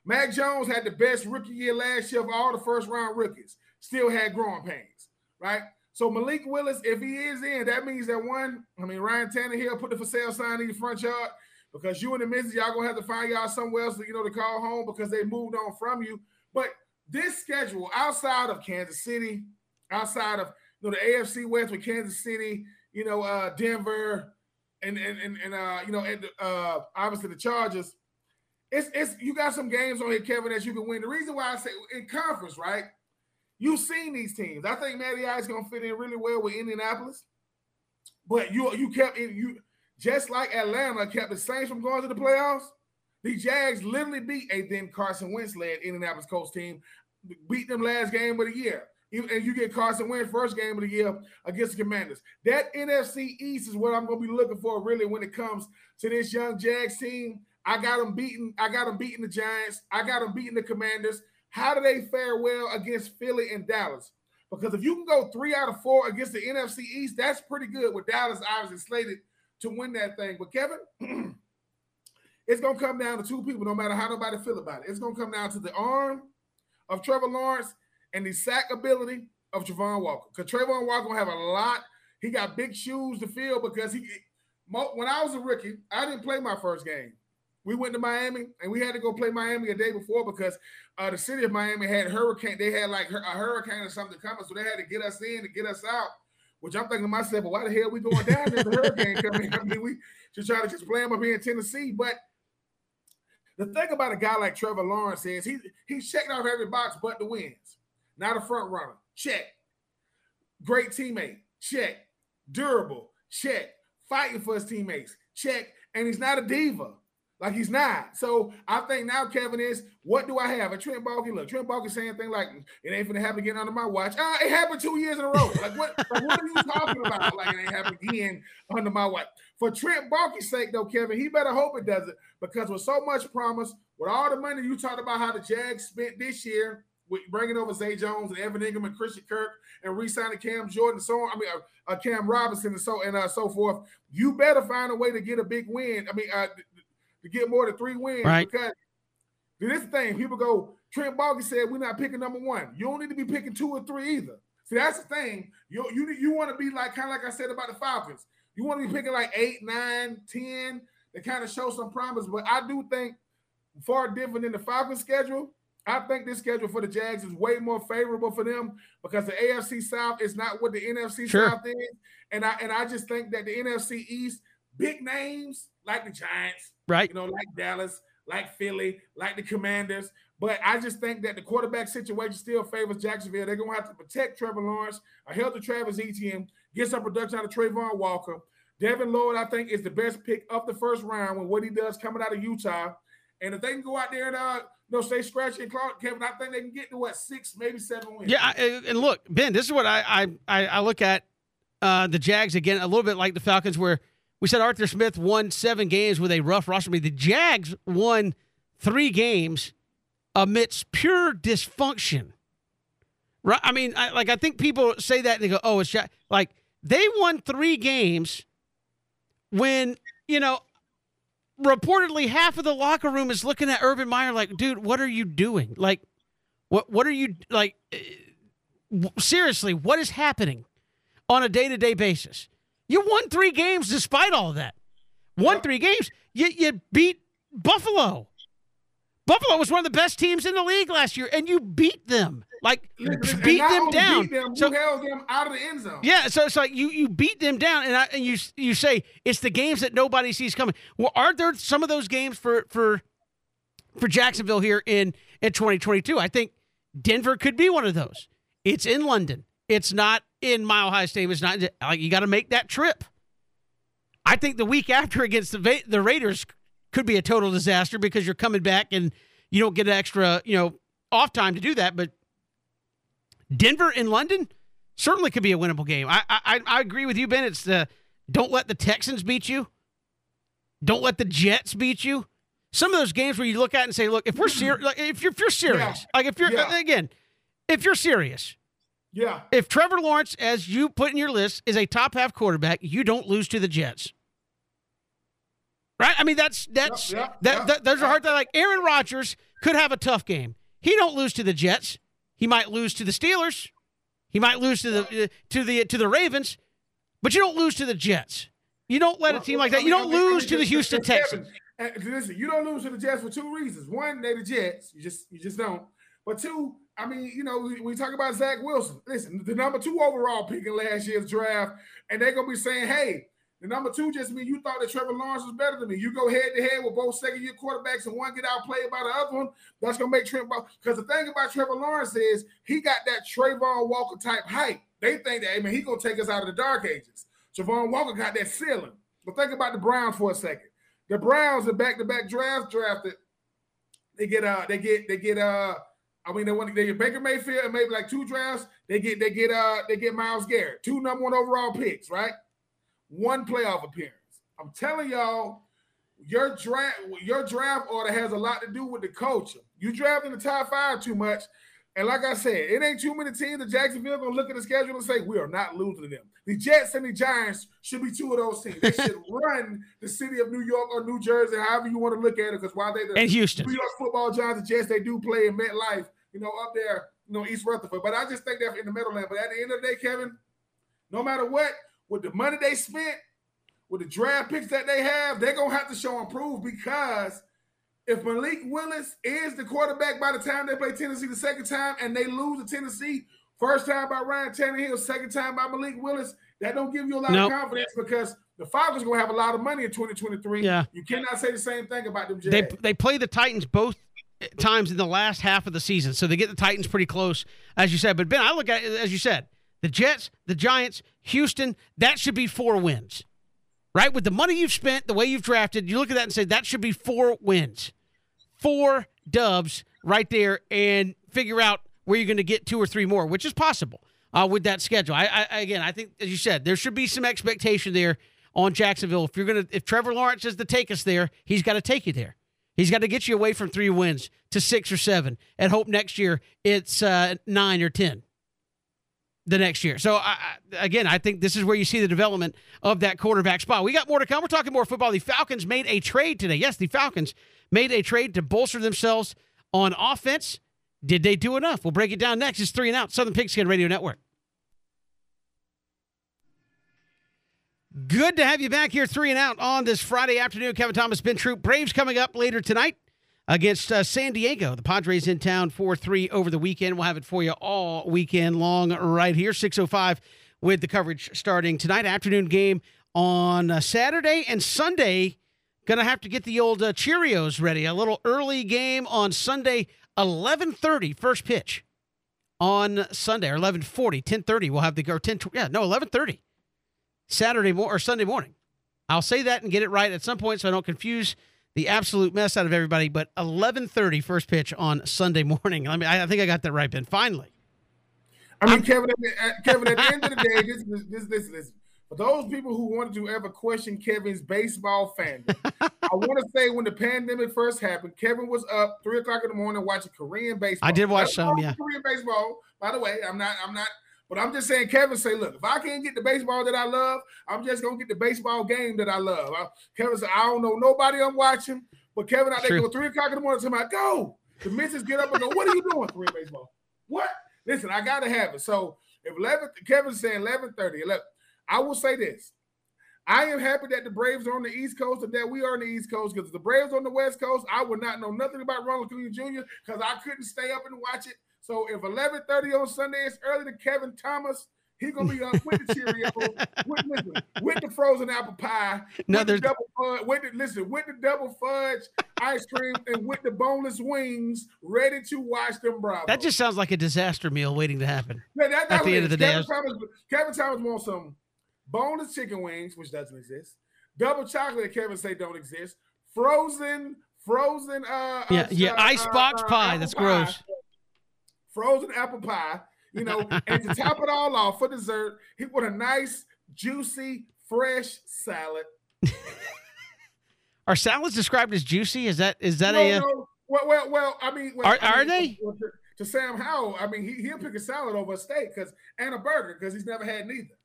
Mac Jones had the best rookie year last year of all the first-round rookies. Still had growing pains, right? So Malik Willis, if he is in, that means that one, I mean, Ryan Tannehill put the for sale sign in your front yard because you and the missus, y'all going to have to find y'all somewhere else to, you know, to call home because they moved on from you. But this schedule, outside of Kansas City, outside of You know, the A F C West with Kansas City, you know, uh, Denver, and and and, and uh, you know, and uh, obviously the Chargers. It's it's you got some games on here, Kevin, that you can win. The reason why I say in conference, right? You've seen these teams. I think Matty Ice is gonna fit in really well with Indianapolis, but you you kept in you just like Atlanta kept the Saints from going to the playoffs. The Jags literally beat a then Carson Wentz-led Indianapolis Colts team, beat them last game of the year. And you get Carson Wentz first game of the year against the Commanders. That N F C East is what I'm going to be looking for really when it comes to this young Jags team. I got them beating. I got them beating the Giants. I got them beating the Commanders. How do they fare well against Philly and Dallas? Because if you can go three out of four against the N F C East, that's pretty good. With Dallas obviously slated to win that thing. But Kevin, it's going to come down to two people, no matter how nobody feel about it. It's going to come down to the arm of Trevor Lawrence and the sack ability of Travon Walker. Because Travon Walker will have a lot. He got big shoes to fill because he. When I was a rookie, I didn't play my first game. We went to Miami, and we had to go play Miami a day before because uh, the city of Miami had hurricane. They had like a hurricane or something coming, so they had to get us in to get us out, which I'm thinking to myself, well, why the hell are we going down there? The hurricane coming. I mean, we should try to just play him up here in Tennessee. But the thing about a guy like Trevor Lawrence is he, he's checking off every box but the wins. Not a front runner. Check. Great teammate. Check. Durable. Check. Fighting for his teammates. Check. And he's not a diva. Like, he's not. So I think now, Kevin, is what do I have? A Trent Baalke, look, Trent Baalke saying things like, it ain't finna happen again under my watch. Ah, it happened two years in a row. Like, what, like, what are you talking about? Like, it ain't happened again under my watch. For Trent Baalke's sake, though, Kevin, he better hope it doesn't, because with so much promise, with all the money you talked about how the Jags spent this year, with bringing over Zay Jones and Evan Ingram and Christian Kirk and re-signing Cam Jordan and so on. I mean, uh, uh, Cam Robinson and so and uh, so forth. You better find a way to get a big win. I mean, uh, to get more than three wins. Right. Because this thing, people go, Trent Baalke said, we're not picking number one. You don't need to be picking two or three either. See, that's the thing. You you, you want to be like, kind of like I said about the Falcons. You want to be picking like eight, nine, ten to kind of show some promise. But I do think far different than the Falcons schedule, I think this schedule for the Jags is way more favorable for them because the A F C South is not what the N F C sure. South is. And I and I just think that the N F C East, big names like the Giants, right? You know, like Dallas, like Philly, like the Commanders. But I just think that the quarterback situation still favors Jacksonville. They're going to have to protect Trevor Lawrence, a healthy Travis Etienne, get some production out of Travon Walker. Devin Lloyd, I think, is the best pick of the first round with what he does coming out of Utah. And if they can go out there and uh, you know, stay scratchy and claw, Kevin, I think they can get to what, six, maybe seven wins. Yeah, I, and look, Ben, this is what I I I look at uh, the Jags again a little bit like the Falcons, where we said Arthur Smith won seven games with a rough roster. The Jags won three games amidst pure dysfunction. Right? I mean, I, like I think people say that and they go, "Oh, it's Jack." Like they won three games when you know. Reportedly, half of the locker room is looking at Urban Meyer like, dude, what are you doing? Like, what what are you, like, seriously, what is happening on a day-to-day basis? You won three games despite all that. Won three games. You, you beat Buffalo. Buffalo was one of the best teams in the league last year, and you beat them. Like, and beat them down. Beat them, so, you held them out of the end zone. Yeah, so it's so like you, you beat them down, and, I, and you you say it's the games that nobody sees coming. Well, are there some of those games for for, for Jacksonville here in, in twenty twenty-two? I think Denver could be one of those. It's in London. It's not in Mile High Stadium. It's not like you got to make that trip. I think the week after against the the Raiders could be a total disaster because you're coming back and you don't get an extra you know off time to do that, but. Denver in London certainly could be a winnable game. I I, I agree with you, Ben. It's the don't let the Texans beat you. Don't let the Jets beat you. Some of those games where you look at and say, look, if we're serious, like, if you're, if you're serious, yeah. like if you're yeah. again, if you're serious, yeah. If Trevor Lawrence, as you put in your list, is a top half quarterback, you don't lose to the Jets, right? I mean, that's that's yeah, yeah, that, yeah. that. There's a hard thing. Like Aaron Rodgers could have a tough game. He don't lose to the Jets. He might lose to the Steelers. He might lose to the uh, to the to the Ravens, but you don't lose to the Jets. You don't let well, a team like that. You don't I mean, lose I mean, to the Houston Texans. Listen, you don't lose to the Jets for two reasons. One, they're the Jets. You just you just don't. But two, I mean, you know, we, we talk about Zach Wilson. Listen, the number two overall pick in last year's draft, and they're gonna be saying, "Hey, the number two just mean you thought that Trevor Lawrence was better than me." You go head to head with both second year quarterbacks and one get outplayed by the other one. That's gonna make Trent Baalke. Because the thing about Trevor Lawrence is he got that Travon Walker type hype. They think that, hey man, he's gonna take us out of the dark ages. Travon Walker got that ceiling. But think about the Browns for a second. The Browns in back-to-back drafts drafted. They get uh they get they get uh I mean they want they get Baker Mayfield and maybe like two drafts. They get they get uh they get Myles Garrett, two number one overall picks, right? One playoff appearance. I'm telling y'all, your draft your draft order has a lot to do with the culture. You draft in the top five too much. And like I said, it ain't too many teams that Jacksonville gonna look at the schedule and say, we are not losing to them. The Jets and the Giants should be two of those teams. They should run the city of New York or New Jersey, however you want to look at it, because while they the and Houston. New York football Giants, the Jets, they do play in MetLife, you know, up there, you know, East Rutherford. But I just think they're in the Meadowlands. But at the end of the day, Kevin, no matter what, with the money they spent, with the draft picks that they have, they're gonna have to show and prove, because if Malik Willis is the quarterback by the time they play Tennessee the second time and they lose to Tennessee, first time by Ryan Tannehill, second time by Malik Willis, that don't give you a lot nope. of confidence, because the Falcons are going to have a lot of money in twenty twenty-three. Yeah. You cannot say the same thing about them. They, they play the Titans both times in the last half of the season, so they get the Titans pretty close, as you said. But, Ben, I look at it, as you said, the Jets, the Giants, Houston, that should be four wins. Right? With the money you've spent, the way you've drafted, you look at that and say, that should be four wins. Four dubs right there, and figure out where you're going to get two or three more, which is possible uh, with that schedule. I, I Again, I think, as you said, there should be some expectation there on Jacksonville. If you're going to, if Trevor Lawrence is to take us there, he's got to take you there. He's got to get you away from three wins to six or seven, and hope next year it's uh, nine or ten. The next year. So, I, again, I think this is where you see the development of that quarterback spot. We got more to come. We're talking more football. The Falcons made a trade today. Yes, the Falcons made a trade to bolster themselves on offense. Did they do enough? We'll break it down next. It's Three and Out, Southern Pigskin Radio Network. Good to have you back here, Three and Out, on this Friday afternoon. Kevin Thomas, Ben Troop. Braves coming up later tonight against uh, San Diego. The Padres in town four three over the weekend. We'll have it for you all weekend long right here. six oh five with the coverage starting tonight. Afternoon game on uh, Saturday and Sunday. Going to have to get the old uh, Cheerios ready. A little early game on Sunday, eleven thirty, first pitch on Sunday, or eleven forty, ten thirty. We'll have the, or ten, yeah, no, eleven thirty. Saturday mo- or Sunday morning. I'll say that and get it right at some point so I don't confuse the absolute mess out of everybody, but eleven thirty first pitch on Sunday morning. I mean, I think I got that right, Ben, finally. I mean, I'm... Kevin, at, Kevin, at the end of the day, this is this, this, this. For those people who wanted to ever question Kevin's baseball fandom, I want to say when the pandemic first happened, Kevin was up three o'clock in the morning watching Korean baseball. I did watch That's some, yeah. Korean baseball, by the way. I'm not, I'm not, but I'm just saying, Kevin say, look, if I can't get the baseball that I love, I'm just going to get the baseball game that I love. I, Kevin said, I don't know nobody I'm watching, but Kevin out there go three o'clock in the morning, somebody go. The missus get up and go, what are you doing, Korean baseball? What? Listen, I got to have it. So if eleven, Kevin said eleven thirty, eleven, I will say this. I am happy that the Braves are on the East Coast and that we are on the East Coast, because if the Braves are on the West Coast, I would not know nothing about Ronald Acuna Junior because I couldn't stay up and watch it. So if eleven thirty on Sunday is early to Kevin Thomas, he's going to be up with the Cheerios, with, listen, with the frozen apple pie, no, with, the double fudge, with, the, listen, with the double fudge ice cream, and with the boneless wings, ready to watch them Bravo. That just sounds like a disaster meal waiting to happen. Yeah, that, that at the end of the Kevin day. Thomas, Kevin Thomas wants some boneless chicken wings, which doesn't exist, double chocolate, Kevin say don't exist, frozen, frozen. Uh, yeah, uh, yeah, ice uh, box uh, pie. That's pie. Gross. Frozen apple pie, you know, and to top it all off for dessert, he put a nice, juicy, fresh salad. Are salads described as juicy? Is that is that no, a no. Well, well, well, I mean, well, are, I are mean, they? Well, to, to Sam Howell, I mean, he he'll pick a salad over a steak because and a burger because he's never had neither.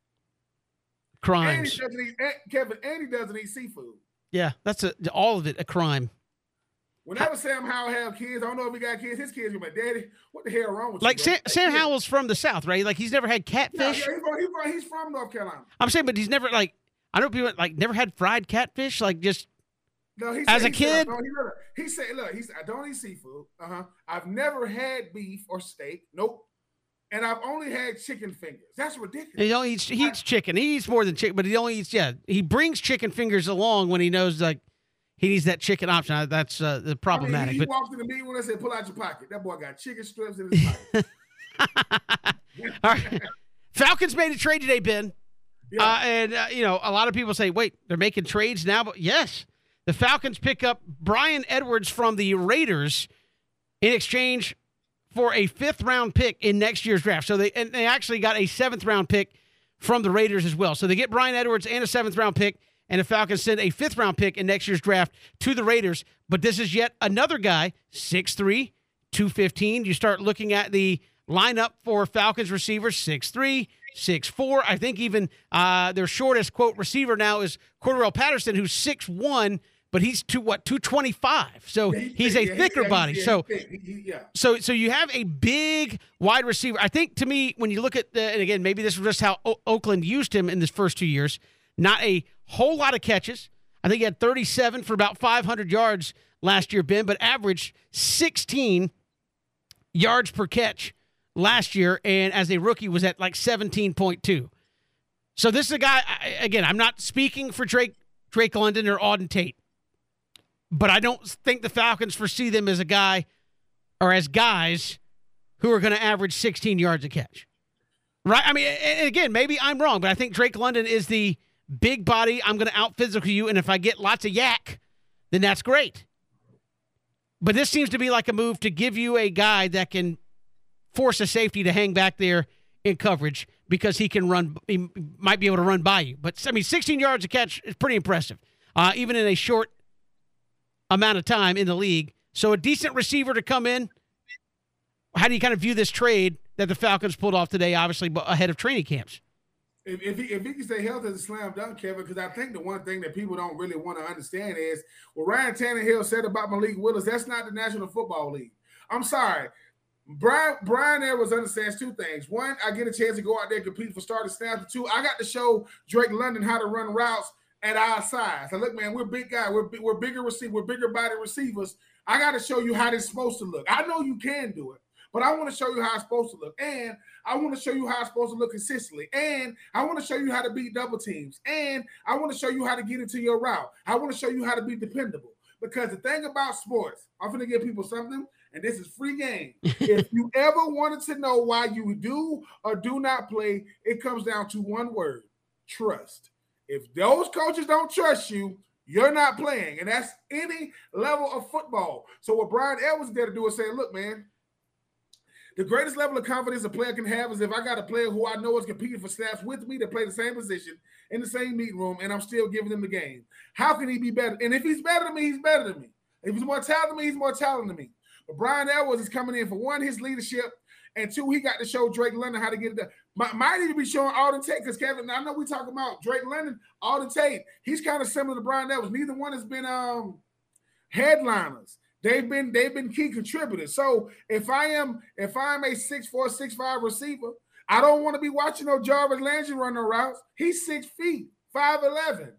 Crimes. And he doesn't eat, and, Kevin, and he doesn't eat seafood. Yeah, that's a, all of it a crime. Whenever Sam Howell have kids, I don't know if he got kids. His kids are like, Daddy, what the hell wrong with like you? Sam, like Sam Howell's from the South, right? Like he's never had catfish. Yeah, yeah, he's, from, he's, from, he's from North Carolina. I'm saying, but he's never like I don't people like never had fried catfish, like just no, he as said, a he kid. Said, no, he, he said, look, he's I don't eat seafood. Uh huh. I've never had beef or steak. Nope. And I've only had chicken fingers. That's ridiculous. He only eats, he eats chicken. He eats more than chicken, but he only eats yeah. He brings chicken fingers along when he knows like. He needs that chicken option. That's uh, the problematic. I mean, he but... walked in the meeting when I said, pull out your pocket. That boy got chicken strips in his pocket. All right. Falcons made a trade today, Ben. Yeah. Uh, and, uh, you know, a lot of people say, wait, they're making trades now. But yes, The Falcons pick up Bryan Edwards from the Raiders in exchange for a fifth-round pick in next year's draft. So they and they actually got a seventh-round pick from the Raiders as well. So they get Bryan Edwards and a seventh-round pick, and the Falcons send a fifth-round pick in next year's draft to the Raiders. But this is yet another guy, six three, two fifteen. You start looking at the lineup for Falcons receivers, six three, six four. I think even uh, their shortest, quote, receiver now is Cordarrelle Patterson, who's six one, but he's two what two twenty-five. So he's a thicker body. So so so you have a big wide receiver. I think to me, when you look at the, and again, maybe this was just how o- Oakland used him in this first two years, not a whole lot of catches. I think he had thirty-seven for about five hundred yards last year, Ben, but averaged sixteen yards per catch last year, and as a rookie was at like seventeen point two. So this is a guy, again, I'm not speaking for Drake Drake London or Auden Tate, but I don't think the Falcons foresee them as a guy or as guys who are going to average sixteen yards a catch. Right? I mean, and again, maybe I'm wrong, but I think Drake London is the big body, I'm going to out-physical you, and if I get lots of yak, then that's great. But this seems to be like a move to give you a guy that can force a safety to hang back there in coverage because he can run, he might be able to run by you. But, I mean, sixteen yards a catch is pretty impressive, uh, even in a short amount of time in the league. So a decent receiver to come in. How do you kind of view this trade that the Falcons pulled off today, obviously ahead of training camps? If, if, he, if he can stay healthy, it's a slam dunk, Kevin, because I think the one thing that people don't really want to understand is what Ryan Tannehill said about Malik Willis. That's not the National Football League. I'm sorry. Brian, Brian Edwards understands two things. One, I get a chance to go out there and compete for starter snaps. Two, I got to show Drake London how to run routes at our size. Now, look, man, we're big guys. We're, we're bigger receivers. We're bigger body receivers. I got to show you how this is supposed to look. I know you can do it, but I want to show you how it's supposed to look. And I want to show you how it's supposed to look consistently. And I want to show you how to beat double teams. And I want to show you how to get into your route. I want to show you how to be dependable. Because the thing about sports, I'm going to give people something, and this is free game. If you ever wanted to know why you do or do not play, it comes down to one word, trust. If those coaches don't trust you, you're not playing, and that's any level of football. So what Bryan Edwards there to do is say, look, man, the greatest level of confidence a player can have is if I got a player who I know is competing for snaps with me to play the same position in the same meeting room, and I'm still giving them the game. How can he be better? And if he's better than me, he's better than me. If he's more talented than me, he's more talented than me. But Bryan Edwards is coming in for one, his leadership, and two, he got to show Drake London how to get it done. Might, might even be showing Auden Tate, because Kevin, I know we talking about Drake London, Auden Tate. He's kind of similar to Bryan Edwards. Neither one has been um, headliners. They've been they've been key contributors. So if I am if I'm a six four, six five receiver, I don't want to be watching no Jarvis Landry run no routes. He's six feet, five eleven.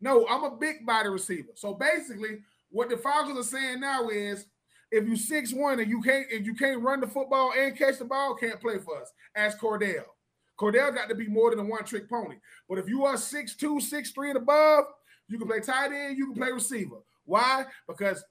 No, I'm a big body receiver. So basically, what the Falcons are saying now is, if you six one and you can't if you can't run the football and catch the ball, can't play for us. Ask Cordell. Cordell got to be more than a one-trick pony. But if you are six two, six three and above, you can play tight end, you can play receiver. Why? Because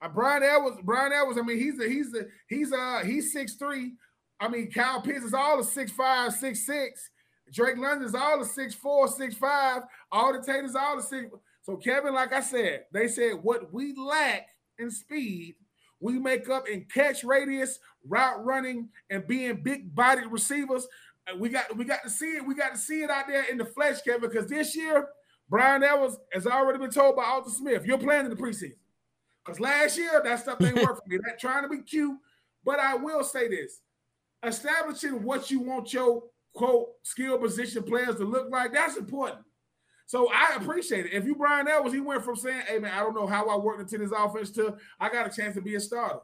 Uh, Bryan Edwards, Bryan Edwards, I mean, he's a, he's a, he's a, he's six three. I mean, Kyle Pitts is all a six five, six six. Drake London is all a six four, six five. Auden Tate is all a six. So, Kevin, like I said, they said what we lack in speed, we make up in catch radius, route running, and being big-bodied receivers. We got, we got to see it. We got to see it out there in the flesh, Kevin, because this year, Bryan Edwards has already been told by Arthur Smith, you're playing in the preseason. Because last year, that stuff didn't work for me. Not trying to be cute, but I will say this. Establishing what you want your, quote, skill position players to look like, that's important. So I appreciate it. If you Bryan Edwards, he went from saying, hey, man, I don't know how I worked into this offense to I got a chance to be a starter.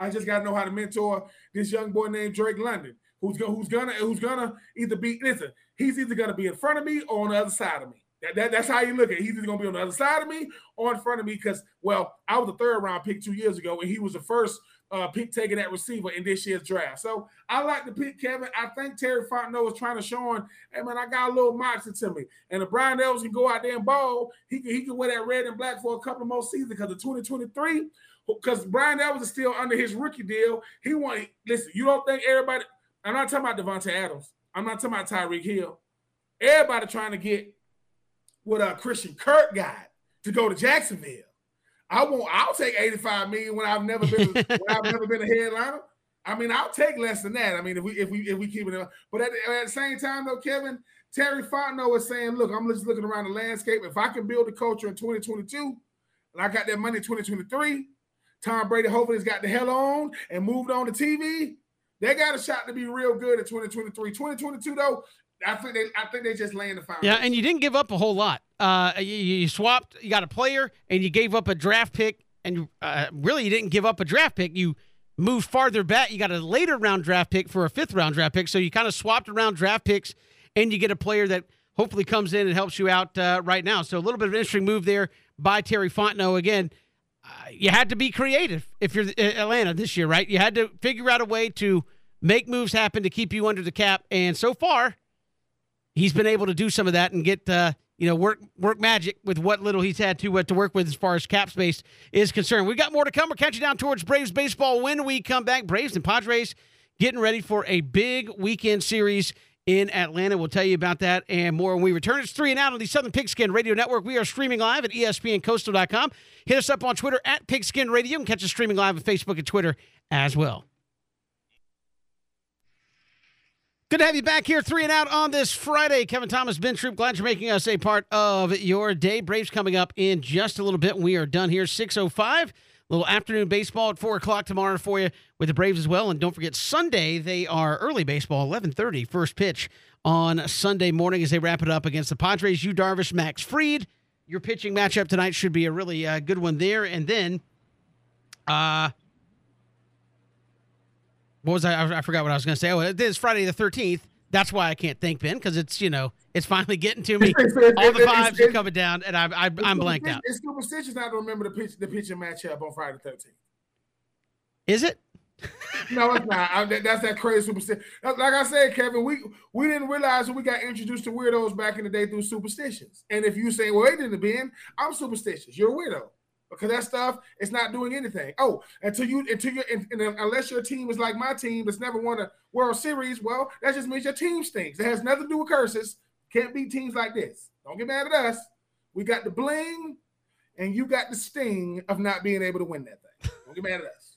I just got to know how to mentor this young boy named Drake London, who's, go- who's going to who's gonna either be – listen, he's either going to be in front of me or on the other side of me. That, that, that's how you look at it. He's either going to be on the other side of me or in front of me because, well, I was a third-round pick two years ago, and he was the first uh, pick taken at receiver in this year's draft. So I like the pick, Kevin. I think Terry Fontenot is trying to show him, hey, man, I got a little moxie to me. And if Bryan Edwards can go out there and ball, he can, he can wear that red and black for a couple more seasons because of twenty twenty-three, because Bryan Edwards is still under his rookie deal. He wanted, listen, you don't think everybody – I'm not talking about Davante Adams. I'm not talking about Tyreek Hill. Everybody trying to get – what uh, Christian Kirk got. to go to Jacksonville. I won't. I'll take eighty-five million when I've never been when I've never been a headliner. I mean, I'll take less than that. I mean, if we if we if we keep it up. But at, at the same time, though, Kevin, Terry Fontenot is saying, "Look, I'm just looking around the landscape. If I can build a culture in twenty twenty-two, and I got that money in twenty twenty-three, Tom Brady hopefully has got the hell on and moved on to T V. They got a shot to be real good in twenty twenty-three, twenty twenty-two, though." I think they, I think they just laying the foundation. Yeah, and you didn't give up a whole lot. Uh, you, you swapped, you got a player, and you gave up a draft pick, and you, uh, really you didn't give up a draft pick. You moved farther back. You got a later round draft pick for a fifth round draft pick, so you kind of swapped around draft picks, and you get a player that hopefully comes in and helps you out uh, right now. So a little bit of an interesting move there by Terry Fontenot. Again, uh, you had to be creative if you're Atlanta this year, right? You had to figure out a way to make moves happen to keep you under the cap, and so far, he's been able to do some of that and get uh, you know work work magic with what little he's had to uh, to work with as far as cap space is concerned. We've got more to come. We're catching down towards Braves baseball when we come back. Braves and Padres getting ready for a big weekend series in Atlanta. We'll tell you about that and more when we return. It's Three and Out on the Southern Pigskin Radio Network. We are streaming live at E S P N Coastal dot com. Hit us up on Twitter at Pigskin Radio. You can catch us streaming live on Facebook and Twitter as well. Good to have you back here, Three and Out on this Friday. Kevin Thomas, Ben Troop, glad you're making us a part of your day. Braves coming up in just a little bit. We are done here, six oh five. Little afternoon baseball at four o'clock tomorrow for you with the Braves as well. And don't forget, Sunday, they are early baseball, eleven thirty, first pitch on Sunday morning as they wrap it up against the Padres. Yu Darvish, Max Fried. Your pitching matchup tonight should be a really uh, good one there. And then... uh. What was I? I forgot what I was going to say. Oh, it is Friday the thirteenth. That's why I can't think, Ben, because it's, you know, it's finally getting to me. It's, it's, all the vibes it's, it's, are coming down, and I, I, I'm I'm blanked out. It's superstitious not to remember the pitch, the pitching matchup on Friday the thirteenth. Is it? No, it's not. I, that, that's that crazy superstition. Like I said, Kevin, we we didn't realize when we got introduced to weirdos back in the day through superstitions. And if you say, well, it didn't, Ben, I'm superstitious. You're a weirdo. Because that stuff, it's not doing anything. Oh, until you, until you, and, and unless your team is like my team that's never won a World Series, well, that just means your team stinks. It has nothing to do with curses. Can't beat teams like this. Don't get mad at us. We got the bling, and you got the sting of not being able to win that thing. Don't get mad at us.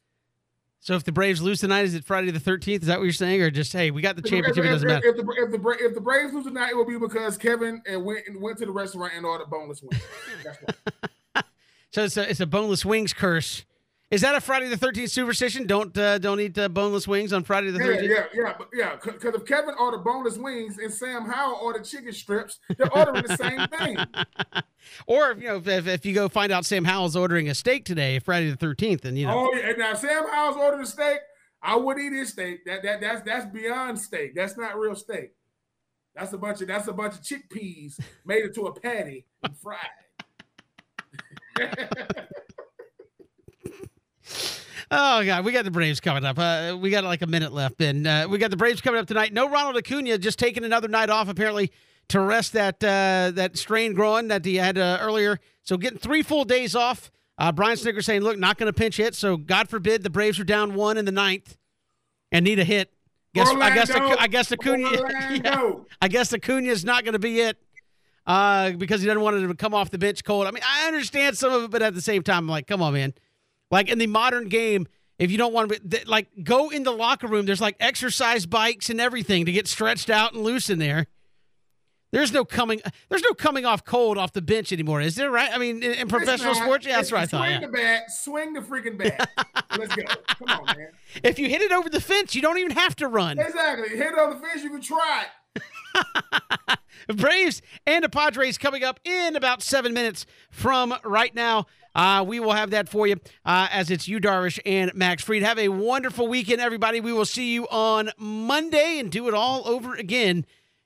So if the Braves lose tonight, is it Friday the thirteenth? Is that what you're saying? Or just, hey, we got the championship, if, if, it doesn't matter. If the, if, the, if the Braves lose tonight, it will be because Kevin went, went to the restaurant and ordered boneless wings. That's why. So it's a, it's a boneless wings curse. Is that a Friday the thirteenth superstition? Don't uh, don't eat uh, boneless wings on Friday the thirteenth? Yeah, yeah, yeah. But yeah, because if Kevin ordered boneless wings and Sam Howell ordered chicken strips, they're ordering the same thing. Or, you know, if, if, if you go find out Sam Howell's ordering a steak today, Friday the thirteenth, and you know. Oh, yeah. And now Sam Howell's ordering a steak, I would eat his steak. That that that's that's beyond steak. That's not real steak. That's a bunch of that's a bunch of chickpeas made into a patty and fried. Oh God, we got the Braves coming up. Uh, we got like a minute left, and uh, we got the Braves coming up tonight. No Ronald Acuna, just taking another night off apparently to rest that uh, that strain groin that he had uh, earlier. So getting three full days off. Uh, Brian Snicker saying, "Look, not going to pinch hit." So God forbid the Braves are down one in the ninth and need a hit. Guess, I guess I guess Acuna. Yeah, I guess Acuna is not going to be it. Uh, because he doesn't want to come off the bench cold. I mean, I understand some of it, but at the same time, I'm like, come on, man. Like, in the modern game, if you don't want to be, th- like, go in the locker room. There's, like, exercise bikes and everything to get stretched out and loose in there. There's no coming There's no coming off cold off the bench anymore, is there, right? I mean, in, in professional not, sports, yeah, that's right. Swing I thought, the yeah. bat. Swing the freaking bat. Let's go. Come on, man. If you hit it over the fence, you don't even have to run. Exactly. Hit it over the fence, you can try it. Braves and the Padres coming up in about seven minutes from right now. Uh, we will have that for you uh, as it's Yu Darvish and Max Fried. Have a wonderful weekend, everybody. We will see you on Monday and do it all over again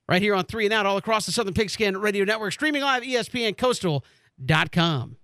right here on Three and Out all across the Southern Pigskin Radio Network, streaming live E S P N Coastal dot com.